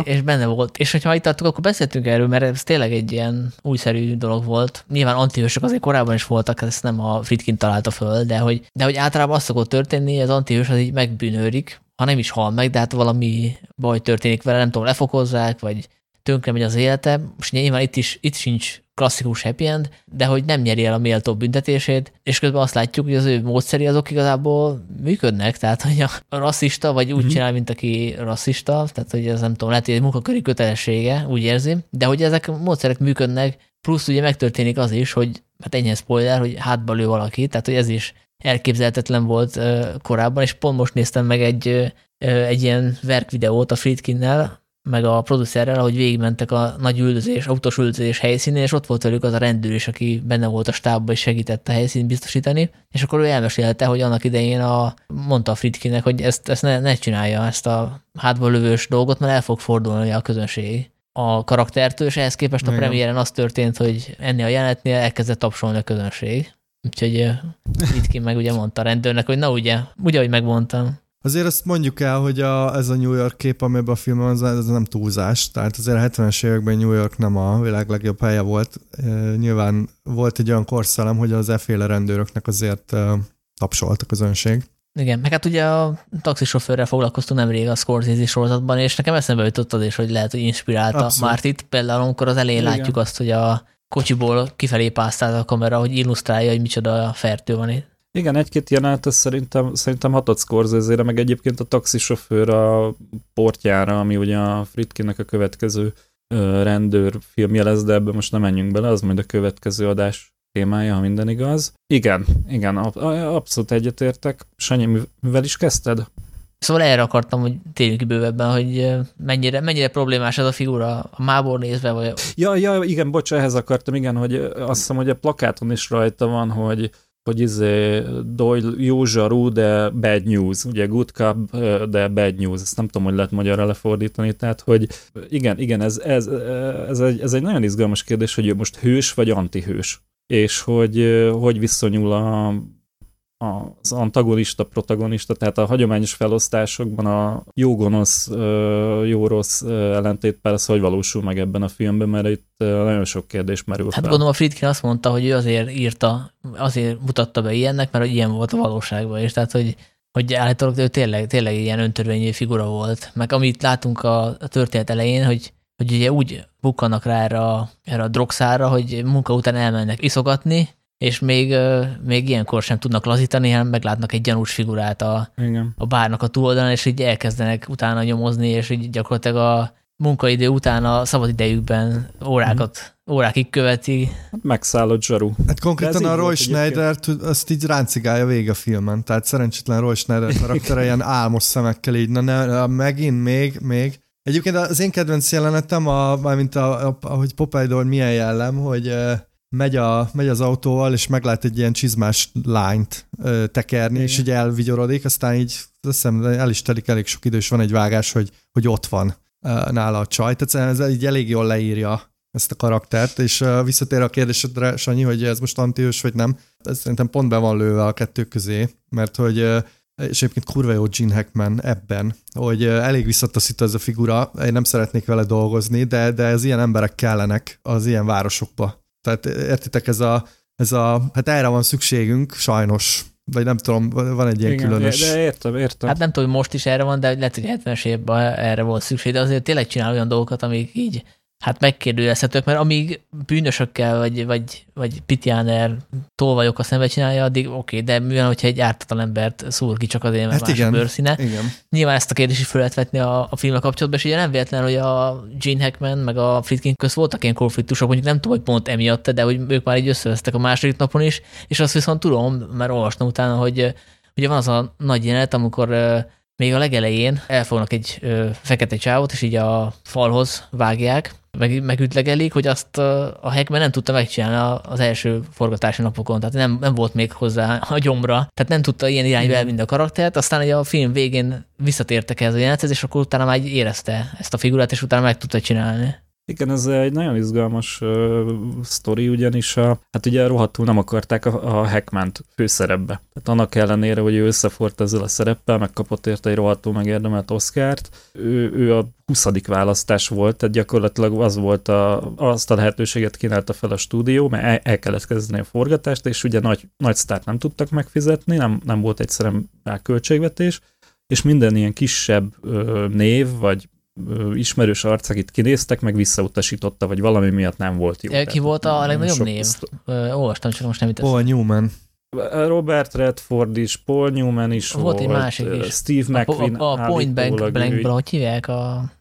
És benne volt. És hogyha itt adtuk, akkor beszéltünk erről, mert ez tényleg egy ilyen újszerű dolog volt. Nyilván antihősök azért korábban is voltak, ezt nem a Friedkin találta föl, de hogy, de hogy általában az szokott történni, az antihős az így megbűnőrik, ha nem is hal meg, de hát valami baj történik vele, nem tudom, lefokozzák, vagy tönkre megy az élete, most nyilván itt is itt sincs klasszikus happy end, de hogy nem nyeri el a méltó büntetését, és közben azt látjuk, hogy az ő módszeri azok igazából működnek, tehát hogy a rasszista, vagy úgy mm-hmm. csinál, mint aki rasszista, tehát hogy ez nem tudom, lehet, hogy egy munkaköri kötelessége, úgy érzi, de hogy ezek a módszerek működnek, plusz ugye megtörténik az is, hogy hát ennyi spoiler, hogy hátba lő valaki, tehát hogy ez is elképzelhetetlen volt korábban, és pont most néztem meg egy, egy ilyen verk videót a Friedkinnel, meg a producerrel, ahogy végigmentek a nagy üldözés, autós üldözés helyszínén, és ott volt velük az a rendőr is, aki benne volt a stábban, és segített a helyszínt biztosítani, és akkor ő elmesélte, hogy annak idején a, mondta a Friedkinnek, hogy ezt, ezt ne, ne csinálja, ezt a hátba lövős dolgot, mert el fog fordulni a közönség a karaktertől, és ehhez képest a premiéren az történt, hogy ennél a jelenetnél elkezdett tapsolni a közönség. Úgyhogy Friedkin meg ugye mondta a rendőrnek, hogy na ugye, ugye, ahogy megmondtam. Azért azt mondjuk el, hogy a, ez a New York kép, amiben a filmben az, ez nem túlzás. Tehát azért a hetvenes években New York nem a világ legjobb helye volt. Nyilván volt egy olyan korszellem, hogy az efféle rendőröknek azért tapsolt a közönség. Igen, meg hát ugye a taxisofőrrel foglalkoztunk nemrég a Scorsese sorozatban, és nekem eszembe jutott az is, hogy lehet, hogy inspirálta Abszolút. Martit. Például amikor az elején Igen. látjuk azt, hogy a kocsiból kifelé pásztálta a kamera, hogy illusztrálja, hogy micsoda fertő van itt. Igen, egy-két jelenet, szerintem, szerintem hatott Scorsese-re, meg egyébként a taxisofőr a Portjára, ami ugye a Friedkinnek a következő rendőrfilmje lesz, de ebbe most nem menjünk bele, az majd a következő adás témája, ha minden igaz. Igen, igen, abszolút egyetértek. Sanyi, mivel is kezdted? Szóval erre akartam, hogy térjünk ki bővebben, hogy mennyire, mennyire problémás ez a figura a mából nézve, vagy... Ja, ja, igen, bocs, ehhez akartam, igen, hogy azt hiszem, hogy a plakáton is rajta van, hogy hogy izé Doyle jó zsarú, de bad news, ugye good cup, de bad news, ezt nem tudom, hogy lehet magyarra lefordítani, tehát hogy igen, igen, ez, ez, ez, egy, ez egy nagyon izgalmas kérdés, hogy ő most hős vagy antihős, és hogy hogy viszonyul a, a, az antagonista, protagonista, tehát a hagyományos felosztásokban a jó-gonosz, jó-rossz ellentétpár, az hogy valósul meg ebben a filmben, mert itt nagyon sok kérdés merül fel. Hát gondolom a Friedkin azt mondta, hogy ő azért írta, azért mutatta be ilyennek, mert hogy ilyen volt a valóságban, és tehát, hogy, hogy állítólag ő tényleg, tényleg ilyen öntörvényű figura volt. Meg amit látunk a, a történet elején, hogy, hogy ugye úgy bukkannak rá erre a, erre a drogszára, hogy munka után elmennek iszogatni, és még, még ilyenkor sem tudnak lazítani, hanem meglátnak egy gyanús figurát a, a bárnak a túloldalán, és így elkezdenek utána nyomozni, és így gyakorlatilag a munkaidő után a szabadidejükben órákat, órákig követi. Megszállott zsarú. Hát konkrétan a Roy Schneidert, azt így ráncigálja végig a filmen, tehát szerencsétlen Roy Scheider karaktere ilyen álmos szemekkel így, na ne, megint, még, még. Egyébként az én kedvenc jelenetem, a, mármint a, a, ahogy Popeye-dól milyen jellem, hogy Megy, a, megy az autóval, és meglát egy ilyen csizmás lányt ö, tekerni, Igen. és így elvigyorodik, aztán így azt hiszem, el is telik elég sok idő, és van egy vágás, hogy, hogy ott van ö, nála a csaj. Tehát ez így elég jól leírja ezt a karaktert, és ö, visszatér a kérdésedre, Sanyi, hogy ez most antihős, vagy nem. Ez szerintem pont be van lőve a kettő közé, mert hogy ö, és egyébként kurva jó Gene Hackman ebben, hogy elég visszataszító ez a figura, én nem szeretnék vele dolgozni, de, de az ilyen emberek kellenek az ilyen városokba. Tehát értitek, ez a, ez a, hát erre van szükségünk, sajnos, vagy nem tudom, van egy ilyen Igen, különös... De értem, értem. Hát nem tudom, hogy most is erre van, de lehet, hogy hetvenes évben erre volt szükség, de azért tényleg csinál olyan dolgokat, amik így, hát megkérdőjelezhetők, mert amíg bűnösökkel, vagy, vagy, vagy Pityaner tolvajok a szembe csinálja, addig oké, okay, de mivel, hogyha egy ártatlan embert szúr ki csak azért, mert hát más igen, a bőrszíne. Igen. Nyilván ezt a kérdést is föl lehet vetni a, a filmmel kapcsolatban, és ugye nem véletlen, hogy a Gene Hackman meg a Friedkin közt voltak ilyen konfliktusok, mondjuk nem tudom, hogy pont emiatt, de hogy ők már így összevesztek a második napon is, és azt viszont tudom, mert olvastam utána, hogy ugye van az a nagy jelenet, amikor még a legelején elfognak egy ö, fekete csávot, és így a falhoz vágják, meg, megütlegelik, hogy azt a Hackman nem tudta megcsinálni az első forgatási napokon, tehát nem, nem volt még hozzá a gyomra, tehát nem tudta ilyen irányba elvinni a karaktert, aztán ugye a film végén visszatértek ehhez a jelenethez, és akkor utána már érezte ezt a figurát, és utána meg tudta csinálni. Igen, ez egy nagyon izgalmas uh, sztori, ugyanis a, hát ugye rohadtul nem akarták a, a Hackmant főszerepbe. Tehát annak ellenére, hogy ő összefort ezzel a szereppel, megkapott érte egy rohadtul megérdemelt Oscart. Ő, ő a huszadik választás volt, tehát gyakorlatilag az volt a, azt a lehetőséget kínálta fel a stúdió, mert el, el kellett kezdeni a forgatást, és ugye nagy, nagy sztárt nem tudtak megfizetni, nem, nem volt egyszerűen rá költségvetés, és minden ilyen kisebb uh, név, vagy ismerős arc, akit kinéztek, meg visszautasította, vagy valami miatt nem volt jó. Ki tehát, volt a legnagyobb név? Szó... Olvastam, csak most nem itt. Paul Newman. Robert Redford is, Paul Newman is volt. Volt egy másik is. Steve McQueen. A, a Point Blank Blankban, hogy hívják? A...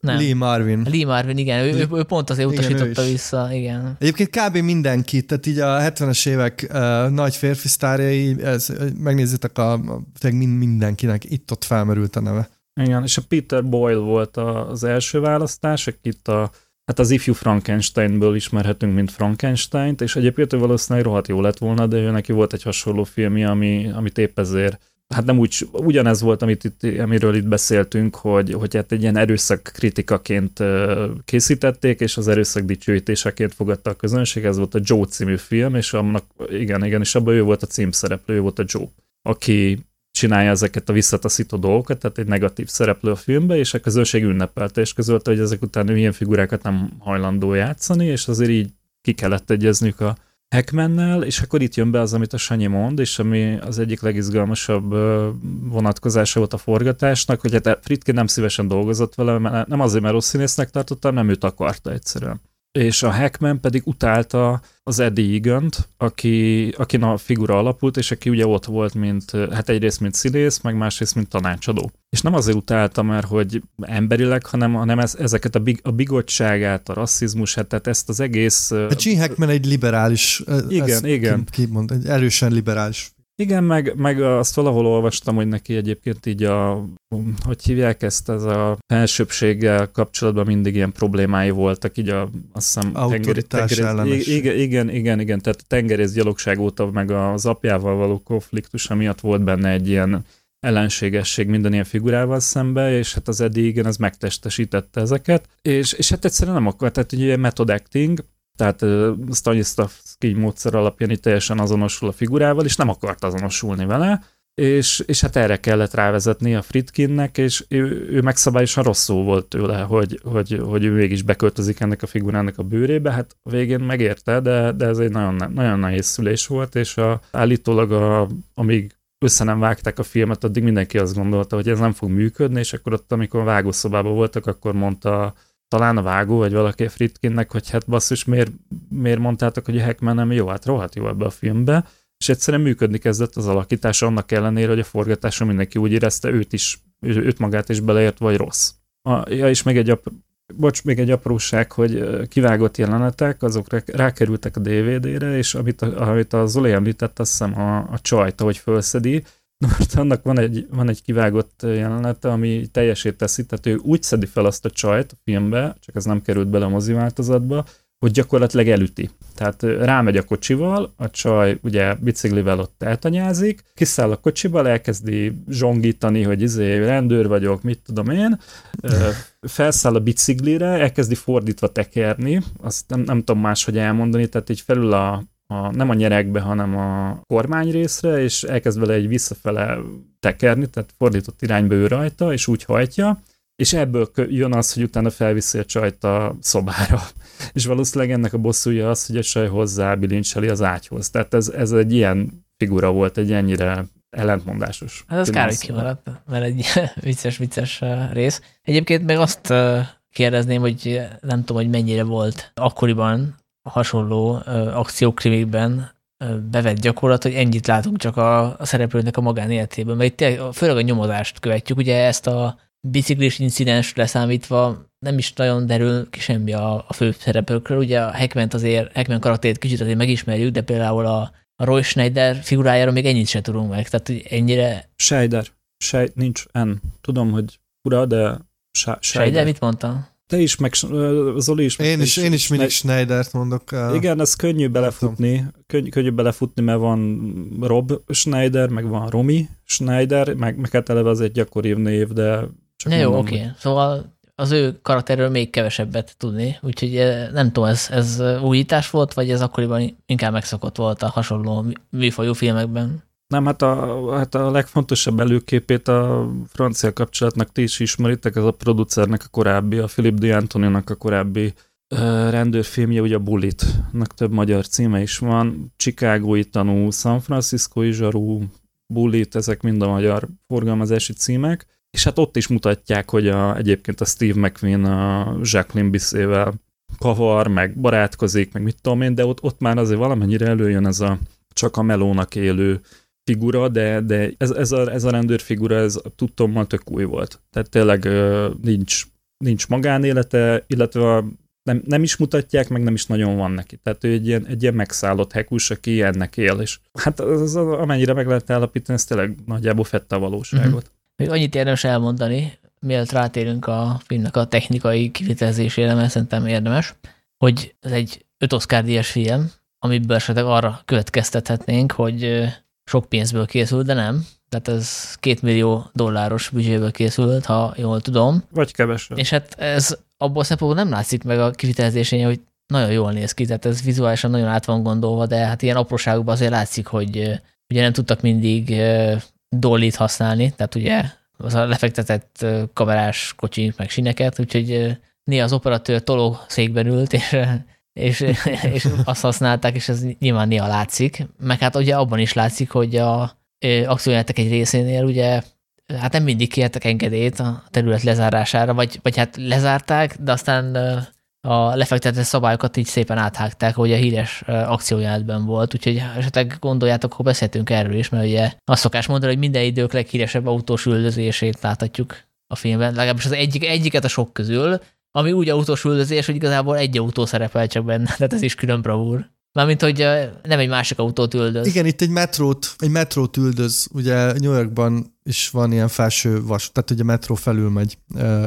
Nem. Lee Marvin. Lee Marvin, igen. Ő, ő pont azért utasította vissza, igen. Egyébként kb. Mindenki, tehát így a hetvenes évek uh, nagy férfi sztárjai, megnézzétek, a, mindenkinek itt-ott felmerült a neve. Igen, és a Peter Boyle volt az első választás, akit a, hát az ifjú Frankensteinből ismerhetünk, mint Frankensteint, és egyébként ő valószínűleg rohadt jó lett volna, de ő neki volt egy hasonló filmje, ami, amit épp ezért, hát nem úgy, ugyanez volt, amit itt, amiről itt beszéltünk, hogy, hogy hát egy ilyen erőszak kritikaként készítették, és az erőszak dicsőítéseként fogadta a közönség, ez volt a Joe című film, és annak, igen, igen, és abban ő volt a címszereplő, ő volt a Joe, aki csinálja ezeket a visszataszító dolgokat, tehát egy negatív szereplő a filmbe, és a közönség ünnepelte, és közölte, hogy ezek után ő ilyen figurákat nem hajlandó játszani, és azért így ki kellett egyezniük a Hackmannel, és akkor itt jön be az, amit a Sanyi mond, és ami az egyik legizgalmasabb vonatkozása volt a forgatásnak, hogy hát Friedkin nem szívesen dolgozott vele, mert nem azért, mert rossz színésznek tartottam, nem őt akarta egyszerűen. És a Hackman pedig utálta az Eddie Egan-t, aki, akin a figura alapult, és aki ugye ott volt, mint, hát egyrészt mint színész, meg másrészt mint tanácsadó. És nem azért utálta, mert hogy emberileg, hanem, hanem ez, ezeket a, big, a bigottságát, a rasszizmusát, tehát ezt az egész... A Gene Hackman egy liberális... Igen, igen. Ki, ki mond, egy erősen liberális... Igen, meg, meg azt valahol olvastam, hogy neki egyébként így a, hogy hívják ezt, ez a felsőbbséggel kapcsolatban mindig ilyen problémái voltak, így a, azt hiszem... Autoritás ellenes. Igen, igen, igen, igen, tehát a tengerész gyalogság óta meg az apjával való konfliktusa miatt volt benne egy ilyen ellenségesség minden ilyen figurával szembe, és hát az Eddie, igen, ez megtestesítette ezeket, és, és hát egyszerűen nem akar, tehát ugye method acting, tehát Stanislavski módszer alapján itt teljesen azonosul a figurával, és nem akart azonosulni vele, és, és hát erre kellett rávezetni a Friedkinnek, és ő, ő megszabályosan rosszul volt tőle, hogy, hogy, hogy ő mégis beköltözik ennek a figurának a bőrébe, hát a végén megérte, de, de ez egy nagyon, nagyon nehéz szülés volt, és a, állítólag a, amíg össze nem vágták a filmet, addig mindenki azt gondolta, hogy ez nem fog működni, és akkor ott, amikor a vágószobában voltak, akkor mondta talán a vágó, vagy valaki Friedkinnek, hogy hát basszus, miért, miért mondtátok, hogy a Hackman nem jó, hát rohadt jó ebbe a filmbe, és egyszerűen működni kezdett az alakítás annak ellenére, hogy a forgatáson mindenki úgy érezte, őt is, őt magát is beleért, vagy rossz. A, ja, és még egy, ap, bocs, még egy apróság, hogy kivágott jelenetek, azok rákerültek a dé vé dére, és amit a, amit a Zoli említett, azt hiszem a, a csajt, ahogy felszedi, most annak van egy, van egy kivágott jelenete, ami teljesé teszi, tehát ő úgy szedi fel azt a csajt a filmbe, csak ez nem került bele a mozi változatba, hogy gyakorlatilag elüti. Tehát rámegy a kocsival, a csaj ugye biciklivel ott eltanyázik, kiszáll a kocsival, elkezdi zsongítani, hogy izé, rendőr vagyok, mit tudom én, felszáll a biciklire, elkezdi fordítva tekerni, azt nem, nem tudom máshogy elmondani, tehát így felül a A, nem a nyeregbe, hanem a kormány részre, és elkezd vele egy visszafele tekerni, tehát fordított irányba ő rajta, és úgy hajtja, és ebből jön az, hogy utána felviszi a csajt a szobára. És valószínűleg ennek a bosszúja az, hogy a csaj hozzá bilincseli az ágyhoz. Tehát ez, ez egy ilyen figura volt, egy ennyire ellentmondásos. Hát az kár, hogy kimaradt, mert egy vicces-vicces rész. Egyébként meg azt kérdezném, hogy nem tudom, hogy mennyire volt akkoriban hasonló ö, akciókrimikben ö, bevett gyakorlat, hogy ennyit látunk csak a, a szereplőnek a magánéletében, mert itt főleg a nyomozást követjük, ugye ezt a biciklis incidens leszámítva nem is nagyon derül ki semmi a, a fő szereplőkről, ugye a Hackmant azért, Hackman karakterét kicsit azért megismerjük, de például a, a Roy Scheider figurájáról még ennyit se tudunk meg, tehát hogy ennyire... Scheider. Sej, nincs N. Tudom, hogy ura, de Sá, Scheider, mit mondtam? Te is, meg Zoli is. Én is, is, én is mindig Schneidert mondok. Igen, ez könnyű belefutni, könny, könnyű belefutni, mert van Rob Scheider, meg van Romy Scheider, meg, meg hát eleve az egy gyakori név, de csak ne jó, oké. Okay. Szóval az ő karakterről még kevesebbet tudni, úgyhogy nem tudom, ez, ez újítás volt, vagy ez akkoriban inkább megszokott volt a hasonló műfajú filmekben? Nem, hát a, hát a legfontosabb előképét a Francia kapcsolatnak ti is ismeritek, ez a producernek a korábbi, a Philip D'Antoninak a korábbi uh, rendőrfilmje, ugye a Bullit-nak több magyar címe is van, Chicagói tanú, San Franciscoi zsarú, Bullit, ezek mind a magyar forgalmazási címek, és hát ott is mutatják, hogy a, egyébként a Steve McQueen a Jacqueline Bissével kavar, meg barátkozik, meg mit tudom én, de ott, ott már azért valamennyire előjön ez a csak a melónak élő figura, de, de ez, ez, a, ez a rendőrfigura, ez tudtommal tök új volt. Tehát tényleg nincs, nincs magánélete, illetve nem, nem is mutatják, meg nem is nagyon van neki. Tehát ő egy ilyen, egy ilyen megszállott hekus, aki ilyennek él, és hát az, amennyire meg lehet állapítani, ez tényleg nagyjából fette a valóságot. Mm-hmm. Még annyit érdemes elmondani, mielőtt rátérünk a filmnek a technikai kivitelezésére, mert szerintem érdemes, hogy ez egy öt Oscar-díjas film, amiből esetleg arra következtethetnénk, hogy sok pénzből készült, de nem. Tehát ez két millió dolláros büdzséből készült, ha jól tudom. Vagy kevesebb. És hát ez abból szempontból nem látszik meg a kivitelezésén, hogy nagyon jól néz ki, tehát ez vizuálisan nagyon át van gondolva, de hát ilyen apróságokban azért látszik, hogy ugye nem tudtak mindig dollit használni, tehát ugye az a lefektetett kamerás kocsi, meg sineket, úgyhogy néha az operatőr toló székben ült, és, és, és azt használták, és ez nyilván néha látszik. Meg hát ugye abban is látszik, hogy a akciójátek egy részénél ugye hát nem mindig kértek engedélyt a terület lezárására, vagy, vagy hát lezárták, de aztán a lefektetett szabályokat így szépen áthágták, hogy a híres akciójátékban volt, úgyhogy esetleg gondoljátok, hogy beszéltünk erről is, mert ugye azt szokás mondani, hogy minden idők leghíresebb autós üldözését láthatjuk a filmben, legalábbis az egyik, egyiket a sok közül, ami úgy autós üldözés, hogy igazából egy autó szerepel csak benne, tehát ez is külön bravúr. Mármint, hogy nem egy másik autót üldöz. Igen, itt egy metrót, egy metrót üldöz, ugye New Yorkban is van ilyen felső vas, tehát ugye metró felül megy,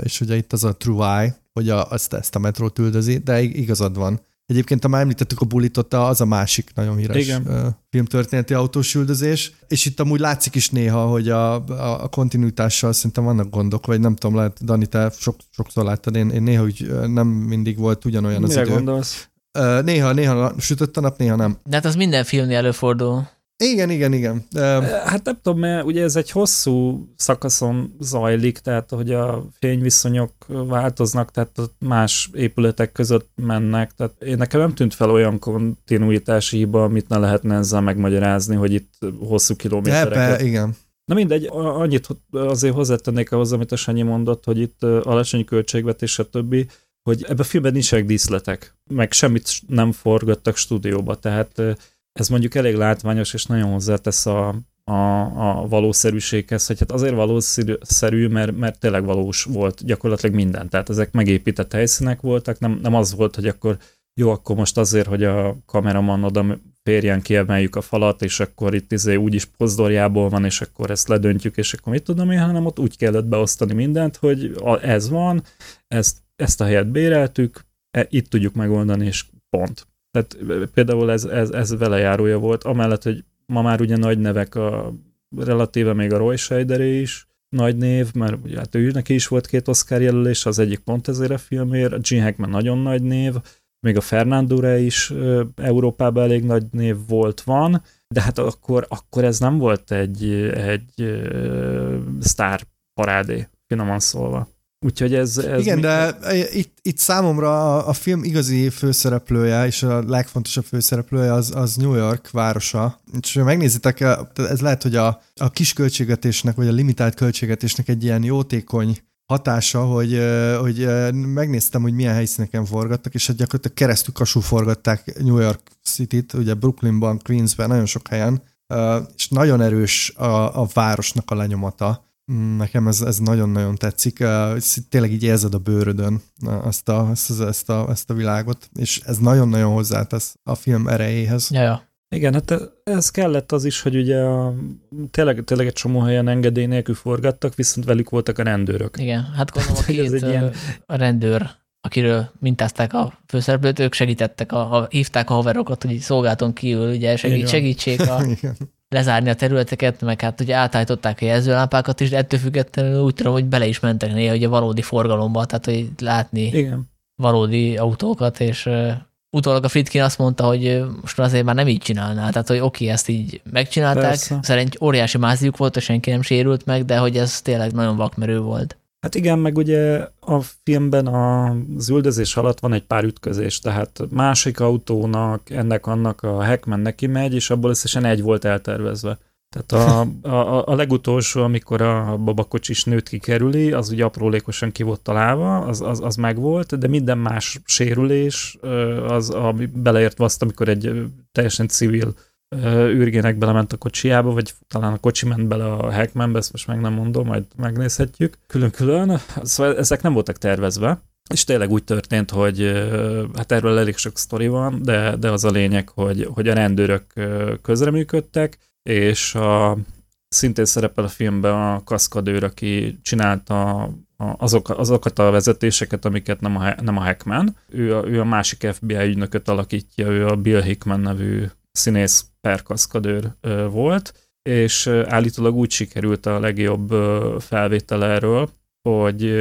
és ugye itt az a True Eye, hogy a, azt, ezt a metrót üldözi, de igazad van. Egyébként, ha már említettük a Bullitot, az a másik nagyon híres Igen. filmtörténeti autós üldözés, és itt amúgy látszik is néha, hogy a, a, a kontinuitással szerintem vannak gondok, vagy nem tudom, lehet, Dani, te sok, sokszor láttad, én, én néha úgy nem mindig volt ugyanolyan az idő. Mire gondolsz? Néha, néha sütött a nap, néha nem. De hát az minden filmnél előfordul. Igen, igen, igen. Hát nem tudom, mert ugye ez egy hosszú szakaszon zajlik, tehát hogy a fényviszonyok változnak, tehát más épületek között mennek, tehát én nekem nem tűnt fel olyan kontinuitási hiba, amit ne lehetne ezzel megmagyarázni, hogy itt hosszú kilométereket. Epe, igen. Na mindegy, annyit azért hozzátennék ahhoz, amit a Sanyi mondott, hogy itt alacsony költségvetés, a többi, hogy ebben a filmben nincsenek díszletek, meg semmit nem forgattak stúdióba, tehát ez mondjuk elég látványos, és nagyon hozzátesz a, a, a valószerűséghez, hogy hát azért valószerű, mert, mert tényleg valós volt gyakorlatilag minden. Tehát ezek megépített helyszínek voltak, nem, nem az volt, hogy akkor jó, akkor most azért, hogy a kameraman oda férjen, kiemeljük a falat, és akkor itt izé úgyis pozdorjából van, és akkor ezt ledöntjük, és akkor mit tudom én, hanem ott úgy kellett beosztani mindent, hogy ez van, ezt, ezt a helyet béreltük, e, itt tudjuk megoldani, és pont. Tehát például ez, ez, ez velejárója volt, amellett, hogy ma már ugye nagy nevek, a, relatíve még a Roy Scheideré is nagy név, mert ugye hát ő neki is volt két Oscar jelölés, az egyik pont ezért a filmért, a Gene Hackman nagyon nagy név, még a Fernando Rey is e, Európában elég nagy név volt, van, de hát akkor, akkor ez nem volt egy, egy e, sztárparádé, finoman szólva. Úgyhogy ez... ez igen, de itt, itt számomra a, a film igazi főszereplője, és a legfontosabb főszereplője az, az New York városa. És ha megnézitek, ez lehet, hogy a, a kis költségvetésnek, vagy a limitált költségvetésnek egy ilyen jótékony hatása, hogy, hogy megnéztem, hogy milyen helyszíneken forgattak, és hát gyakorlatilag keresztül kasul forgatták New York City-t, ugye Brooklynban, Queensben, nagyon sok helyen, és nagyon erős a, a városnak a lenyomata. Nekem ez, ez nagyon-nagyon tetszik. Tényleg így érzed a bőrödön ezt a, ezt, a, ezt a világot, és ez nagyon-nagyon hozzátesz a film erejéhez. Ja, ja. Igen, hát ez kellett az is, hogy ugye a, tényleg, tényleg egy csomó helyen engedély nélkül forgattak, viszont velük voltak a rendőrök. Igen, hát gondolom a két ilyen... a rendőr, akiről mintázták a főszereplőt, ők segítettek, a, a, hívták a haverokat, hogy szolgálaton kívül ugye segít, segítsék a, lezárni a területeket, meg hát ugye átállították a jelzőlámpákat is, de ettől függetlenül úgy tudom, hogy bele is mentek néha ugye valódi forgalomba, tehát hogy látni igen. valódi autókat, és... Utólag a Friedkin azt mondta, hogy most azért már nem így csinálná, tehát hogy oké, ezt így megcsinálták, persze. Szerint óriási mázliuk volt, és senki nem sérült meg, de hogy ez tényleg nagyon vakmerő volt. Hát igen, meg ugye a filmben az üldözés alatt van egy pár ütközés, tehát másik autónak, ennek-annak a Hackman neki megy, és abból összesen egy volt eltervezve. Tehát a, a, a legutolsó, amikor a babakocsis nőt kikerüli, az ugye aprólékosan ki volt találva, az, az, az megvolt, de minden más sérülés, az a, beleértve azt, amikor egy teljesen civil űrgének belement a kocsijába, vagy talán a kocsi ment bele a Hackmanbe, ezt most meg nem mondom, majd megnézhetjük külön-külön. Szóval ezek nem voltak tervezve, és tényleg úgy történt, hogy hát erről elég sok sztori van, de, de az a lényeg, hogy, hogy a rendőrök közreműködtek, és a, szintén szerepel a filmben a kaszkadőr, aki csinálta a, azok, azokat a vezetéseket, amiket nem a, nem a Hackman. Ő a, ő a másik ef bé i ügynököt alakítja, ő a Bill Hickman nevű színész per kaszkadőr volt, és állítólag úgy sikerült a legjobb felvétel erről, hogy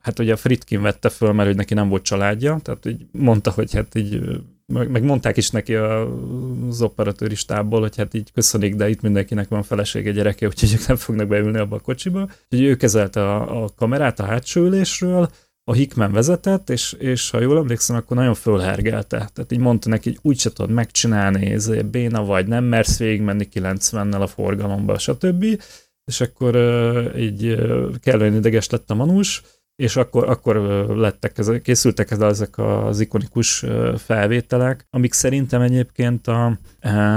hát ugye a Friedkin vette föl, mert hogy neki nem volt családja, tehát így mondta, hogy hát így meg mondták is neki az operatőristából, hogy hát így köszönik, de itt mindenkinek van felesége, gyereke, úgyhogy ők nem fognak beülni abba a kocsiba. Úgyhogy ő kezelte a, a kamerát a hátsó ülésről, a Hickman vezetett, és, és ha jól emlékszem, akkor nagyon fölhergelte. Tehát így mondta neki, hogy úgy se tudod megcsinálni, ezért béna vagy, nem mersz végigmenni kilencvennel a forgalomba, stb. És akkor így kellően ideges lett a manús, és akkor, akkor lettek, készültek ezek az ikonikus felvételek, amik szerintem egyébként a,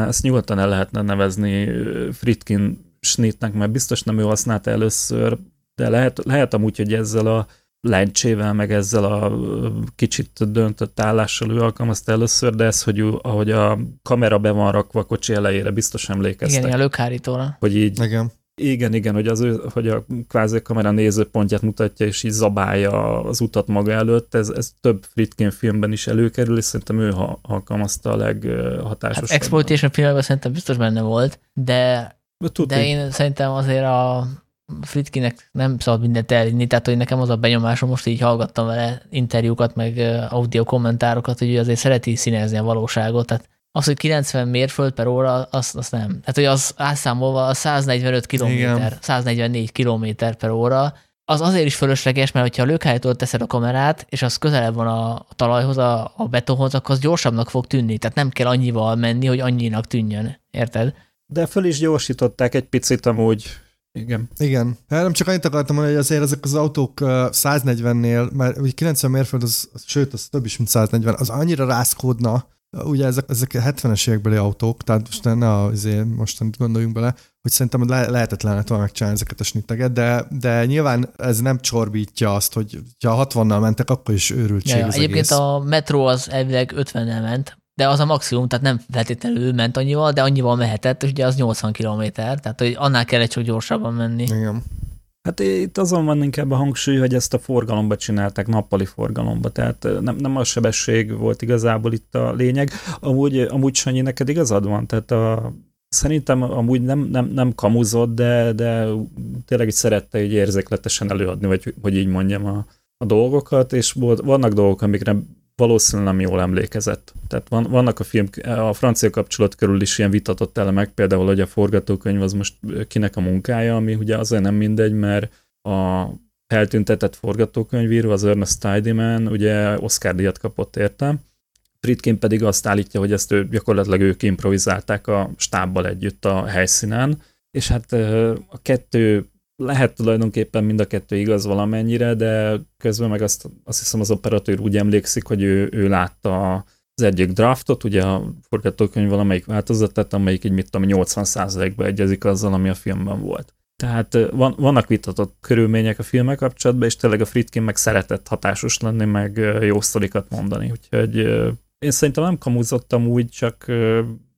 ezt nyugodtan el lehetne nevezni Friedkin snitnek, mert biztos nem ő használta először, de lehet, lehet amúgy, hogy ezzel a lencsével, meg ezzel a kicsit döntött állással ő alkalmazta először, de ez, hogy ő, ahogy a kamera be van rakva a kocsi elejére, biztos emlékeztek. Igen, a lökhárítóra. Hogy így... Igen. Igen, igen, hogy, az ő, hogy a kvázi kamera nézőpontját mutatja, és így zabálja az utat maga előtt, ez, ez több Friedkin filmben is előkerül, és szerintem ő alkalmazta a leghatásosabban. Hát exploitation filmben szerintem biztos benne volt, de, de én szerintem azért a Friedkinnek nem szabad mindent elinni, tehát hogy nekem az a benyomásom, most így hallgattam vele interjúkat, meg audio kommentárokat, hogy ő azért szereti színezni a valóságot, tehát az, hogy kilencven mérföld per óra, azt az nem. Tehát, hogy az átszámolva a száznegyvenöt kilométer, száznegyvennégy kilométer per óra, az azért is fölösleges, mert hogyha a lökhelytől teszed a kamerát, és az közelebb van a talajhoz, a, a betonhoz, akkor az gyorsabbnak fog tűnni. Tehát nem kell annyival menni, hogy annyinak tűnjön. Érted? De föl is gyorsították egy picit amúgy. Igen. Igen. Hát nem csak annyit akartam mondani, hogy azért ezek az autók száznegyvennél, mert kilencven mérföld, az, sőt, az több is, mint száznegyven, az annyira rászkódna. Ugye ezek, ezek a hetvenes évekbeli autók, tehát most ne azért mostanit gondoljunk bele, hogy szerintem le, lehetetlen lett volna megcsinálni ezeket a snitteket, de, de nyilván ez nem csorbítja azt, hogy ha hatvannal mentek, akkor is őrültség ja, az egyébként egész. A metró az elvileg ötvennel ment, de az a maximum, tehát nem feltétlenül ment annyival, de annyival mehetett, és ugye az nyolcvan kilométer, tehát hogy annál kellett csak gyorsabban menni. Igen. Hát itt azon van inkább a hangsúly, hogy ezt a forgalomba csinálták, nappali forgalomba, tehát nem, nem a sebesség volt igazából itt a lényeg. Amúgy, amúgy Sanyi, neked igazad van, tehát a, szerintem amúgy nem, nem, nem kamuzott, de, de tényleg így szerette így érzékletesen előadni, vagy hogy így mondjam a, a dolgokat, és volt, vannak dolgok, amikre valószínűleg nem jól emlékezett. Tehát van, vannak a film, a Francia kapcsolat körül is ilyen vitatott elemek, például, hogy a forgatókönyv az most kinek a munkája, ami ugye azért nem mindegy, mert a eltüntetett forgatókönyvíró, az Ernest Tidyman, ugye Oscar-díjat kapott érte, Friedkin pedig azt állítja, hogy ezt ő, gyakorlatilag ők improvizálták a stábbal együtt a helyszínen, és hát a kettő lehet tulajdonképpen mind a kettő igaz valamennyire, de közben meg azt, azt hiszem az operatőr úgy emlékszik, hogy ő, ő látta az egyik draftot, ugye a forgatókönyv valamelyik változatát, amelyik így mit tudom, nyolcvan százalékban egyezik azzal, ami a filmben volt. Tehát van, vannak vitatott körülmények a filmek kapcsolatban, és tényleg a Friedkin meg szeretett hatásos lenni, meg jó sztorikat mondani. Úgyhogy én szerintem nem kamuzottam úgy, csak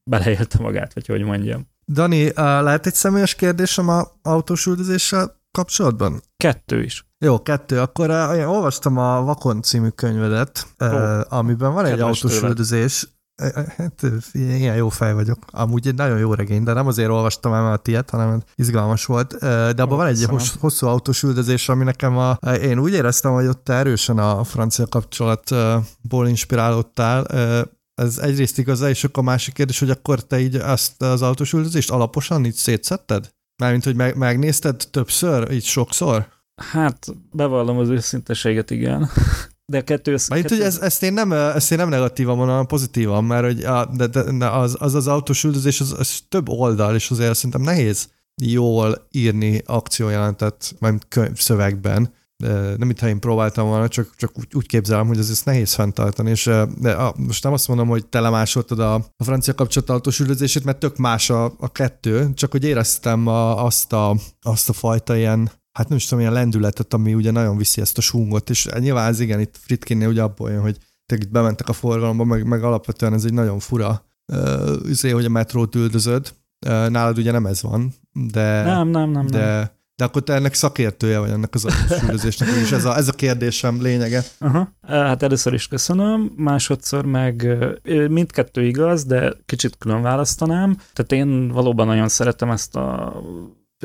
beleélte magát, vagy hogy mondjam. Dani, lehet egy személyes kérdésem az autósüldözéssel kapcsolatban? Kettő is. Jó, kettő. Akkor én olvastam a Vakon című könyvedet, oh, amiben van egy autósüldözés. Hát, ilyen jó fej vagyok. Amúgy egy nagyon jó regény, de nem azért olvastam el a tiet, hanem izgalmas volt. De abban van egy hosszú autósüldözés, ami nekem a... Én úgy éreztem, hogy ott erősen a Francia kapcsolatból inspirálódtál. Ez egyrészt igazá, és akkor a másik kérdés, hogy akkor te így azt az autósüldözést alaposan így szétszedted? Mármint, hogy meg, megnézted többször, így sokszor? Hát, bevallom az őszinteséget, igen. De kettő... Mert kettő... ez, ezt, én nem, ezt én nem negatívan mondom, hanem pozitívan, mert hogy a, de, de, az, az az autósüldözés az, az több oldal, és azért szerintem nehéz jól írni akciójelentet, majd könyv szövegben. De nem mintha én próbáltam volna, csak, csak úgy, úgy képzelem, hogy azért nehéz fenntartani, és de, a, most nem azt mondom, hogy telemásoltad a, a Francia kapcsolat autósüldözését, mert tök más a, a kettő, csak hogy éreztem a, azt, a, azt a fajta ilyen, hát nem is tudom, ilyen lendületet, ami ugye nagyon viszi ezt a sungot, és nyilván ez igen, itt Friedkinnél ugye abból jön, hogy itt bementek a forgalomba, meg, meg alapvetően ez egy nagyon fura üzé, hogy a metrót üldözöd, nálad ugye nem ez van, de... Nem, nem, nem, de, nem. De akkor te ennek szakértője vagy ennek az autósüldözésnek, és ez a, ez a kérdésem lényege. Aha. Hát először is köszönöm, másodszor meg mindkettő igaz, de kicsit külön választanám. Tehát én valóban nagyon szeretem ezt a,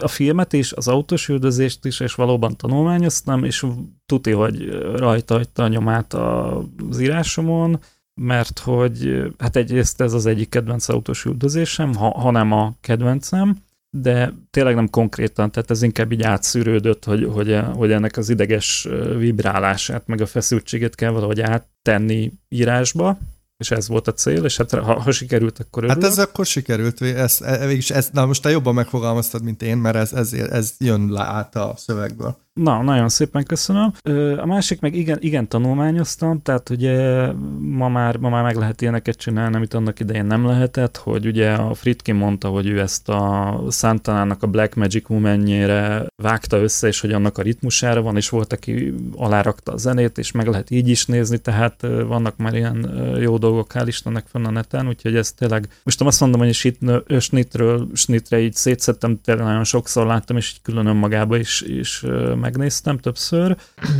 a filmet is, az autósüldözést is, és valóban tanulmányoztam, és tuti, hogy rajta hagyta a nyomát az írásomon, mert hogy hát egyrészt ez az egyik kedvenc autósüldözésem, ha, ha nem a kedvencem, de tényleg nem konkrétan, tehát ez inkább így átszűrődött, hogy, hogy, hogy ennek az ideges vibrálását, meg a feszültségét kell valahogy áttenni írásba, és ez volt a cél, és hát ha, ha sikerült, akkor örülök. Hát ez akkor sikerült, ez, ez, ez, na most te jobban megfogalmaztad, mint én, mert ez, ez, ez jön át a szövegből. Na, nagyon szépen köszönöm. A másik meg igen, igen tanulmányoztam, tehát ugye ma már, ma már meg lehet ilyeneket csinálni, amit annak idején nem lehetett, hogy ugye a Friedkin mondta, hogy ő ezt a Santanának a Black Magic Woman-jére vágta össze, és hogy annak a ritmusára van, és volt, aki alárakta a zenét, és meg lehet így is nézni, tehát vannak már ilyen jó dolgok, hál' Istennek, fönn a neten, úgyhogy ez tényleg, most nem azt mondom, hogy a snitről snitre így szétszettem, tényleg nagyon sokszor láttam, és így külön önmagába is, is megnéztem többször.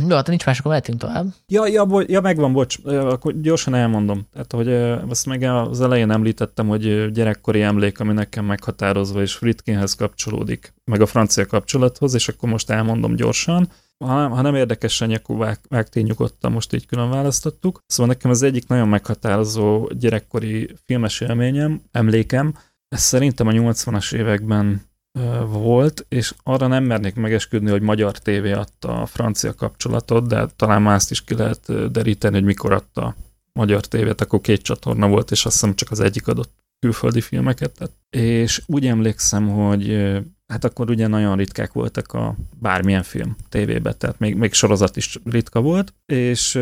Jó, hát nincs más, akkor mehetünk tovább. Ja, ja, bo- ja, megvan, bocs, akkor gyorsan elmondom. Tehát, hogy azt meg az elején említettem, hogy gyerekkori emlék, ami nekem meghatározva, és Friedkinhez kapcsolódik, meg a Francia kapcsolathoz, és akkor most elmondom gyorsan. Ha nem, ha nem érdekesen, akkor vágtél nyugodtan, most így külön választottuk. Szóval nekem az egyik nagyon meghatározó gyerekkori filmes élményem, emlékem, ez szerintem a nyolcvanas években volt, és arra nem mernék megesküdni, hogy magyar tévé adta a Francia kapcsolatot, de talán már azt is ki lehet deríteni, hogy mikor adta magyar tévét, akkor két csatorna volt, és azt hiszem csak az egyik adott külföldi filmeket tett. És úgy emlékszem, hogy hát akkor ugye nagyon ritkák voltak a bármilyen film tévében, tehát még, még sorozat is ritka volt, és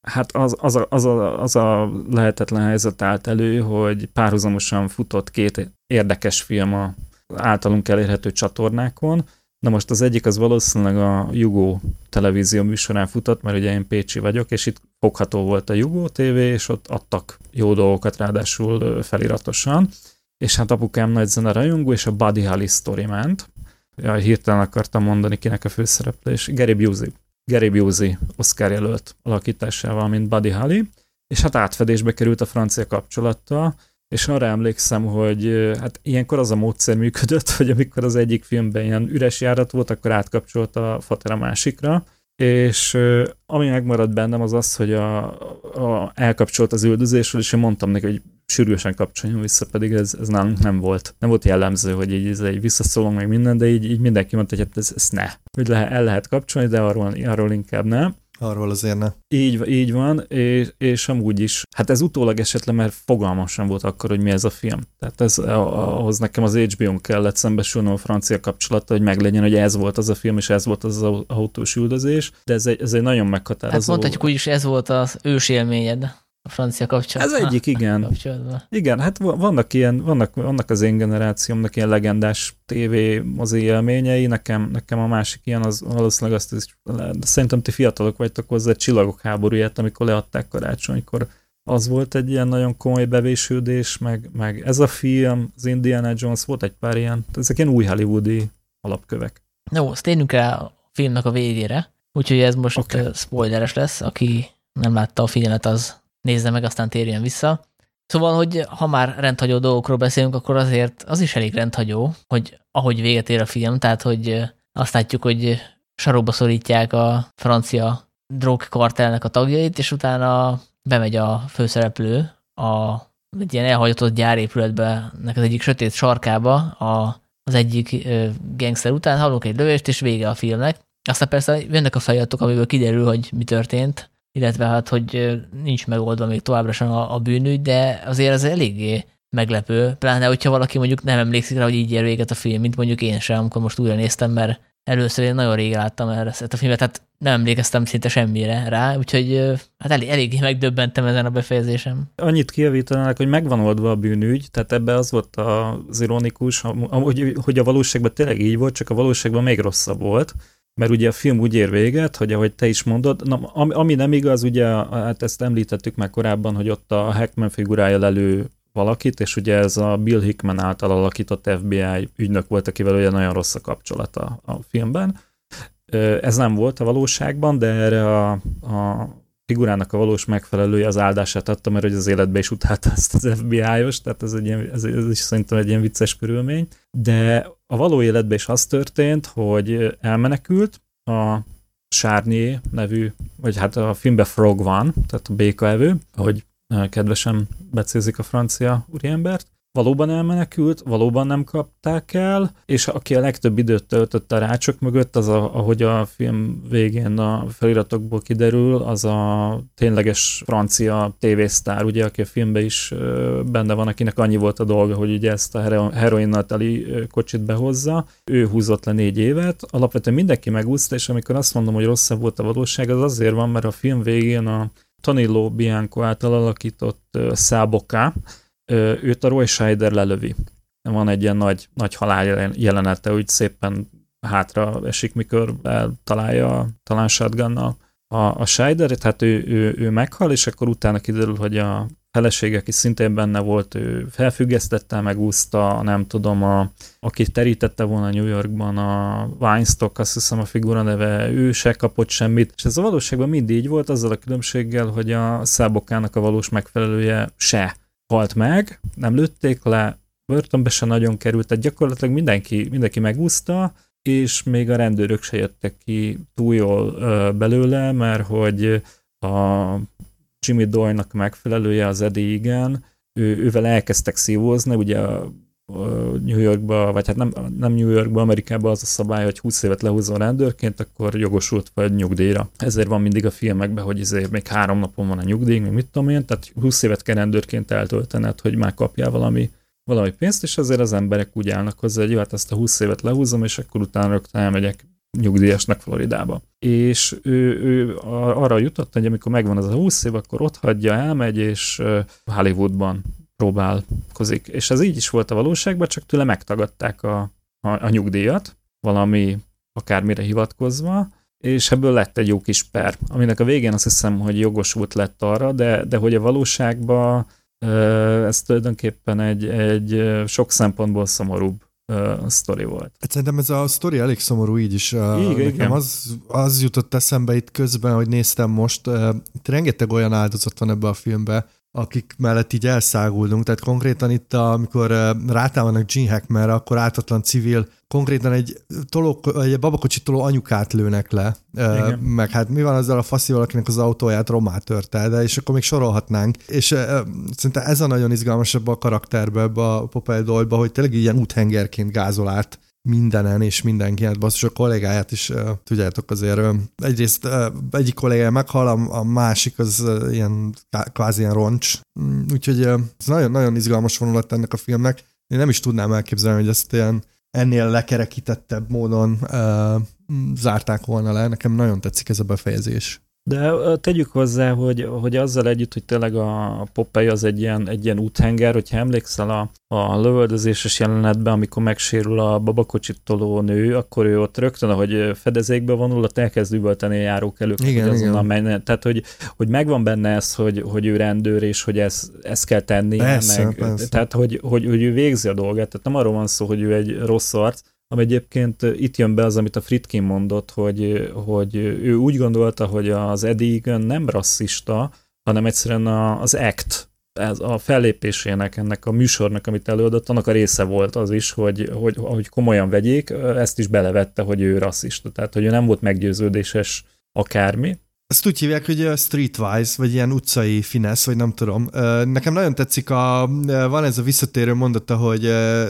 hát az, az, a, az, a, az a lehetetlen helyzet állt elő, hogy párhuzamosan futott két érdekes film a általunk elérhető csatornákon. Na most az egyik az valószínűleg a Jugó televízió műsorán futott, mert ugye én pécsi vagyok, és itt fogható volt a Jugó té vé, és ott adtak jó dolgokat, ráadásul feliratosan. És hát apukám nagy zene rajongó, és a Buddy Holly sztori ment. Jaj, hirtelen akartam mondani, kinek a főszereplés. Gary Busey. Gary Busey Oscar jelölt alakításával, mint Buddy Holly. És hát átfedésbe került a Francia kapcsolattal, és arra emlékszem, hogy hát ilyenkor az a módszer működött, hogy amikor az egyik filmben ilyen üres járat volt, akkor átkapcsolt a fater a másikra, és ami megmaradt bennem az az, hogy a, a, elkapcsolt az üldözésről, és én mondtam neki, hogy sürgősen kapcsoljon vissza, pedig ez, ez nálunk nem volt. Nem volt jellemző, hogy így, ez így visszaszólunk meg minden, de így, így mindenki mondta, hogy hát ez, ez ne. Hogy le, el lehet kapcsolni, de arról, arról inkább nem. Arról azért ne. Így, így van, és, és amúgy is. Hát ez utólag esetleg, mert fogalmam sem volt akkor, hogy mi ez a film. Tehát ez, ahhoz nekem az há bé ó-n kellett szembesülnöm a Francia kapcsolata, hogy meglegyen, hogy ez volt az a film, és ez volt az az autós üldözés, de ez egy, ez egy nagyon meghatározó. Hát mondhatjuk úgy is, ez volt az ős élményed a Francia kapcsolatban. Ez egyik, igen. Igen, hát vannak ilyen, vannak, vannak az én generációmnak ilyen legendás tévé mozi élményei, nekem, nekem a másik ilyen, az valószínűleg azt is, szerintem ti fiatalok vagytok hozzá, Csillagok háborúját, amikor leadták karácsonykor az volt egy ilyen nagyon komoly bevésődés, meg, meg ez a film, az Indiana Jones, volt egy pár ilyen, ezek ilyen új hollywoodi alapkövek. Jó, azt térjünk rá a filmnek a végére, úgyhogy ez most okay. spoileres lesz, aki nem látta a filmet, az nézze meg, aztán térjen vissza. Szóval, hogy ha már rendhagyó dolgokról beszélünk, akkor azért az is elég rendhagyó, hogy ahogy véget ér a film, tehát hogy azt látjuk, hogy sarokba szorítják a francia drogkartelnek a tagjait, és utána bemegy a főszereplő a egy ilyen elhagyatott gyárépületbe, nek az egyik sötét sarkába a, az egyik gangster után, hallunk egy lövést, és vége a filmnek. Aztán persze jönnek a feliratok, amiből kiderül, hogy mi történt, illetve hát, hogy nincs megoldva még továbbra sem a, a bűnügy, de azért ez eléggé meglepő, pláne, hogyha valaki mondjuk nem emlékszik rá, hogy így ér véget a film, mint mondjuk én sem, amikor most újra néztem, mert először én nagyon rég láttam erre a filmet, tehát nem emlékeztem szinte semmire rá, úgyhogy hát elég, eléggé megdöbbentem ezen a befejezésem. Annyit kijavítanálak, hogy megvan oldva a bűnügy, tehát ebbe az volt az ironikus, hogy a valóságban tényleg így volt, csak a valóságban még rosszabb volt, mert ugye a film úgy ér véget, hogy ahogy te is mondod, na, ami nem igaz, ugye hát ezt említettük már korábban, hogy ott a Hackman figurája lelő valakit, és ugye ez a Bill Hickman által alakított ef bé i ügynök volt, akivel ugye nagyon rossz a kapcsolata a filmben. Ez nem volt a valóságban, de erre a, a figurának a valós megfelelője az áldását adta, mert hogy az életbe is utálta ezt az ef bé i-os, tehát ez, egy ilyen, ez, ez is szerintem egy ilyen vicces körülmény. De a való életben is az történt, hogy elmenekült a Charnier nevű, vagy hát a filmben Frog van, tehát a békaevő, hogy kedvesen becézik a francia úriembert. Valóban elmenekült, valóban nem kapták el, és aki a legtöbb időt töltött a rácsok mögött, az a, ahogy a film végén a feliratokból kiderül, az a tényleges francia tévésztár, ugye, aki a filmben is benne van, akinek annyi volt a dolga, hogy ugye ezt a heroinnal teli kocsit behozza. Ő húzott le négy évet, alapvetően mindenki megúszta, és amikor azt mondom, hogy rosszabb volt a valóság, az azért van, mert a film végén a Tonino Bianco által alakított Száboká, őt a Roy Scheider lelövi. Van egy ilyen nagy, nagy halál jelenete, úgy szépen hátra esik, mikor eltalálja talán shotgunnal a, a Scheider, tehát ő, ő, ő meghal, és akkor utána kiderül, hogy a felesége, aki szintén benne volt, ő felfüggesztette, megúszta, nem tudom, a, aki terítette volna New Yorkban, a Weinstock, azt hiszem a figura neve, ő se kapott semmit, és ez a valóságban mindig így volt, azzal a különbséggel, hogy a Szábokának a valós megfelelője se halt meg, nem lőtték le, börtönbe se nagyon került, tehát gyakorlatilag mindenki, mindenki megúszta, és még a rendőrök se jöttek ki túl jól ö, belőle, mert hogy a Jimmy Doyle-nak megfelelője, az Eddie, igen, ő, ővel elkezdtek szívózni, ugye a, a New Yorkba, vagy hát nem, nem New Yorkba, Amerikában az a szabály, hogy húsz évet lehúzol rendőrként, akkor jogosult vagy nyugdíjra. Ezért van mindig a filmekben, hogy ezért még három napon van a nyugdíj, még mit tudom én, tehát húsz évet kell rendőrként eltöltened, hogy már kapjál valami, valami pénzt, és azért az emberek úgy állnak hozzá, hogy hát ezt a húsz évet lehúzom, és akkor utána rögtön elmegyek nyugdíjasnak Floridába. És ő, ő arra jutott, hogy amikor megvan az a húsz év, akkor ott hagyja, elmegy, és Hollywoodban próbálkozik. És ez így is volt a valóságban, csak tőle megtagadták a, a, a nyugdíjat, valami akármire hivatkozva, és ebből lett egy jó kis per, aminek a végén azt hiszem, hogy jogosult lett arra, de, de hogy a valóságban ez tulajdonképpen egy, egy sok szempontból szomorúbb sztori volt. Hát szerintem ez a sztori elég szomorú így is. Igen, nekem az, az jutott eszembe itt közben, hogy néztem most, itt rengeteg olyan áldozat van ebbe a filmbe, akik mellett így elszáguldunk. Tehát konkrétan itt, amikor rátámadnak Gene Hackmanre, akkor ártatlan civil, konkrétan egy, toló, egy babakocsi toló anyukát lőnek le. Igen. Meg hát mi van azzal a faszival, akinek az autóját rommá törte, de és akkor még sorolhatnánk. És e, szerintem ez a nagyon izgalmasabb a karakterbe, ebbe a Popeye Doyle-ba, hogy tényleg ilyen úthengerként gázol át mindenen és mindenki, hát basszus, a kollégáját is tudjátok azért. Egyrészt egyik kollégája meghal, a másik az ilyen kvázi ilyen roncs. Úgyhogy ez nagyon-nagyon izgalmas vonulat ennek a filmnek. Én nem is tudnám elképzelni, hogy ezt ilyen ennél lekerekítettebb módon zárták volna le. Nekem nagyon tetszik ez a befejezés. De tegyük hozzá, hogy, hogy azzal együtt, hogy tényleg a Popeye az egy ilyen, egy ilyen úthenger, hogyha emlékszel a, a lövöldözéses jelenetben, amikor megsérül a babakocsitoló nő, akkor ő ott rögtön, ahogy fedezékbe vonul, ott elkezd üvölteni a járók előtt, igen, hogy azonnal menjen. Tehát, hogy, hogy megvan benne ez, hogy, hogy ő rendőr, és hogy ezt ez kell tenni. Persze, meg, persze. Tehát, hogy, hogy, hogy ő végzi a dolgát. Tehát nem arról van szó, hogy ő egy rossz arc, ami egyébként itt jön be az, amit a Friedkin mondott, hogy, hogy ő úgy gondolta, hogy az Eddie Egan nem rasszista, hanem egyszerűen az act, a fellépésének, ennek a műsornak, amit előadott, annak a része volt az is, hogy, hogy, hogy komolyan vegyék, ezt is belevette, hogy ő rasszista, tehát hogy ő nem volt meggyőződéses akármi. Ezt úgy hívják, hogy streetwise, vagy ilyen utcai finesz, vagy nem tudom. Nekem nagyon tetszik, a, van ez a visszatérő mondata, hogy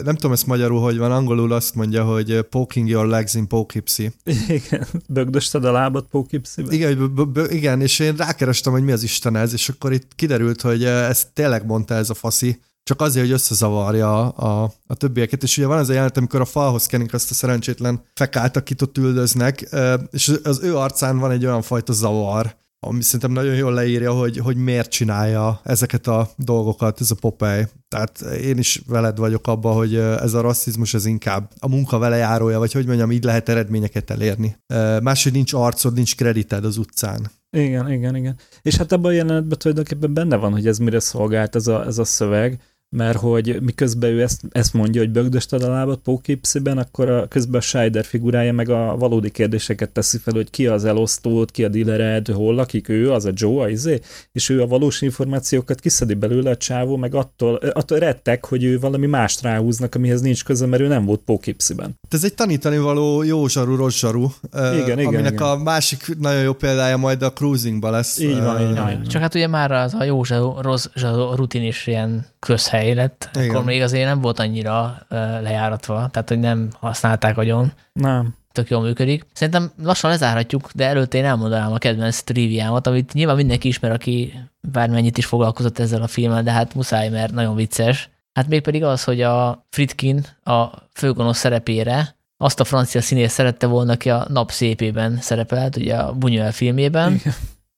nem tudom ezt magyarul, hogy van, angolul azt mondja, hogy poking your legs in Poughkeepsie. Igen, bögdösted a lábat Poughkeepsie-ben. Igen, b- b- igen, és én rákerestem, hogy mi az Isten ez, és akkor itt kiderült, hogy ezt tényleg mondta ez a faszi, csak azért, hogy összezavarja a, a, a többieket. És ugye van az a jelenet, amikor a falhoz kenik azt a szerencsétlen fekát, akit ott üldöznek, és az ő arcán van egy olyan fajta zavar, ami szerintem nagyon jól leírja, hogy, hogy miért csinálja ezeket a dolgokat, ez a Popeye. Tehát én is veled vagyok abban, hogy ez a rasszizmus, ez inkább a munka velejárója, vagy hogy mondjam, így lehet eredményeket elérni. Máshogy nincs arcod, nincs kredited az utcán. Igen, igen, igen. És hát ebben a jelenetben tulajdonképpen benne van, hogy ez mire szolgált ez a, ez a szöveg, mert hogy miközben ő ezt, ezt mondja, hogy bögdösted a lábat Poughkeepsie-ben, akkor a, közben a Scheider figurája meg a valódi kérdéseket teszi fel, hogy ki az elosztód, ki a dílered, hol lakik, ő az a Joe, a izé, és ő a valós információkat kiszedi belőle a csávó, meg attól, attól rettek, hogy ő valami mást ráhúznak, amihez nincs köze, mert ő nem volt Poughkeepsie-ben. Ez egy tanítani való jó zsaru, rossz zsaru, igen, eh, igen, aminek igen. A másik nagyon jó példája majd a Cruisingban lesz. Így van, eh, így van. Csak hát ugye már az a jó zsaru, rossz zsaru rutin is ilyen közhely lett, akkor még azért nem volt annyira uh, lejáratva, tehát hogy nem használták agyon. Nem. Tök jól működik. Szerintem lassan lezárhatjuk, de előtte én elmondanám a kedvenc triviámat, amit nyilván mindenki ismer, aki bármennyit is foglalkozott ezzel a filmmel, de hát muszáj, mert nagyon vicces. Hát mégpedig az, hogy a Friedkin a főgonosz szerepére azt a francia színész szerette volna, aki a Nap szépében szerepelt, ugye a Buñuel filmjében, igen.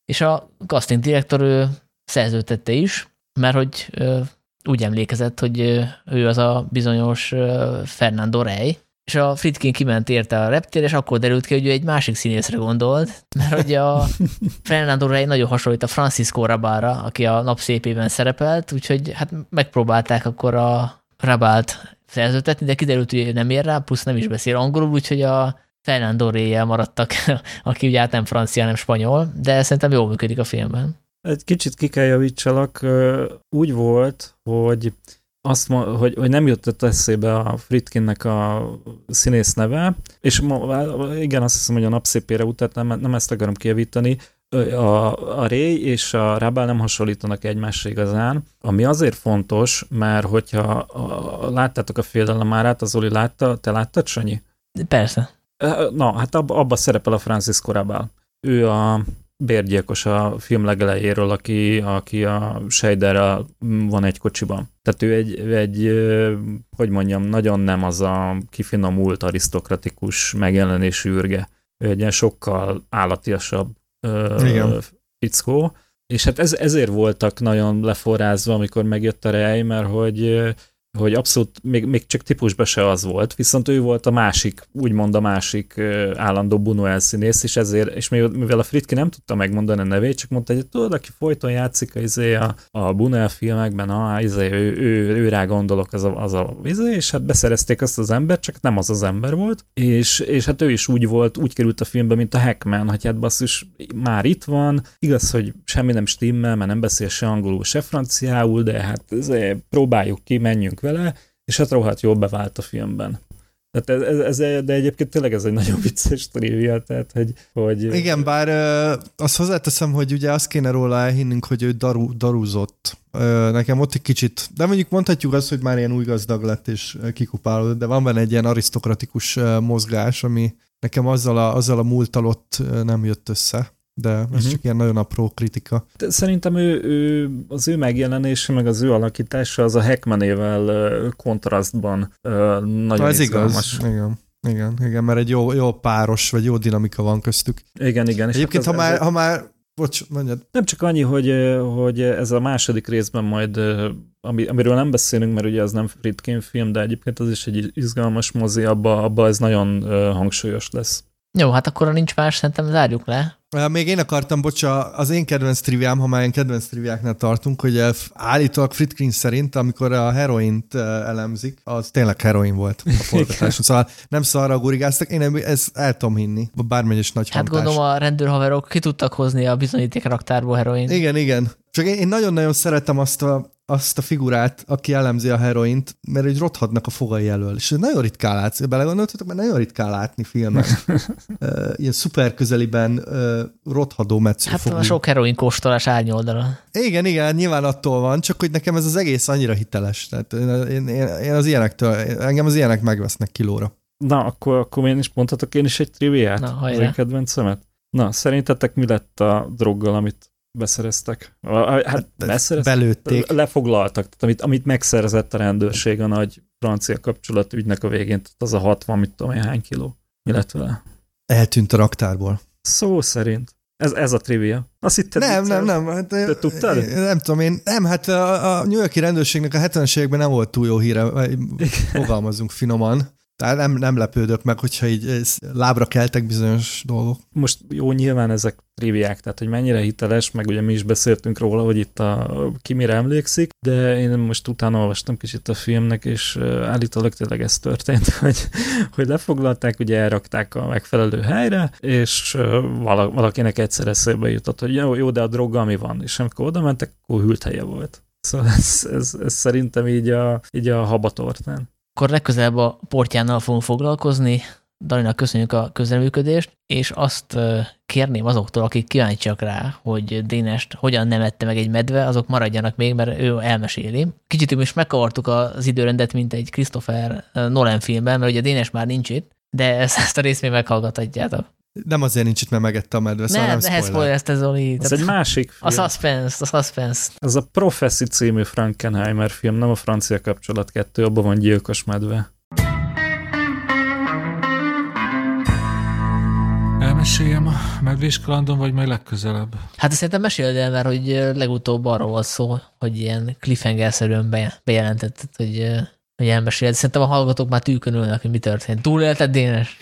És a casting direktor ő szerződtette is, mert hogy uh, úgy emlékezett, hogy ő az a bizonyos Fernando Rey, és a Friedkin kiment érte a reptér, és akkor derült ki, hogy ő egy másik színészre gondolt, mert hogy a Fernando Rey nagyon hasonlít a Francisco Rabára, aki a Nap szépében szerepelt, úgyhogy hát megpróbálták akkor a Rabált szerződtetni, de kiderült, hogy nem ér rá, plusz nem is beszél angolul, úgyhogy a Fernando Rey-jel maradtak, aki ugye hát nem francia, nem spanyol, de szerintem jól működik a filmben. Egy kicsit ki kell javítsalak, úgy volt, hogy, azt, hogy, hogy nem jutott eszébe a Friedkinnek a színész neve, és ma, igen, azt hiszem, hogy a Nap szépére utalt, nem, nem ezt akarom kijavítani, a, a Rey és a Rabal nem hasonlítanak egymásra igazán, ami azért fontos, mert hogyha a, a, láttátok a Félelem árát, az Zoli látta, te láttad, Sanyi? Persze. Na, hát abban abba szerepel a Francisco Rabal. Ő a bérgyilkos a film legelejéről, aki, aki a Scheiderrel van egy kocsiban. Tehát ő egy, egy, hogy mondjam, nagyon nem az a kifinomult, arisztokratikus megjelenésű űrge. Ő egy ilyen sokkal állatiasabb ö, fickó. És hát ez, ezért voltak nagyon leforrázva, amikor megjött a Rey, mert hogy, hogy abszolút még, még csak típusban se az volt, viszont ő volt a másik, úgymond a másik állandó Buñuel színész, és ezért, és mivel a Friedkin nem tudta megmondani a nevét, csak mondta, hogy tudod, aki folyton játszik a, a Buñuel filmekben, ah, izé, ő, ő, ő rá gondolok, az a, az a izé, és hát beszerezték azt az embert, csak nem az az ember volt, és, és hát ő is úgy volt, úgy került a filmbe, mint a Hackman, hogy hát basszus, már itt van, igaz, hogy semmi nem stimmel, mert nem beszél se angolul, se franciául, de hát izé, próbáljuk ki, menjünk vele, és hát rohadt jól bevált a filmben. Tehát ez, ez, de egyébként tényleg ez egy nagyon vicces trivia, tehát hogy, hogy... Igen, bár azt hozzáteszem, hogy ugye azt kéne róla elhinnünk, hogy ő daru, darúzott. Nekem ott egy kicsit, de mondjuk mondhatjuk azt, hogy már ilyen új gazdag lett és kikupálódott, de van benne egy ilyen arisztokratikus mozgás, ami nekem azzal a, azzal a múlttal ott nem jött össze. De ez uh-huh. csak ilyen nagyon apró kritika. De szerintem ő, ő, az ő megjelenése, meg az ő alakítása az a Hackmanével kontrasztban nagyon ez izgalmas. Igaz. Igen. Igen, igen, mert egy jó, jó páros, vagy jó dinamika van köztük. Igen, igen. Egyébként, hát ha, már, ha már Bocs, mondjad. Nem csak annyi, hogy, hogy ez a második részben majd, ami, amiről nem beszélünk, mert ugye az nem Friedkin film, de egyébként az is egy izgalmas mozi, abba, abba ez nagyon hangsúlyos lesz. Jó, hát akkor nincs más, szerintem zárjuk le. Még én akartam, bocsa, az én kedvenc triviám, ha már én kedvenc triviáknál tartunk, hogy állítólag Friedkin szerint, amikor a heroint elemzik, az tényleg heroin volt a forgatáson. Szóval nem szarra gurigáztak, én ezt el tudom hinni, bármilyen is nagy hamtás. Hát gondolom a rendőrhaverok ki tudtak hozni a bizonyíték raktárból heroin. Igen, igen. Csak én nagyon-nagyon szeretem azt a, azt a figurát, aki elemzi a heroint, mert hogy rothadnak a fogai elől. És nagyon ritkán látsz. Belegondoltatok, mert nagyon ritkán látni filmek. Ilyen szuper közeliben rothadó metsző fogú. Hát a sok heroin kóstolás árnyoldala. Igen, igen, nyilván attól van, csak hogy nekem ez az egész annyira hiteles. Tehát én, én, én az ilyenektől, engem az ilyenek megvesznek kilóra. Na, akkor, akkor én is mondhatok én is egy triviát. Na, hajrá. Az én kedvencemet. Na, szerintetek mi lett a droggal, amit beszereztek. Hát beszereztek, belőtték. Lefoglaltak. Tehát amit, amit megszerzett a rendőrség a nagy francia kapcsolat ügynek a végén, tehát az a hatvan, mit tudom én, hány kiló, illetve eltűnt a raktárból. Szó szerint. Ez, ez a trivia. Azt hitted, nem, nem, nem. Hát, te tudtad? Nem tudom én. Nem, hát a, a New York-i rendőrségnek a hetvenes években nem volt túl jó híre, fogalmazunk finoman. Tehát nem, nem lepődök meg, hogyha így lábra keltek bizonyos dolgok. Most jó, nyilván ezek triviák, tehát hogy mennyire hiteles, meg ugye mi is beszéltünk róla, hogy itt a, ki mire emlékszik, de én most utána olvastam kicsit a filmnek, és állítólag tényleg ez történt, hogy, hogy lefoglalták, ugye elrakták a megfelelő helyre, és valakinek egyszer eszébe jutott, hogy jó, jó, de a droga mi van, és amikor oda mentek, akkor hűlt helye volt. Szóval ez, ez, ez szerintem így a, így a habatortán. Akkor legközelebb a Portjánnal fogunk foglalkozni. Dalinak köszönjük a közreműködést, és azt kérném azoktól, akik kíváncsiak rá, hogy Dénest hogyan nem ette meg egy medve, azok maradjanak még, mert ő elmeséli. Kicsit is megkavartuk az időrendet, mint egy Christopher Nolan filmben, mert ugye Dénes már nincs itt, de ezt a részt még meghallgathatjátok. Nem azért nincs itt, mert megette a medve, szóval ne, nem spoiler. Ne, spoiler ezt ez Zoli. Ez egy másik film. A Suspense, a Suspense. Ez a Prophecy című Frankenheimer film, nem a Francia kapcsolat kettő, abban van gyilkos medve. Elmeséljem a medvés kalandon, vagy majd legközelebb? Hát szerintem meséld el, mert hogy legutóbb arról volt szó, hogy ilyen cliffhanger-szerűen bejelentetted, hogy... hogy elmeséled. Szerintem a hallgatók már tűkön ülnek, hogy mi történt. Túlélted, Dénes?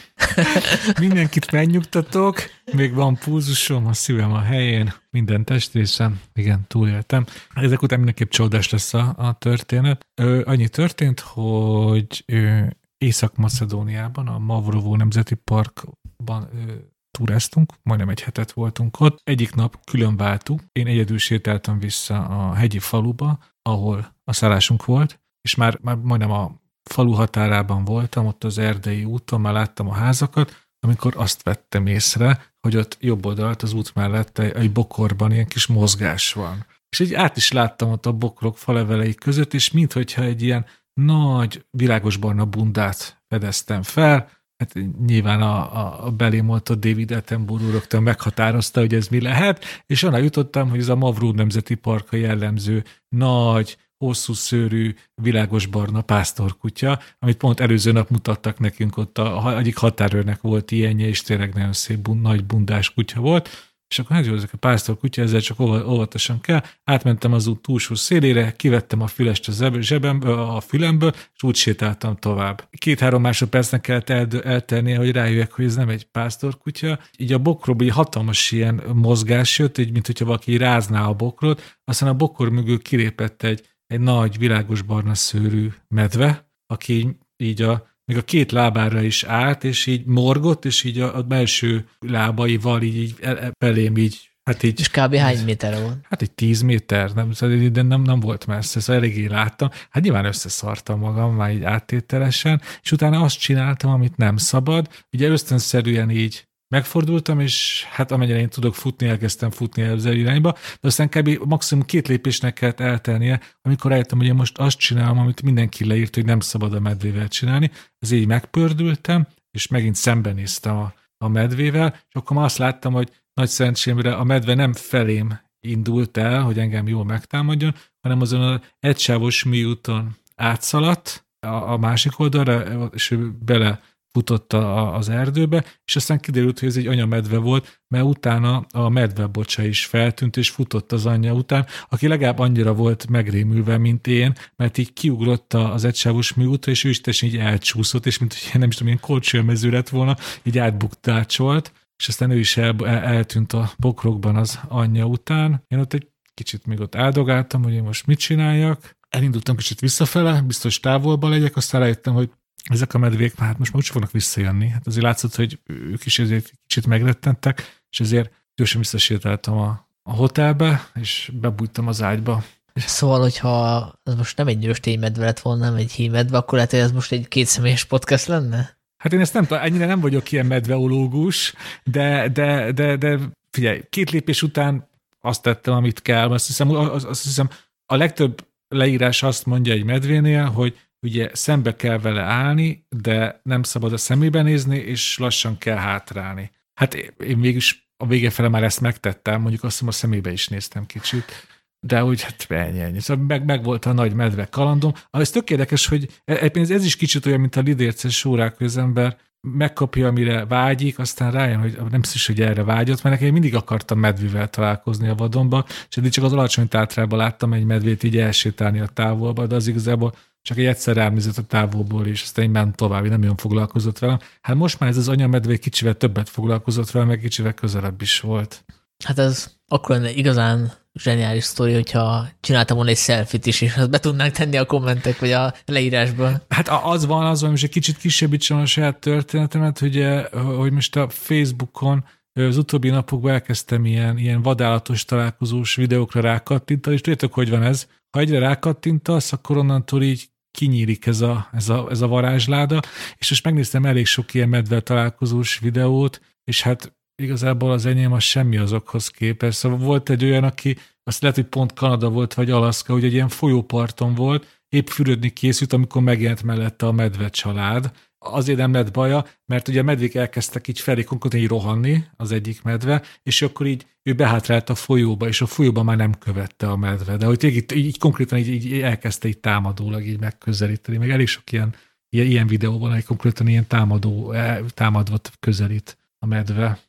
Mindenkit megnyugtatok, még van pulzusom, a szívem a helyén, minden testrészem, igen, túléltem. Ezek után mindenképp csodás lesz a, a történet. Ö, annyi történt, hogy ö, Észak-Macedóniában, a Mavrovó Nemzeti Parkban ö, túráztunk, majdnem egy hetet voltunk ott. Egyik nap külön váltunk. Én egyedül sétáltam vissza a hegyi faluba, ahol a szállásunk volt, és már, már majdnem a falu határában voltam, ott az erdei úton, már láttam a házakat, amikor azt vettem észre, hogy ott jobb oldalt az út mellett egy bokorban ilyen kis mozgás van. És így át is láttam ott a bokrok falevelei között, és minthogyha egy ilyen nagy, világos barna bundát fedeztem fel, hát nyilván a, a belém oltott David Attenborough rögtön meghatározta, hogy ez mi lehet, és onnan jutottam, hogy ez a Mavró Nemzeti Parkra jellemző nagy, hosszú szőrű, világos barna pásztorkutya, amit pont előző nap mutattak nekünk ott, a, egyik határőrnek volt ilyenje, és tényleg nagyon szép, bun, nagy bundás kutya volt, és akkor nagyon ezek a pásztorkutya, ezzel csak óvatosan kell, átmentem az út túlsó szélére, kivettem a fülest a zsebemből, a fülemből, és úgy sétáltam tovább. Két-három másodpercnek kellett el, eltennie, hogy rájöjjek, hogy ez nem egy pásztorkutya. Így a bokrokból így hatalmas ilyen mozgás jött, így, mint hogyha valaki rázná a bokrot, aztán a bokor mögül kilépett egy egy nagy, világos barna szőrű medve, aki így, így a, még a két lábára is állt, és így morgott, és így a, a belső lábaival így, így belém így, hát így... És kb. Hány méterre volt? Hát egy tíz méter, nem, de nem, nem volt messze, szóval eléggé láttam. Hát nyilván összeszartam magam már így áttételesen, és utána azt csináltam, amit nem szabad. Ugye ösztönszerűen így megfordultam, és hát amennyire én tudok futni, elkezdtem futni az irányba, de aztán kb. Maximum két lépésnek kellett eltelnie, amikor rájöttem, hogy én most azt csinálom, amit mindenki leírt, hogy nem szabad a medvével csinálni. Ez így megpördültem, és megint szembenéztem a, a medvével, és akkor már azt láttam, hogy nagy szerencsémre a medve nem felém indult el, hogy engem jól megtámadjon, hanem azon az egysávos műúton átszaladt a, a másik oldalra, és bele futott a, az erdőbe, és aztán kiderült, hogy ez egy anyamedve volt, mert utána a medvebocsa is feltűnt, és futott az anyja után, aki legalább annyira volt megrémülve, mint én, mert így kiugrott az egysávos műútra, és ő is teljesen így elcsúszott, és mint hogy nem is tudom, ilyen korcsolmező lett volna, így átbuktácsolt, és aztán ő is el, el, eltűnt a bokrokban az anyja után. Én ott egy kicsit még ott áldogáltam, hogy én most mit csináljak. Elindultam kicsit visszafele, biztos távolba legyek, aztán rájöttem, hogy ezek a medvék, hát most már úgyse fognak visszajönni. Hát azért látszott, hogy ők is ezért kicsit megrettentek, és ezért gyorsan visszasétáltam a, a hotelbe, és bebújtam az ágyba. Szóval, hogyha ez most nem egy nősténymedve lett volna, nem egy hímedve, akkor lehet, hogy ez most egy kétszemélyes podcast lenne? Hát én ezt nem tudom, ennyire nem vagyok ilyen medveológus, de, de, de, de figyelj, két lépés után azt tettem, amit kell. Azt hiszem, azt hiszem a legtöbb leírás azt mondja egy medvénél, hogy ugye szembe kell vele állni, de nem szabad a szemébe nézni, és lassan kell hátrálni. Hát én mégis a vége fele már ezt megtettem, mondjuk azt hiszem a szemébe is néztem kicsit, de úgy hát ennyi, ennyi. Szóval meg, meg volt a nagy medve kalandom. Ez tök érdekes, hogy ez, ez is kicsit olyan, mint a lidérces órák, hogy az ember megkapja, amire vágyik, aztán rájön, hogy nem szükség, hogy erre vágyott, mert nekem mindig akartam medvével találkozni a vadonba, és eddig csak az alacsony tátrában láttam egy medvét így elsétálni a távolba, de az igazából csak egy egyszer ránézett a távolból, és aztán így ment tovább, nem olyan foglalkozott velem. Hát most már ez az anyamedvé kicsivel többet foglalkozott velem, meg kicsivel közelebb is volt. Hát ez akkor lenne igazán zseniális sztori, hogyha csináltam volna egy selfie-t is, és azt be tudnánk tenni a kommentek, vagy a leírásban. Hát az van, az van, most egy kicsit kisebbítsem a saját történetemet, hogy, hogy most a Facebookon az utóbbi napokban elkezdtem ilyen, ilyen vadállatos találkozós videókra rákattintani, és tudjátok, hogy van ez? Ha egyre rákattintasz, akkor onnantól így kinyílik ez a, ez, a, ez a varázsláda, és most megnéztem elég sok ilyen medve találkozós videót, és hát igazából az enyém az semmi azokhoz képest. Szóval volt egy olyan, aki azt lehet, hogy pont Kanada volt, vagy Alaszka, hogy egy ilyen folyóparton volt, épp fürödni készült, amikor megjelent mellette a medve család. Azért nem lett baja, mert ugye a medvék elkezdtek így felé konkrétan így rohanni, az egyik medve, és akkor így ő behátrált a folyóba, és a folyóban már nem követte a medve, de hogy így, így konkrétan így, így elkezdte így támadólag így megközelíteni. Meg elég sok ilyen, ilyen, ilyen videó van, hogy konkrétan ilyen támadó, támadva közelít a medve.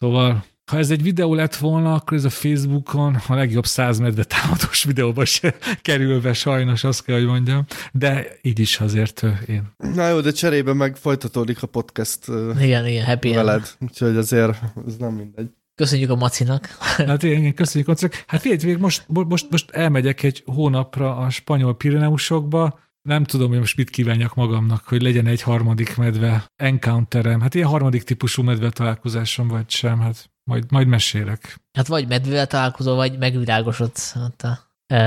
Szóval, ha ez egy videó lett volna, akkor ez a Facebookon a legjobb száz medve támadós videóba se kerülve, sajnos, azt kell, hogy mondjam. De így is azért én. Na jó, de cserébe meg folytatódik a podcast igen, igen, happy veled. Úgyhogy azért ez nem mindegy. Köszönjük a Macinak. Hát igen, köszönjük a Macinak. Hát figyelj, most, most, most elmegyek egy hónapra a spanyol Pirineusokba. Nem tudom, hogy most mit kívánjak magamnak, hogy legyen egy harmadik medve encounterem. Hát ilyen harmadik típusú medve találkozásom vagy sem, hát majd, majd mesélek. Hát vagy medvével találkozol, vagy megvilágosodsz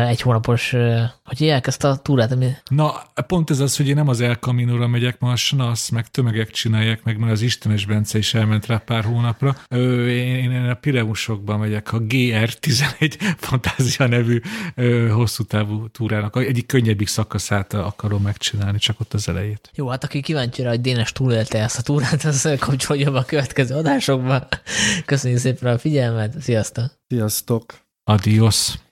egy hónapos, hogy élek ezt a túrát. Ami... Na, pont ez az, hogy én nem az El Camino-ra megyek, ma a snasz, meg tömegek csinálják, meg már az Istenes Bence is elment rá pár hónapra. Ö, én, én a Pireusokban megyek, a gé er tizenegy Fantázia nevű ö, hosszú távú túrának egyik könnyebbik szakaszát akarom megcsinálni, csak ott az elejét. Jó, hát aki kíváncsi rá, hogy Dénes túlélte ezt a túrát, az kapcsolja be a következő adásokban. Köszönjük szépen a figyelmet, sziasztok! Sziasztok! Adios!